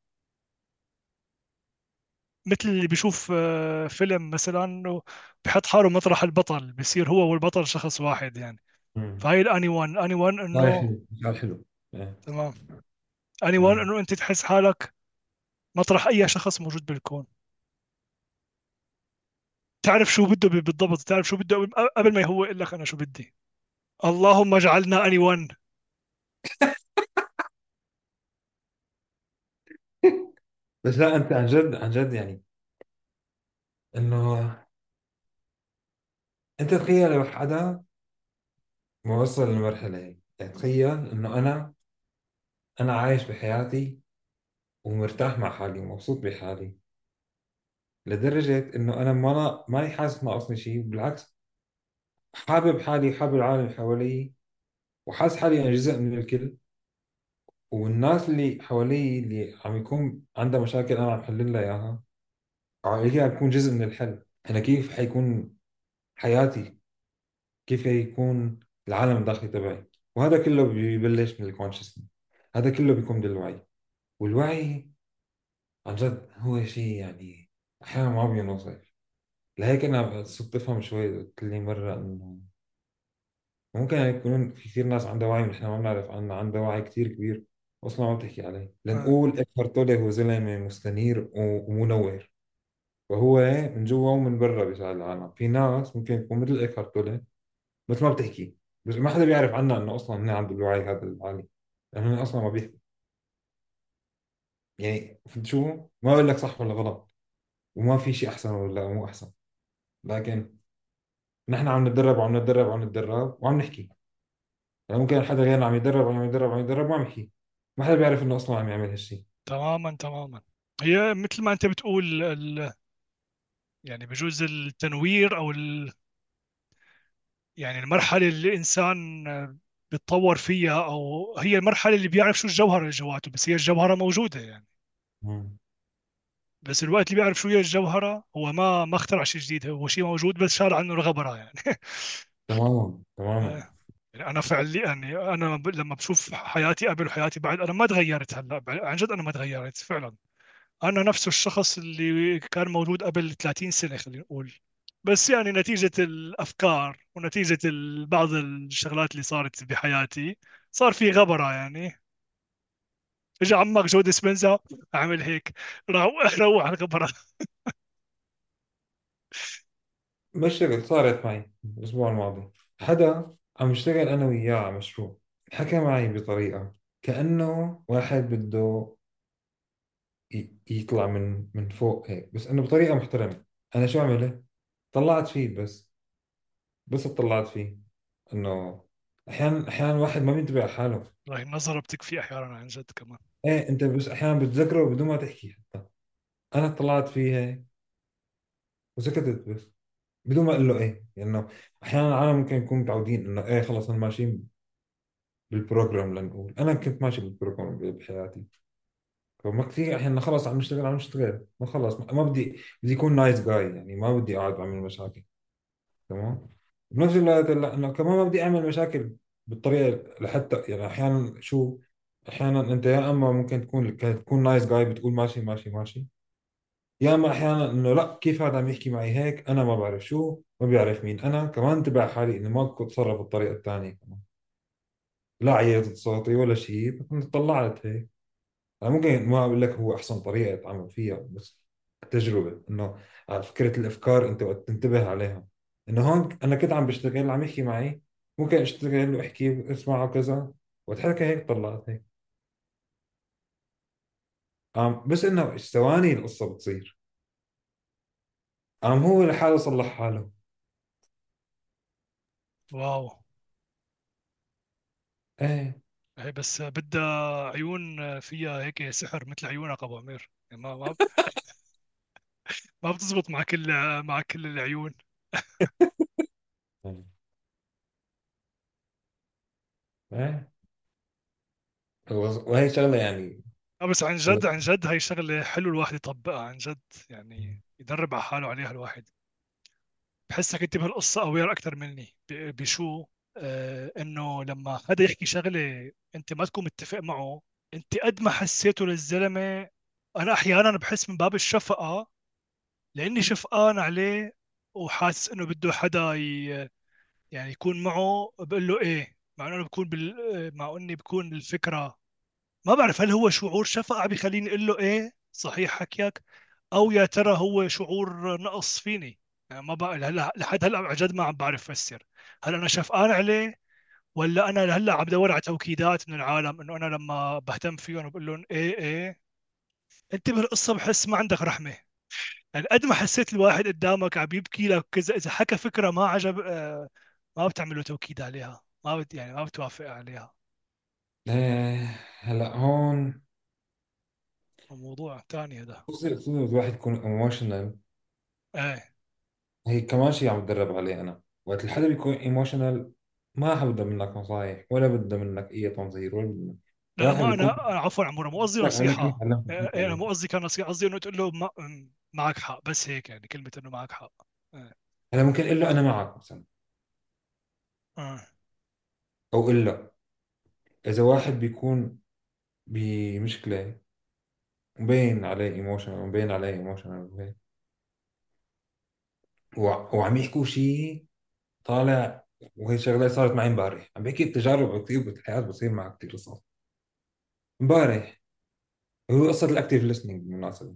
مثل اللي بيشوف آه، فيلم مثلا، انه بحط حاله مطرح البطل، بيصير هو والبطل شخص واحد يعني. امم فهاي الاني وان اني وان هاي انه حلو، هاي حلو. إيه. تمام، اني وان امم انه انت تحس حالك مطرح اي شخص موجود بالكون، تعرف شو بده ب- بالضبط، تعرف شو بده قبل قبل ما هو يقول لك انا شو بدي. اللهم اجعلنا اني وان. بس لا، أنت عن جد عن جد يعني إنه أنت تخيل لو حدا ما وصل للمرحلة هي، يعني تخيل إنه أنا أنا عايش بحياتي ومرتاح مع حالي ومبسوط بحالي لدرجة إنه أنا ما ماني حاسس ناقصني شيء، بالعكس حابب حالي وحابب العالم اللي حوالي، وحاسس حالي أنا جزء من الكل، والناس اللي حوالي اللي عم يكون عندها مشاكل أنا عم حل لها إياها، هي عم بكون جزء من الحل. أنا كيف حيكون حياتي، كيف يكون العالم الداخلي تبعي، وهذا كله بيبلش من الكونشسنس، هذا كله بيكون من الوعي. والوعي عن جد هو شيء يعني أحيانا ما بينوصف. لهيك أنا صرت أفهم شوي، قلت لي مرة إنه ممكن يكون في كثير ناس عندها وعي ونحن ما بنعرف عنه، عندها وعي كثير كبير أصلا ما بتحكي عليه. آه. لنقول إكهارت تولي هو زلمة مستنير و- ومنور، وهو من جوا ومن برا بيساعد العالم. في ناس ممكن يكون مثل إكهارت تولي بس ما بتحكي، بس ما حدا بيعرف عنها انه اصلا هن عنده الوعي هذا العالي، لانه هن اصلا ما بيحكي. يعني فهمت شو؟ ما بقول لك صح ولا غلط، وما في شيء احسن ولا مو احسن، لكن نحن عم نتدرب وعم نتدرب وعم نتدرب وعم نحكي. يعني ممكن حدا غيرنا عم يدرب وعم يدرب وعم يدرب وعم يحكي، ما حدا بيعرف انه اصلا عم يعمل هالشيء. تماما تماما. هي مثل ما انت بتقول ال... يعني بجوز التنوير او ال... يعني المرحله اللي الانسان آه، بيتطور فيها، او هي المرحله اللي بيعرف شو الجوهره اللي جواته، بس هي الجوهره موجوده يعني، مم. بس الوقت اللي بيعرف شو هي الجوهره هو ما ما اخترع شيء جديد، هو شيء موجود بس شال عنه الغبره يعني. تماما تماما. آه، يعني انا فعليا يعني انا ب- لما بشوف حياتي قبل وحياتي بعد، انا ما تغيرت هلا، بع- عن جد انا ما تغيرت فعلا، انا نفس الشخص اللي كان موجود قبل ثلاثين سنه خلينا نقول، بس يعني نتيجه الافكار ونتيجه ال- بعض الشغلات اللي صارت بحياتي صار في غبره يعني. اجى عمك جو ديسبنزا عمل هيك، روح روح الغبره. مشتغل صارت معي الاسبوع الماضي، حدا عم يشتغل انا وياه على مشروع، حكى معي بطريقه كانه واحد بده ي- يطلع من من فوق هيك، بس انه بطريقه محترمه. انا شو عملت؟ طلعت فيه، بس بس طلعت فيه انه احيانا احيانا الواحد ما بينتبه على حاله. والله النظره بتكفي احيانا عن جد كمان. ايه انت بس احيانا بتذكره بدون ما تحكي، حتى انا طلعت فيه هيك وسكتت بس بدون ما اقول له ايه، لانه احيانا العالم ممكن يكونوا متعودين انه ايه خلص انا ماشيين بالبروجرام. لنقول انا كنت ماشي بالبروجرام بحياتي، طب ما كتير احنا خلاص عم نشتغل عم نشتغل، ما خلص، ما ما بدي بدي اكون نايس جاي يعني، ما بدي اقعد بعمل مشاكل. تمام، بنفس الوقت هلا انه كمان ما بدي اعمل مشاكل بالطريقه، لحتى يعني احيانا شو، احيانا انت يا اما ممكن تكون تكون نايس جاي بتقول ماشي ماشي ماشي، يا اما احيانا انه لا كيف هذا عم يحكي معي هيك، انا ما بعرف شو، ما بيعرف مين انا، كمان تبع حالي انه ما كنت اتصرف بالطريقه الثانيه، كمان لا عيطت صوتي ولا شيء، كنت طلعت هيك. أنا ممكن ما أقول لك هو أحسن طريقة أتعامل فيها، بس التجربة إنه على فكرة الأفكار أنت وقت تنتبه عليها، إنه هون أنا كنت عم بشتغل عم يحكي معي، ممكن أشتغل وأحكي أسمعه كذا وأتحرك هيك، طلعت هيك. أم بس إنه ثواني القصة بتصير، أم هو لحاله صلح حاله. واو، إيه هي بس بدها عيون فيها هيك سحر مثل عيونك ابو عمير، يعني ما ما ما بتزبط مع كل مع كل العيون. إيه هو- وهي شغلة يعني. اه بس عن جد عن جد هاي شغله حلو الواحد يطبقها عن جد، يعني يدرب على حاله عليها الواحد. بحسك انت بهالقصه اوير اكثر مني. ب- بشو آه انه لما حدا يحكي شغله انت ما تكون متفق معه، انت قد ما حسيته للزلمه. انا احيانا بحس من باب الشفقه لاني شفقان عليه وحاسس انه بده حدا ي... يعني يكون معه، بقول له ايه، مع انه أنا بكون بال... مع اني بكون الفكره ما بعرف هل هو شعور شفقه عم يخليني اقول له ايه صحيح حكيك، او يا ترى هو شعور نقص فيني. يعني ما بقى هلا لحد هلا عن جد ما عم بعرف فسر، هل انا شفقان عليه ولا انا هلا عم بدور على توكيدات من العالم انه انا لما بهتم فيهم وبقول لهم ايه ايه انت بالقصه بحس ما عندك رحمه. يعني قد ما حسيت الواحد قدامك عم يبكي لك كذا، اذا حكى فكره ما عجب آه، ما بتعمل له توكيد عليها، ما بت يعني ما بتوافق عليها. إيه هلا هون موضوع تاني هذا. خصوصي خصوصي الواحد يكون ايموشنال، ايه هي كمان شيء عم بتدرب عليه انا. وقت الحدا بيكون ايموشنال ما حبدا منك نصايح، ولا بدها منك اي تنظير، ولا بدها، لا الواحد ما بيكون انا أنا عفوا عمور، مو قصدي لك انا كيف نصيحه. علمتك آه، آه، انا مو مثلا قصدي كان نصيحه، قصدي انه تقول له ما- أم، معك حق، بس هيك يعني كلمه انه معك حق. ايه هلا ممكن اقول له انا معك مثلا، اه او اقول له اذا واحد بيكون بمشكله مبين عليه ايموشنال، مبين عليه ايموشنال وعم يحكوا شيء طالع، وهي شغله صارت معي امبارح، عم بحكي بتجارب كثير بالحياه بتصير معك كثير قصص. امبارح هو قصه الاكتيف listening بالمناسبه،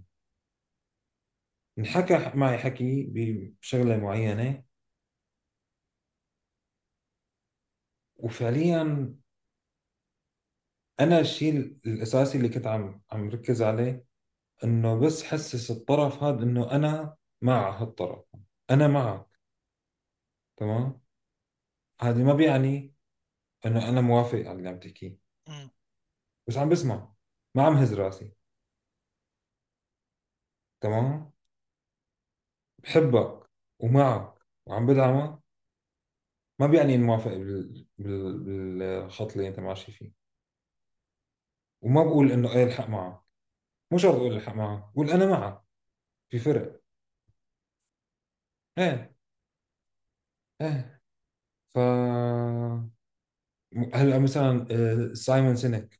انحكى معي حكي بشغله معينه، وفعليا انا الشيء ال- الاساسي اللي كنت عم عم ركز عليه انه بس حسس الطرف هذا انه انا مع هالطرف، انا معك. تمام، هذا ما بيعني انه انا موافق على اللي عم تحكيه، أم. بس عم بسمع، ما عم هز راسي. تمام، بحبك ومعك وعم بدعمك، ما بيعني اني موافق بال... بال... بالخط اللي انت ماشي فيه، وما بقول انه ايه الحق معك، مو شرط اقول الحق معك، قول انا معك، في فرق. ايه ايه ف هلا مثلا آه، سايمون سينيك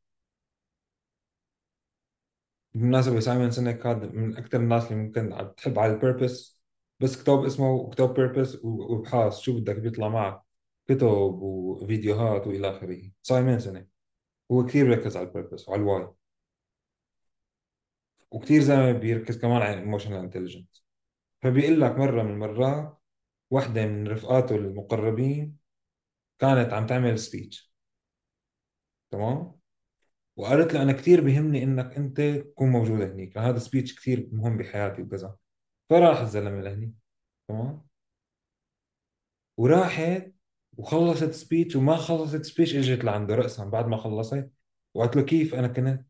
بالمناسبة، سايمون سينيك هذا من أكثر الناس اللي ممكن عم تحب على البيربس، بس كتاب اسمه وكتاب بيربس وابحاث شو بدك بيطلع معك، كتب وفيديوهات وإلى آخره. سايمون سينيك هو كثير بيركز على البيربس وعلى الواي، وكثير زلمة بيركز كمان على الايموشنال انتليجنس. فبيقول لك مرة من المرات واحدة من رفقاته المقربين كانت عم تعمل سبيتش، تمام، وقالت له انا كثير بيهمني انك انت تكون موجود هنيك، لأن هذا سبيتش كثير مهم بحياتي وكذا. فراح الزلمه لهني، تمام، وراحت وخلصت سبيتش، وما خلصت سبيتش اجت لعنده رأسا بعد ما خلصت، وقالت له كيف انا كنت.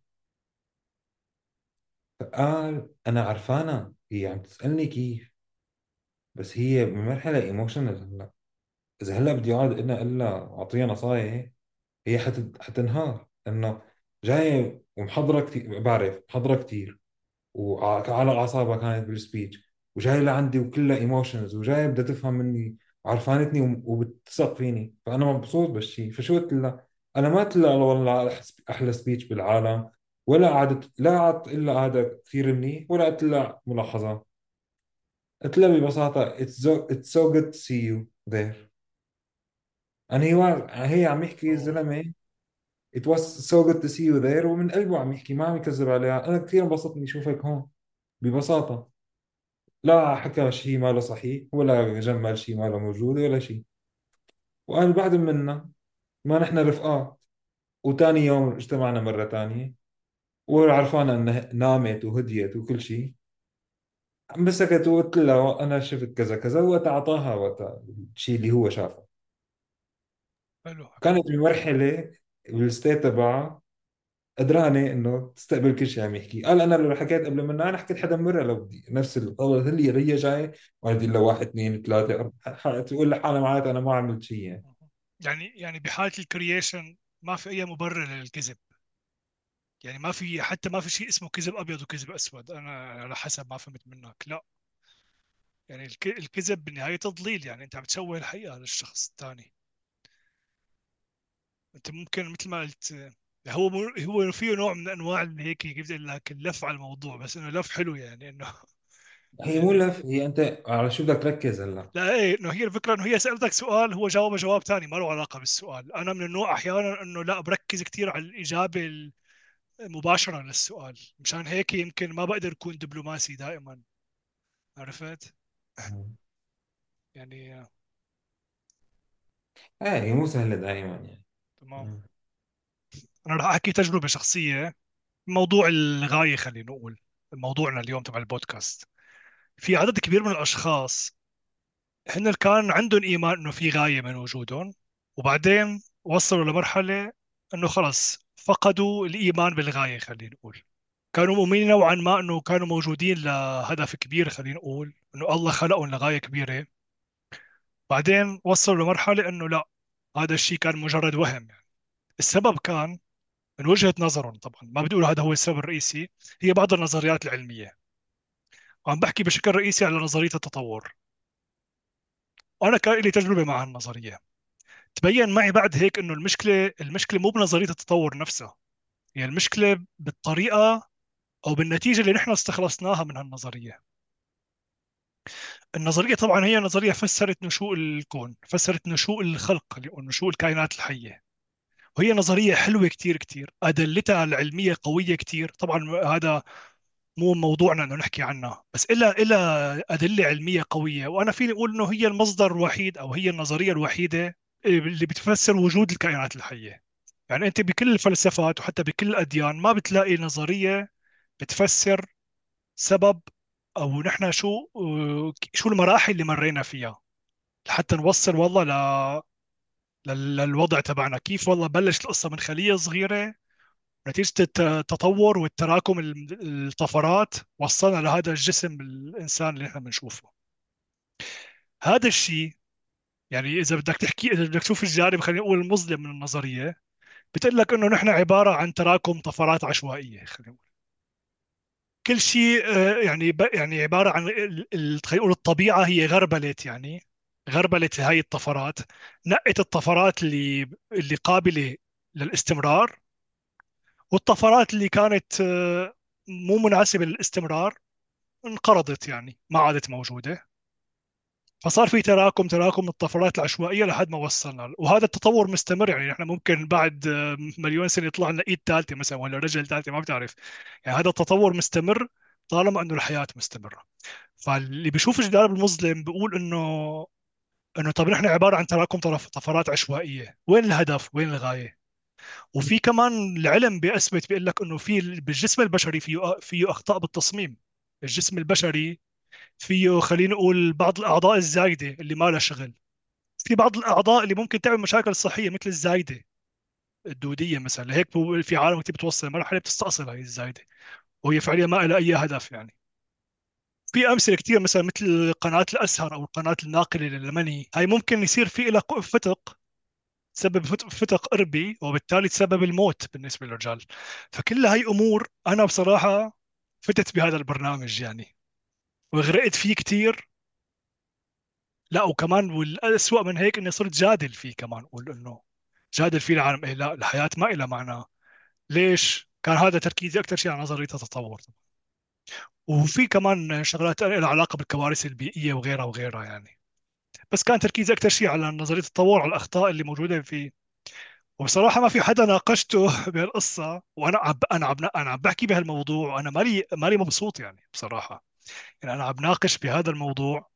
فقال انا عرفانه هي عم تسالني كيف، بس هي بمرحله ايموشنال، هلا اذا هلا بدي اقعد اقول لها اعطيها نصايح هي حت... حتنهار، انه جاي ومحضره كتير، بعرف محضره كتير وعلى اعصابها كانت بالسبيتش، وجاي لعندي وكلها ايموشنز، وجاي بدها تفهم مني، عرفانتني وم- وبتثق فيني، فانا مبسوط بالشيء. فشو قلت لها؟ انا ما قلت لها والله أح- احلى سبيتش بالعالم، ولا قعدت لا قعدت الا قاعده كثير منيح، ولا قلت لها ملاحظه، قلت لها ببساطه it's so, it's so good to see you there. انا هي وا- هي عم يحكي أوه. الزلمه it was so good to see you there، ومن قلبه عم يحكي، ما عم يكذب عليها. انا كثير انبسطت اني اشوفك هون ببساطه، لا حكى شيء ما له صحيح، ولا جمل شيء ما له موجود ولا شيء. وانا بعد منا ما نحن رفقات، وتاني يوم اجتمعنا مرة تانية، وعرفانا انها نامت وهديت وكل شيء، مسكت وقلت لها انا شفت كذا كذا، وتعطاها وقتها الشيء اللي هو شافه. حلو حكي. كانت بمرحلة بالستيت تبعها قدرانة انه تستقبل كل شيء عم يحكي. قال انا لو حكيت قبل منها، انا حكيت حدا مرة لو بدي نفس القول، هي هي جاي وانا بدي لها واحد اثنين ثلاثة أربعة، ح- تقول لحالها معناتها انا ما عملت شيء يعني. مهم. يعني يعني بحالة الكرييشن ما في أي مبرر للكذب، يعني ما في، حتى ما في شيء اسمه كذب أبيض وكذب أسود. أنا على حسب ما فهمت منك، لا يعني الك- الكذب بالنهاية تضليل، يعني أنت عم تشوه الحقيقة للشخص الثاني. أنت ممكن مثل ما قلت، هو مو- هو فيه نوع من أنواع اللي هيك، كيف بدي أقول لك، اللف على الموضوع، بس إنه لف حلو، يعني إنه هي مو يعني لف، هي انت على شو بدك تركز هلا؟ لا ايه، انه هي الفكره انه هي سالتك سؤال هو جاوبها جواب تاني ما له علاقه بالسؤال. انا من النوع احيانا انه لا بركز كثير على الاجابه المباشره للسؤال، مشان هيك يمكن ما بقدر اكون دبلوماسي دائما، عرفت مم. يعني. آه، ايه هي مو سهلة دائما يعني. تمام. مم. انا راح احكي تجربه شخصيه، موضوع الغايه، خلينا نقول موضوعنا اليوم تبع البودكاست. في عدد كبير من الاشخاص هن اللي كان عندهم ايمان انه في غايه من وجودهم، وبعدين وصلوا لمرحله انه خلص فقدوا الايمان بالغايه، خلينا نقول كانوا مؤمنين نوعا ما انه كانوا موجودين لهدف كبير، خلينا نقول انه الله خلقهم لغايه كبيره، بعدين وصلوا لمرحله انه لا، هذا الشيء كان مجرد وهم. يعني السبب كان من وجهه نظرهم، طبعا ما بدي اقول هذا هو السبب الرئيسي، هي بعض النظريات العلميه، وعم بحكي بشكل رئيسي على نظريه التطور. وانا كان لي تجربه مع هالنظريه، تبين معي بعد هيك انه المشكله المشكله مو بنظريه التطور نفسها، هي المشكله بالطريقه او بالنتيجه اللي نحن استخلصناها من هالنظريه. النظريه طبعا هي نظريه فسرت نشوء الكون، فسرت نشوء الخلق اللي هو نشوء الكائنات الحيه، وهي نظريه حلوه كتير كتير، ادلتها العلميه قويه كتير. طبعا هذا مو موضوعنا انه نحكي عنها، بس الا الا ادله علميه قويه، وانا فيني اقول انه هي المصدر الوحيد او هي النظريه الوحيده اللي بتفسر وجود الكائنات الحيه. يعني انت بكل الفلسفات وحتى بكل الاديان ما بتلاقي نظريه بتفسر سبب او نحن شو شو المراحل اللي مرينا فيها لحتى نوصل والله ل... لل- للوضع تبعنا، كيف والله بلشت القصه من خليه صغيره، نتيجة الت- التطور والتراكم ال- الطفرات وصلنا لهذا الجسم الإنسان اللي احنا بنشوفه. هذا الشيء يعني إذا بدك تحكي، إذا بدك تشوف الجانب خلينا نقول المظلم من النظرية، بتقول لك إنه نحن عبارة عن تراكم طفرات عشوائية، خلينا نقول كل شيء آه، يعني ب- يعني عبارة عن ال- ال- خلينا نقول الطبيعة هي غربلت، يعني غربلت هاي الطفرات، نقت الطفرات اللي اللي قابلة للاستمرار، والطفرات اللي كانت آه، مو مناسبة للاستمرار انقرضت، يعني ما عادت موجودة. فصار في تراكم تراكم الطفرات العشوائية لحد ما وصلنا ل- وهذا التطور مستمر. يعني احنا ممكن بعد آه، مليون سنة يطلع لنا ايد ثالثة مثلا ولا رجل ثالثة، ما بتعرف، يعني هذا التطور مستمر طالما انه الحياة مستمرة. فاللي بيشوف الجدار المظلم بيقول انه انه طب نحن عبارة عن تراكم طرف- طفرات عشوائية، وين الهدف، وين الغاية؟ وفي كمان العلم بيثبت، بيقول لك انه في ال- بالجسم البشري فيه فيه اخطاء بالتصميم. الجسم البشري فيه خلينا نقول بعض الاعضاء الزايده اللي ما لها شغل، في بعض الاعضاء اللي ممكن تعمل مشاكل صحيه مثل الزايده الدوديه مثلا، لهيك بو- في عالم كتير بتوصل لمرحله بتستأصل هي الزايده وهي فعليا ما لها اي هدف. يعني في امثله كتير مثلا مثل قناه الاسهر او القناه الناقله للمني، هاي ممكن يصير في لها فتق تسبب فت- فتق قربي، وبالتالي تسبب الموت بالنسبه للرجال. فكل هاي امور انا بصراحه فتت بهذا البرنامج يعني، وغرقت فيه كتير. لا وكمان والأسوأ من هيك اني صرت جادل فيه كمان، اقول انه جادل فيه العالم ايه، لا الحياه ما إلها معنى، ليش كان هذا تركيزي اكثر شيء على نظريه التطور. وفي كمان شغلات لها علاقه بالكوارث البيئيه وغيرها وغيرها يعني، بس كان تركيزي اكثر شيء على نظريه التطور، على الاخطاء اللي موجوده فيه. وبصراحه ما في حدا ناقشته بهالقصه، وانا عب انا عب انا عم بحكي بهالموضوع وانا مالي مالي مبسوط يعني بصراحه. يعني انا عم ناقش بهذا الموضوع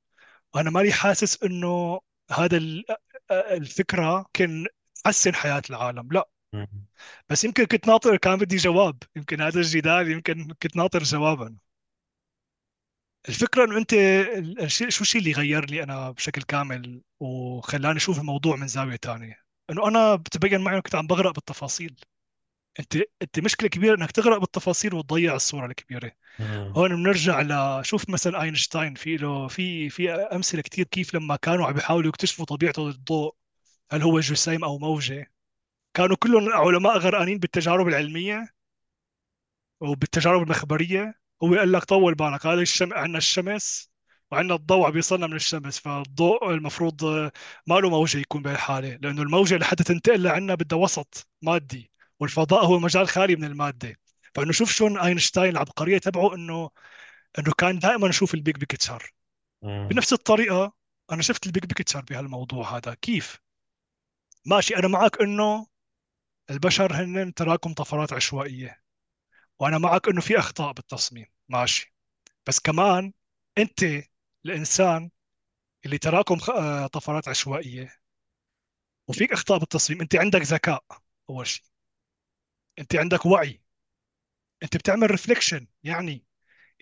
وانا مالي حاسس انه هذا ال- الفكره كان تحسن حياه العالم، لا مم. بس يمكن كنت ناطر، كان بدي جواب، يمكن هذا الجدال يمكن كنت ناطر جوابا. الفكره انه انت ال- الشيء، شو الشيء اللي غير لي انا بشكل كامل وخلاني اشوف الموضوع من زاويه تانية، انه انا بتبين معي إنه كنت عم بغرق بالتفاصيل. انت انت مشكله كبيره انك تغرق بالتفاصيل وتضيع الصوره الكبيره. مم. هون بنرجع لشوف مثلا اينشتاين، في له في في امثله كتير كيف لما كانوا عم يحاولوا يكتشفوا طبيعته للضوء، هل هو جسيم او موجه، كانوا كلهم علماء غرقانين بالتجارب العلميه وبالتجارب المخبريه. هو قال لك طول بالك، هذا الشم... عندنا الشمس وعندنا الضوء عم بيوصلنا من الشمس، فالضوء المفروض آه، ما له موجه يكون بهالحاله، لانه الموجه لحتى تنتقل لعنا بدها وسط مادي، والفضاء هو مجال خالي من الماده. فانه شوف شلون اينشتاين العبقريه تبعه، انه انه كان دائما يشوف البيج بيكتشر. مم. بنفس الطريقه انا شفت البيج بيكتشر بهالموضوع هذا. كيف ماشي، انا معك انه البشر هن تراكم طفرات عشوائيه، وانا معك انه في اخطاء بالتصميم ماشي، بس كمان انت الانسان اللي تراكم خ- آه، طفرات عشوائيه وفيك اخطاء بالتصميم. انت عندك ذكاء، اول شيء انت عندك وعي، انت بتعمل ريفليكشن، يعني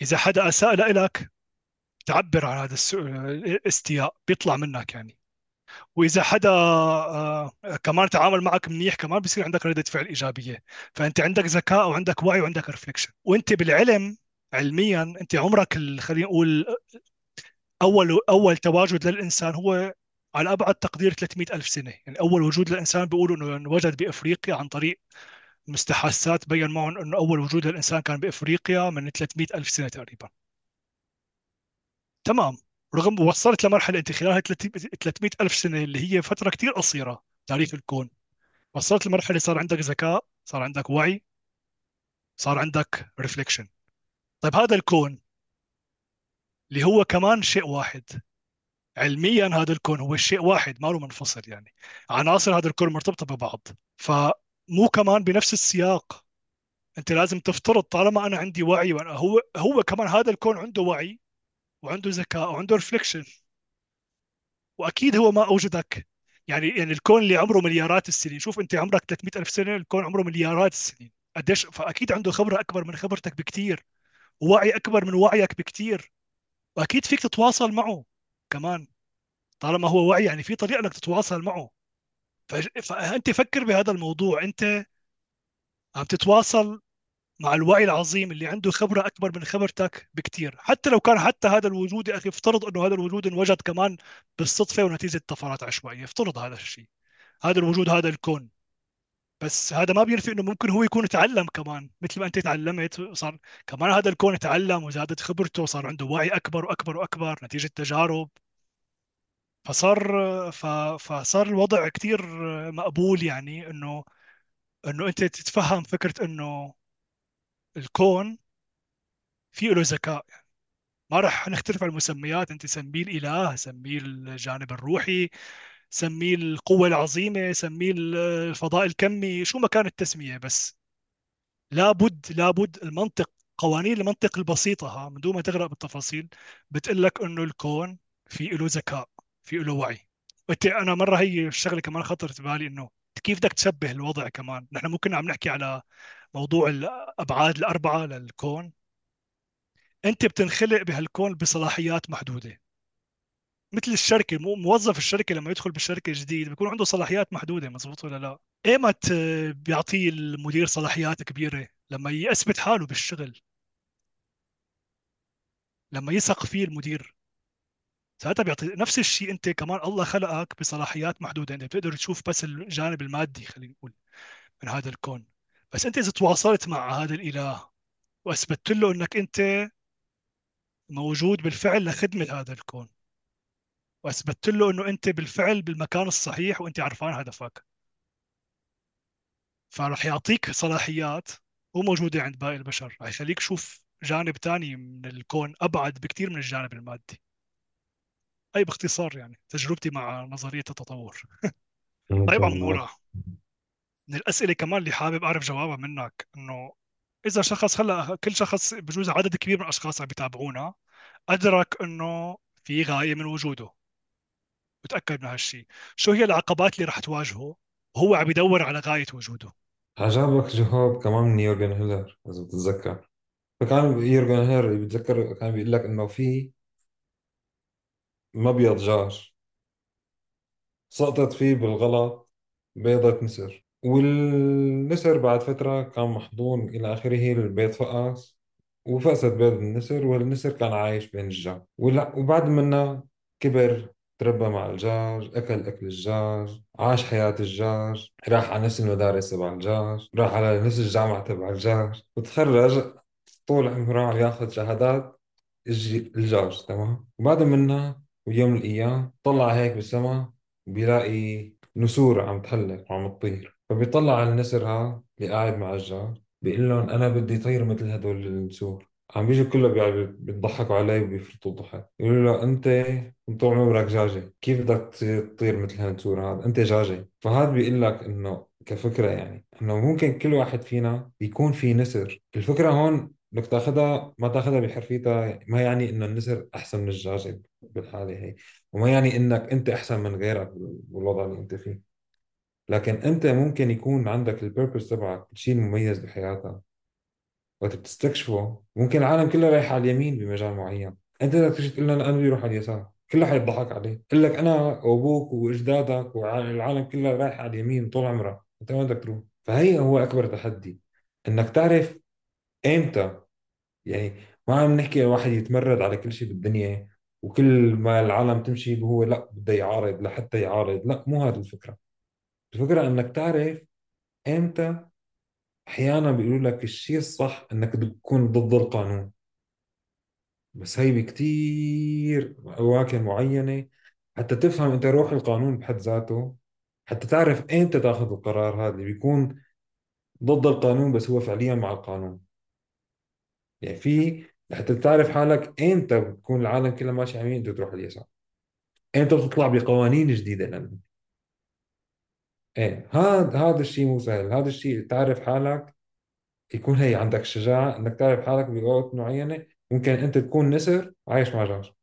اذا حدا اساء لك تعبر عن هذا السو- الاستياء، بيطلع منك يعني. واذا حدا آه، كمان تعامل معك منيح، كمان بصير عندك ردة فعل ايجابيه. فانت عندك ذكاء وعندك وعي وعندك ريفليكشن. وانت بالعلم علميا انت عمرك ال- خلينا نقول اول اول تواجد للانسان هو على ابعد تقدير ثلاثمئة ألف سنه، يعني اول وجود للانسان بيقولوا انه انوجد بافريقيا عن طريق مستحثات بين معهم انه اول وجود للانسان كان بافريقيا من ثلاثمئة ألف سنه تقريبا. تمام، رغم وصلت لمرحله انت خلال هاي ثلاثمئة ألف سنه اللي هي فتره كتير قصيره تاريخ الكون، وصلت لمرحله صار عندك ذكاء، صار عندك وعي، صار عندك ريفليكشن. طيب هذا الكون اللي هو كمان شيء واحد علميا، هذا الكون هو شيء واحد ما له منفصل، يعني عناصر هذا الكون مرتبطة ببعض. فمو كمان بنفس السياق انت لازم تفترض طالما انا عندي وعي، وانا هو هو كمان هذا الكون عنده وعي وعنده ذكاء وعنده ريفليكشن، واكيد هو ما اوجدك يعني. يعني الكون اللي عمره مليارات السنين، شوف انت عمرك ثلاثمئة ألف سنه، الكون عمره مليارات السنين قديش، فاكيد عنده خبره اكبر من خبرتك بكتير، ووعي اكبر من وعيك بكتير، واكيد فيك تتواصل معه كمان طالما هو وعي، يعني في طريقه انك تتواصل معه. ف- فانت فكر بهذا الموضوع، انت عم تتواصل مع الوعي العظيم اللي عنده خبره اكبر من خبرتك بكتير. حتى لو كان حتى هذا الوجود يا اخي، افترض انه هذا الوجود انوجد كمان بالصدفه ونتيجه طفرات عشوائيه، افترض هذا الشيء، هذا الوجود هذا الكون، بس هذا ما بينفي انه ممكن هو يكون تعلم كمان مثل ما انت تعلمت، صار كمان هذا الكون تعلم وزادت خبرته، صار عنده وعي اكبر واكبر واكبر نتيجه تجارب. فصار ف... فصار الوضع كتير مقبول، يعني انه انه انت تتفهم فكره انه الكون في له ذكاء، يعني ما رح نختلف على المسميات، انت سميه الاله، سميه الجانب الروحي، سميه القوه العظيمه، سميه الفضاء الكمي، شو ما كانت التسميه، بس لابد لابد المنطق، قوانين المنطق البسيطه ها من دون ما تغرق بالتفاصيل بتقول لك انه الكون في له ذكاء، في له وعي. وانت انا مره هي الشغله كمان خطرت بالي، انه كيف بدك تشبه الوضع كمان. نحن ممكن عم نحكي على موضوع الابعاد الاربعه للكون، انت بتنخلق بهالكون بصلاحيات محدوده، مثل الشركه، مو- موظف الشركه لما يدخل بالشركه جديد بيكون عنده صلاحيات محدوده، مزبوط ولا لا؟ ايه ما ت- بيعطيه المدير صلاحيات كبيره لما يثبت حاله بالشغل، لما يثق فيه المدير، ساعتها بيعطي نفس الشيء. انت كمان الله خلقك بصلاحيات محدوده، انت بتقدر تشوف بس الجانب المادي خلينا نقول من هذا الكون. بس انت اذا تواصلت مع هذا الاله واثبتت له انك انت موجود بالفعل لخدمه هذا الكون، واثبتت له انه انت بالفعل بالمكان الصحيح وانت عرفان هدفك، فراح يعطيك صلاحيات مو موجوده عند باقي البشر، راح يخليك تشوف جانب تاني من الكون ابعد بكثير من الجانب المادي. اي باختصار يعني تجربتي مع نظريه التطور. ما طيب شاء الله. عمورة، من الاسئله كمان اللي حابب اعرف جوابها منك انه اذا شخص هلا كل شخص بجوز عدد كبير من الاشخاص اللي بيتابعونا ادرك انه في غايه من وجوده، متاكد من هالشيء، شو هي العقبات اللي رح تواجهه وهو عم يدور على غايه وجوده؟ عجبك جواب كمان من يورجن هيلر إذا بتتذكر، فكان يورجن هيلر بتذكر كان بيقول لك إنه في مبيض جار سقطت فيه بالغلط بيضة نسر، والنسر بعد فترة كان محضون إلى آخره، البيض فقس وفقست بيض النسر، والنسر كان عايش بين الجار ولا- وبعد منا كبر، تربى مع الجار، أكل أكل الجار، عاش حياة الجار، راح على نفس المدارس تبع الجار، راح على نفس الجامعة تبع الجار، وتخرج طول عمره ياخذ شهادات الج- الجار، تمام. وبعد منها ويوم من الأيام طلع هيك بالسما بيلاقي نسور عم تحلق وعم تطير، فبيطلع على النسر ها اللي قاعد مع الجار بيقول لهم أنا بدي طير مثل هدول النسور. عم بيجوا كله بيع- بيضحكوا علي وبيفرطوا ضحك، يقولوا له أنت طول عمرك جاجة، كيف بدك ت- تطير مثل هالنسور هذا، أنت جاجة. فهذا بيقول لك إنه كفكرة يعني إنه ممكن كل واحد فينا يكون في نسر. الفكرة هون بدك تاخذها ما تاخذها بحرفيتها، ما يعني إنه النسر أحسن من الجاجة بالحالة هي، وما يعني إنك أنت أحسن من غيرك بال- بالوضع اللي أنت فيه، لكن أنت ممكن يكون عندك البيربز تبعك، الشيء المميز بحياتك وقت بتستكشفه. ممكن العالم كله رايح على اليمين بمجال معين، انت بدك تيجي تقول لنا انا بدي اروح على اليسار، كله حيضحك عليك، يقول لك انا وابوك واجدادك والعالم كله رايح على اليمين طول عمرك، انت وين بدك تروح؟ فهي هو اكبر تحدي انك تعرف ايمتى، يعني ما عم نحكي الواحد يتمرد على كل شيء بالدنيا وكل ما العالم تمشي هو لا بده يعارض لحتى يعارض، لا مو هذه الفكره. الفكره انك تعرف ايمتى. احيانا بيقولوا لك الشيء الصح انك تكون ضد القانون، بس هي بكتير أماكن معينة حتى تفهم أنت روح القانون بحد ذاته، حتى تعرف أنت تاخذ القرار هذا اللي بيكون ضد القانون بس هو فعليا مع القانون. يعني في حتى تعرف حالك أنت بتكون العالم كله ماشي على اليمين أنت تروح على اليسار، أنت بتطلع بقوانين جديدة لأنه إيه هذا هذا الشيء مو سهل. هذا الشيء تعرف حالك يكون هي عندك الشجاعة إنك تعرف حالك بأوقات معينة ممكن أنت تكون نسر عايش مع جار،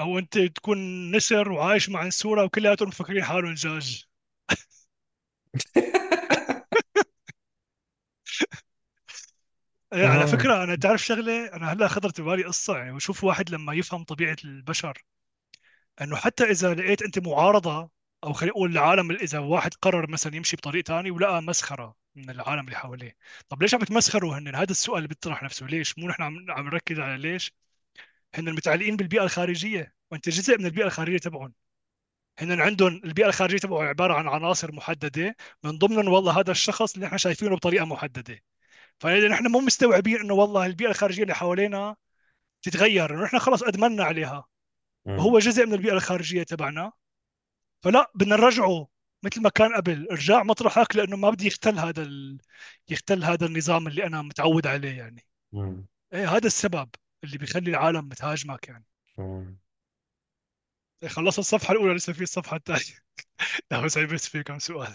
او انت تكون نسر وعايش مع نسوره وكلياتهم مفكرين حالهم دجاج. إيه، على آه فكره انا تعرف شغله، انا هلا خطرت ببالي قصه يعني بشوف واحد لما يفهم طبيعه البشر انه حتى اذا لقيت انت معارضه او خلينا نقول العالم، اذا واحد قرر مثلا يمشي بطريق ثاني ولقى مسخره من العالم اللي حواليه، طب ليش عم بتمسخروا هن؟ هذا السؤال اللي بيطرح نفسه، ليش مو نحن عم عم نركز على ليش هن متعلقين بالبيئه الخارجيه، وانت جزء من البيئه الخارجيه تبعهم. هن عندهم البيئه الخارجيه تبعه عباره عن عناصر محدده من ضمنهم والله هذا الشخص اللي نحن شايفينه بطريقه محدده، فنحن مو مستوعبين انه والله البيئه الخارجيه اللي حوالينا تتغير، انه نحن خلص ادمنا عليها مم. وهو جزء من البيئه الخارجيه تبعنا، فلا بدنا نرجعه مثل ما كان قبل، ارجاع مطرحك لانه ما بدي يختل هذا ال... يختل هذا النظام اللي انا متعود عليه يعني. مم. ايه هذا السبب اللي بيخلي العالم بتهاجمك يعني. مم. إيه خلصنا الصفحه الاولى، لسه في الصفحه الثانيه. لا بس عيب، بس في كم سؤال.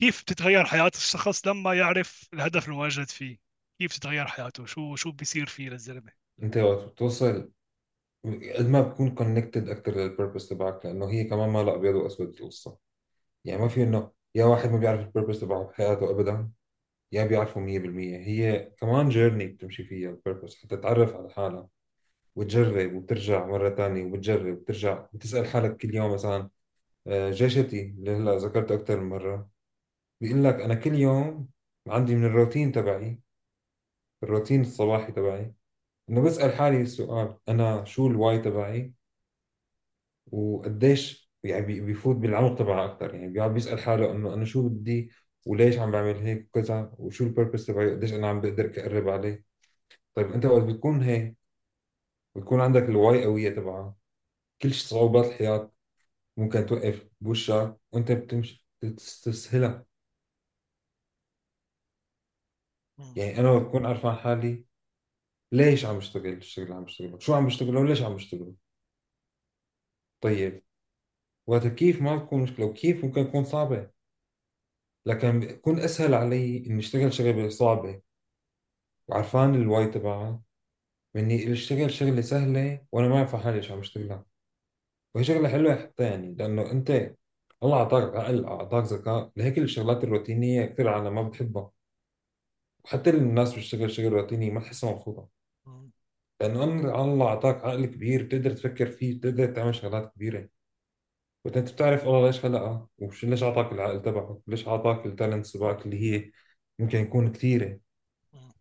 كيف بتتغير حياه الشخص لما يعرف الهدف المواجد فيه؟ كيف تتغير حياته؟ شو شو بيصير فيه للزلمه؟ انت وقت بتوصل قد ما بتكون كونكتد اكثر للبيربز تبعك، لانه هي كمان ما لها ابيض واسود القصه، يعني ما في انه يا واحد ما بيعرف البيربز تبعه بحياته ابدا يا بيعرفه مية بالمية. هي كمان جيرني بتمشي فيها البيربز حتى تتعرف على حالك، وتجرب وترجع مرة تانية وبتجرب وترجع وتسأل حالك كل يوم مثلا. آه، جيشتي اللي هلا ذكرته أكثر من مرة، بيقول لك أنا كل يوم عندي من الروتين تبعي، الروتين الصباحي تبعي، إنه بسأل حالي السؤال أنا شو الواي تبعي، وقديش يعني بي- بيفوت بالعمق تبعه أكثر. يعني بيقعد بيسأل حاله إنه أنا شو بدي وليش عم بعمل هيك وكذا، وشو البربس تبعي، وقديش أنا عم بقدر أقرب عليه. طيب أنت وقت بتكون هيك بتكون عندك الواي قوية تبعها، كل شي صعوبات الحياة ممكن توقف بوشك وأنت بتمشي تستسهلها. مم. يعني أنا وقت بكون عارف عن حالي ليش عم بشتغل الشغل اللي عم بشتغله، شو عم بشتغله وليش عم بشتغله. طيب وقتها كيف ما بتكون مشكلة، وكيف ممكن تكون صعبة، لكن بكون أسهل علي إني أشتغل شغلة صعبة وعرفان الواي تبعها، من إني أشتغل شغلة سهلة وأنا ما بعرف حالي شو عم بشتغلها. وهي شغلة حلوة حتى، يعني لأنه أنت الله أعطاك عقل، أعطاك ذكاء لهيك الشغلات الروتينية كثير عالم ما بتحبها، وحتى الناس بتشتغل شغل روتيني ما تحسها مبسوطة، مم. لأنه أن- الله أعطاك عقل كبير بتقدر تفكر فيه، بتقدر تعمل شغلات كبيرة، وأنت بتعرف الله ليش خلقها وش ليش أعطاك العقل تبعك، ليش أعطاك التالنتس تبعك اللي هي ممكن يكون كثيرة. مم.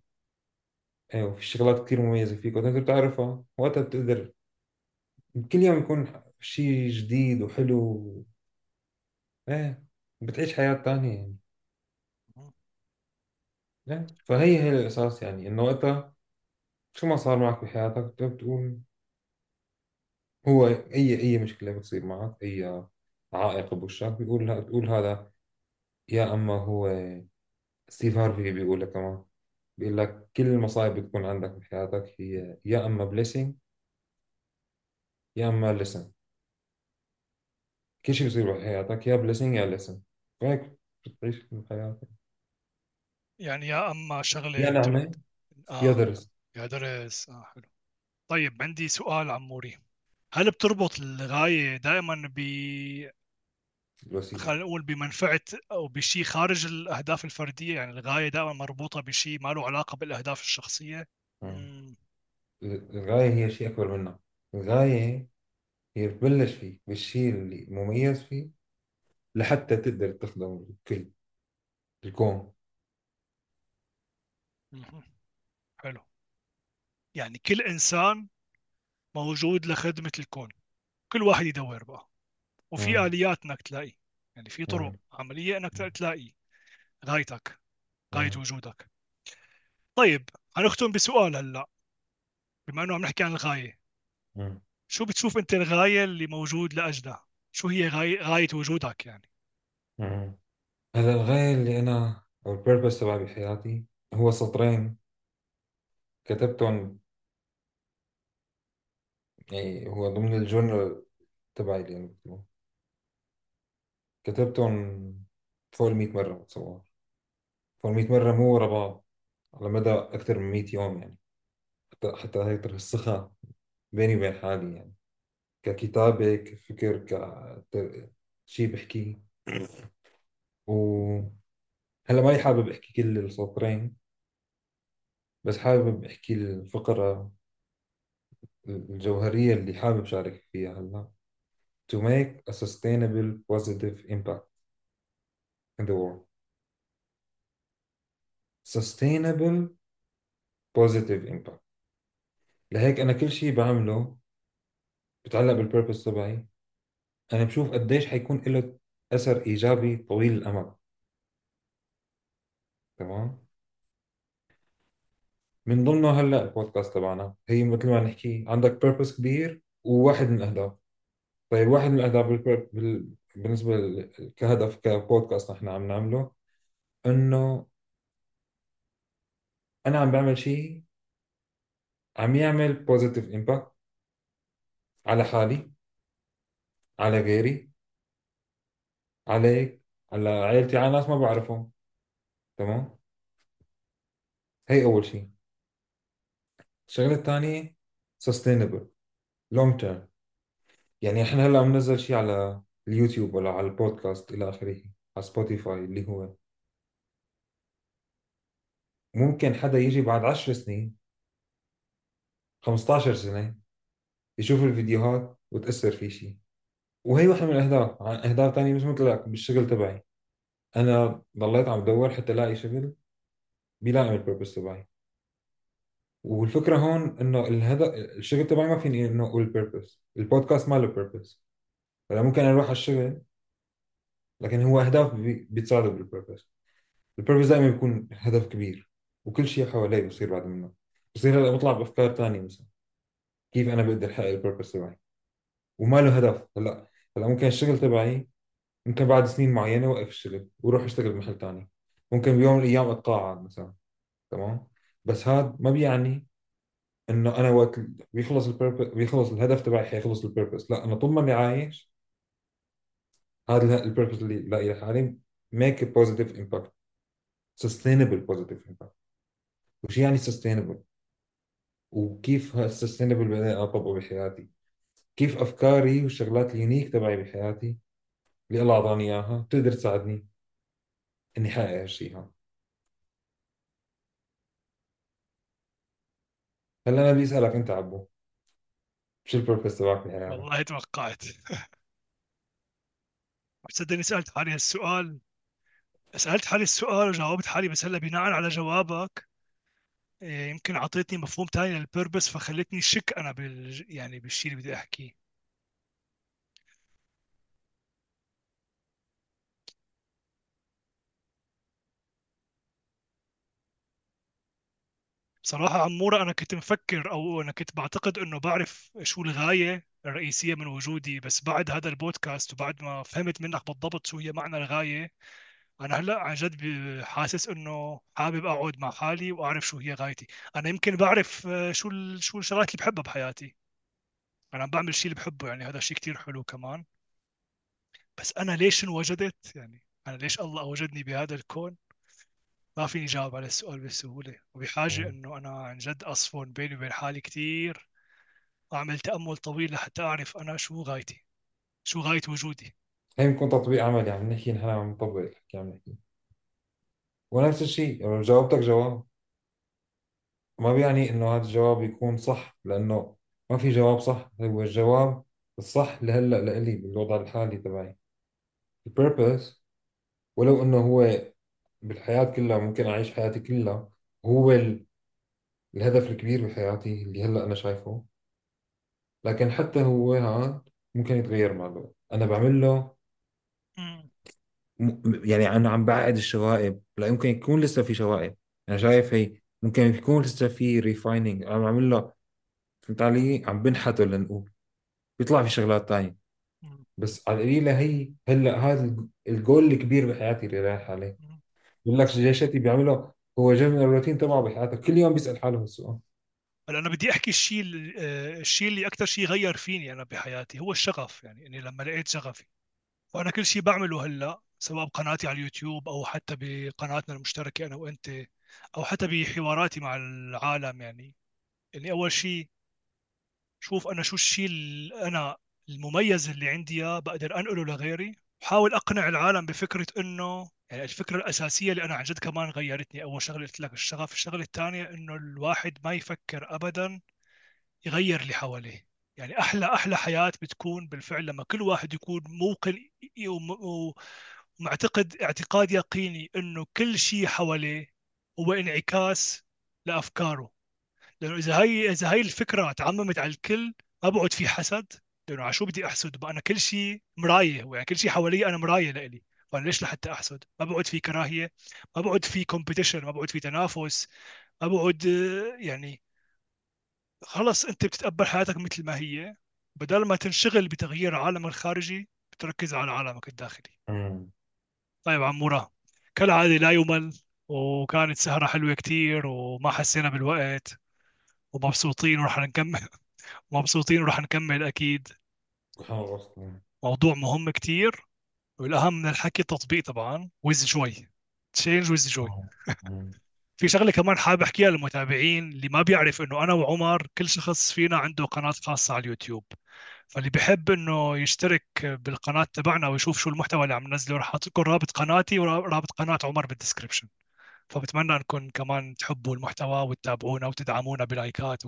ايوه في شغلات كتير مميزة فيك وانت بتعرفها، وقتها بتقدر كل يوم يكون شيء جديد وحلو. ايه بتعيش حياة تانية يعني. مم. ايه فهي هي الأساس، يعني إنه وقتها شو ما صار معك بحياتك بتقدر تقول هو أي أي مشكلة بتصير معك، أي عائق بوشك، بيقول بتقول هذا يا أما هو ستيف هارفي بيقول لك كمان، بيقول لك كل المصايب بتكون عندك بحياتك هي يا أما blessing يا أما lesson. كل شيء بيصير بحياتك يا بلسنج يا لسن، هيك بتعيش الحياة يعني يا اما يا شغله انت بت... نعمة يا اه درس. يا درس. اه حلو. طيب عندي سؤال عموري، هل بتربط الغايه دائما ب الوسيلة خلينا نقول بمنفعه او بشيء خارج الاهداف الفرديه؟ يعني الغايه دائما مربوطه بشيء ما له علاقه بالاهداف الشخصيه؟ مم. مم. الغاية هي شيء أكبر منها، الغاية هي بتبلش فيه بالشيء اللي مميز فيه لحتى تقدر تخدم الكل الكون. مم. حلو. يعني كل انسان موجود لخدمه الكون، كل واحد يدور بقى، وفي مم. آليات إنك تلاقي، يعني في طرق مم. عملية إنك مم. تلاقي غايتك، غاية مم. وجودك. طيب هنختم بسؤال هلا، بما إنه عم نحكي عن الغاية، مم. شو بتشوف أنت الغاية اللي موجود لأجلها؟ شو هي غاية, غاية وجودك يعني؟ مم. هلا الغاية اللي أنا أو البيربس تبعي بحياتي هو سطرين كتبتهم، يعني هو ضمن الجورنال تبعي اللي أنا بكتبه، كتبتهم فوق ال مية مرة، بتصور فوق ال مية مرة مو ورا بعض، على مدى أكثر من مية يوم، يعني حتى حتى هيك ترسخها بيني وبين حالي، يعني ككتابة كفكر ك شيء بحكيه. وهلا ماني حابب أحكي كل السطرين، بس حابب أحكي الفقرة الجوهرية اللي حابب شارك فيها هلا. To make a sustainable positive impact in the world. Sustainable positive impact، لهيك أنا كل شيء بعمله بتعلق بالبربس تبعي، أنا بشوف قديش حيكون له أثر إيجابي طويل الأمد. تمام، من ضمنه هلا البودكاست تبعنا، هي مثل ما نحكي عندك بيربس كبير وواحد من الاهداف. طيب واحد من الاهداف بالبر... بال... بالنسبه ل... كهدف كبودكاست نحن عم نعمله، انه انا عم بعمل شيء عم يعمل بوزيتيف امباكت على حالي، على غيري، عليك، على عائلتي، على ناس ما بعرفهم. تمام، هي اول شيء. الشغله الثانيه سستينبل لونج تيرم، يعني احنا هلا عم ننزل شيء على اليوتيوب ولا على البودكاست الى اخره، على سبوتيفاي، اللي هو ممكن حدا يجي بعد عشر سنين، خمستاشر سنة، يشوف الفيديوهات وتأثر في شيء. وهي واحدة من الأهداف. عن أهداف تانية مثل ما قلت لك بالشغل تبعي، أنا ضليت عم بدور حتى ألاقي شغل بيلائم البربس تبعي. والفكرة هون إنه الهدف الشغل تبعي ما فيني إنه أقول بيربس، البودكاست ما له بيربس، فلا ممكن أنا أروح على الشغل، لكن هو أهداف بي- بيتصادف بالبيربس. البيربس دائما بيكون هدف كبير، وكل شيء حواليه بصير بعد منه، بصير هلا بطلع بأفكار تانية مثلا كيف أنا بقدر أحقق البيربس تبعي، وما له هدف. هلا هلا ممكن الشغل تبعي ممكن بعد سنين معينة أوقف الشغل وأروح أشتغل بمحل تاني، ممكن بيوم من الأيام أتقاعد مثلا، تمام. بس هذا ما بيعني انه انا وقت بيخلص البيربس بيخلص الهدف تبعي حيخلص البيربس، لا، انا طول ما اني عايش هذا البيربس اللي لاقي لحالي make a positive impact، sustainable positive impact. وش يعني sustainable؟ وكيف هالsustainable بعدين أنا اطبقه بحياتي؟ كيف افكاري والشغلات اليونيك تبعي بحياتي اللي الله اعطاني اياها بتقدر تساعدني اني احقق هالشيء هذا؟ هلا انا بدي اسالك انت عبو، شو البيربس تبعك بالحياه؟ والله توقعت. صدقني سألت حالي هالسؤال، سألت حالي السؤال وجاوبت حالي، بس هلا بناء على جوابك إيه، يمكن أعطيتني مفهوم تاني للبيربس، فخلتني شك أنا بال يعني بالشيء اللي بدي أحكيه. بصراحة عمورة، أنا كنت مفكر أو أنا كنت بعتقد إنه بعرف شو الغاية الرئيسية من وجودي، بس بعد هذا البودكاست وبعد ما فهمت منك بالضبط شو هي معنى الغاية، أنا هلأ عن جد ب- حاسس إنه حابب أقعد مع حالي وأعرف شو هي غايتي. أنا يمكن بعرف آه، شو ال... شو الشغلات اللي بحبها بحياتي، أنا عم بعمل الشيء اللي بحبه، يعني هذا شيء كتير حلو كمان. بس أنا ليش انوجدت؟ يعني أنا ليش الله أوجدني بهذا الكون؟ ما فيني جاوب على السؤال بسهولة، وبحاجة إنه أنا عن جد أصفن بيني وبين حالي كتير، أعمل تأمل طويل لحتى أعرف أنا شو غايتي، شو غاية وجودي. هي يمكن تطبيق عملي عم نحكي، نحن عم نطبق الحكي عم نحكي، ونفس الشيء لما جاوبتك جواب ما بيعني انه هذا الجواب يكون صح، لانه ما في جواب صح، هو الجواب الصح لهلا لإلي بالوضع الحالي تبعي. البيربس ولو انه هو بالحياة كلها ممكن اعيش حياتي كلها، هو ال- الهدف الكبير بحياتي اللي هلا انا شايفه، لكن حتى هو هذا ممكن يتغير مع الوقت. انا بعمل له مم. م- يعني انا عم بعقد الشوائب، لا يمكن يكون لسه في شوائب، انا شايف هي ممكن يكون لسه في ريفايننج، عم بعمل له، فهمت علي؟ عم بنحته لنقول بيطلع في شغلات تانية، مم. بس على القليلة هي هلا هذا الج- الجول الكبير بحياتي اللي رايح عليه. مم. بقول لك جيشتي بيعمله، هو جاي من الروتين تبعه بحياته، كل يوم بيسأل حاله هالسؤال. هلا أنا بدي أحكي الشيء ال- آه، الشيء اللي أكثر شيء غير فيني أنا بحياتي هو الشغف. يعني إني لما لقيت شغفي، وأنا كل شيء بعمله هلا، سواء بقناتي على اليوتيوب أو حتى بقناتنا المشتركة أنا وأنت، أو حتى بحواراتي مع العالم، يعني إني أول شيء شوف أنا شو الشيء اللي أنا المميز اللي عندي إياه بقدر أنقله لغيري، وحاول أقنع العالم بفكرة إنه يعني الفكرة الأساسية اللي أنا عن جد كمان غيرتني. أول شغلة قلت لك الشغف، الشغلة الثانية إنه الواحد ما يفكر أبدا يغير اللي حواليه. يعني أحلى أحلى حياة بتكون بالفعل لما كل واحد يكون موقن وم- و- ومعتقد اعتقاد يقيني إنه كل شيء حواليه هو انعكاس لأفكاره. لانه اذا هي اذا هي الفكره تعممت على الكل، ما بقعد في حسد، لانه على شو بدي احسد؟ بقى انا كل شيء مرايه، يعني كل شيء حوالي انا مرايه لإلي، فانا ليش لحتى احسد؟ ما بقعد في كراهيه، ما بقعد في كومبيتيشن، ما بقعد في تنافس، ما بقعد آه، يعني خلص انت بتتقبل حياتك مثل ما هي، بدل ما تنشغل بتغيير العالم الخارجي بتركز على عالمك الداخلي. أمم. طيب عمورة، كالعادة لا يمل، وكانت سهرة حلوة كتير وما حسينا بالوقت، ومبسوطين ورح نكمل مبسوطين ورح نكمل أكيد. سبحان الله، سبحان موضوع مهم كتير، والأهم من الحكي التطبيق طبعا. ويز جوي، تشينج ويز جوي. الله. أمم. في شغلة كمان حابب أحكيها للمتابعين اللي ما بيعرف إنه أنا وعمر كل شخص فينا عنده قناة خاصة على اليوتيوب، فاللي بحب إنه يشترك بالقناة تبعنا ويشوف شو المحتوى اللي عم ننزله، رح أحط لكم رابط قناتي ورابط قناة عمر بالدسكربشن. فبتمنى إنكم كمان تحبوا المحتوى وتتابعونا وتدعمونا بلايكات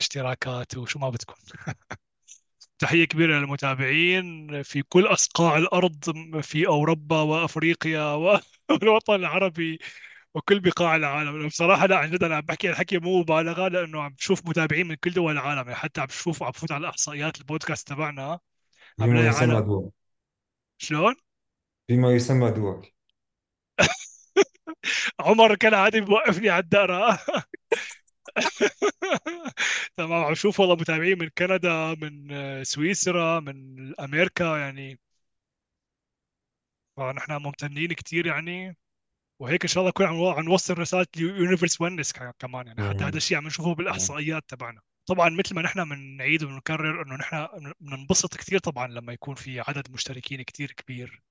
اشتراكات وشو ما بدكم. تحية كبيرة للمتابعين في كل أصقاع الأرض، في أوروبا وأفريقيا والوطن العربي وكل بقاع العالم. بصراحة لا، عن جد أنا عم بحكي الحكي مو مبالغة، لأنه عم بشوف متابعين من كل دول العالم، حتى عم بشوف عم بفوت على الإحصائيات البودكاست تبعنا، عم بلاقي فيما يسمى عالم دول شلون؟ فيما يسمى دول عمر كان عادي بيوقفني على الدقرة. تمام، عم شوف والله متابعين من كندا، من آه، سويسرا، من أمريكا، يعني فنحن ممتنين كتير يعني. وهيك ان شاء الله كنا عم عم نوصل رساله اليونيفرس ونس كمان يعني، حتى هذا مم. الشيء عم نشوفه مم. بالاحصائيات تبعنا. طبعا مثل ما نحن بنعيد وبنكرر انه نحن بننبسط كثير طبعا لما يكون في عدد مشتركين كثير كبير،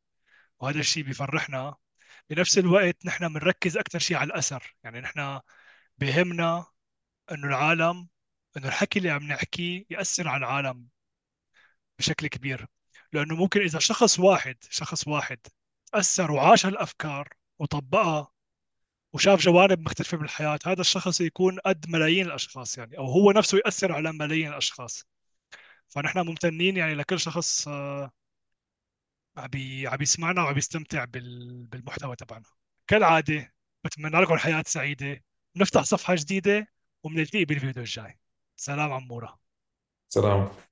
وهذا الشيء بيفرحنا. بنفس الوقت نحن بنركز اكثر شيء على الاثر، يعني نحن بهمنا انه العالم، انه الحكي اللي عم نحكيه ياثر على العالم بشكل كبير، لانه ممكن اذا شخص واحد شخص واحد اثر وعاش هالافكار وطبقها وشاف جوانب مختلفة من الحياة، هذا الشخص يكون قد ملايين الأشخاص يعني، أو هو نفسه يأثر على ملايين الأشخاص. فنحن ممتنين يعني لكل شخص آه، عم بي- عم يسمعنا وعم يستمتع بال- بالمحتوى تبعنا. كالعادة بتمنى لكم حياة سعيدة، نفتح صفحة جديدة وبنلتقي بالفيديو الجاي. سلام عمورة. سلام.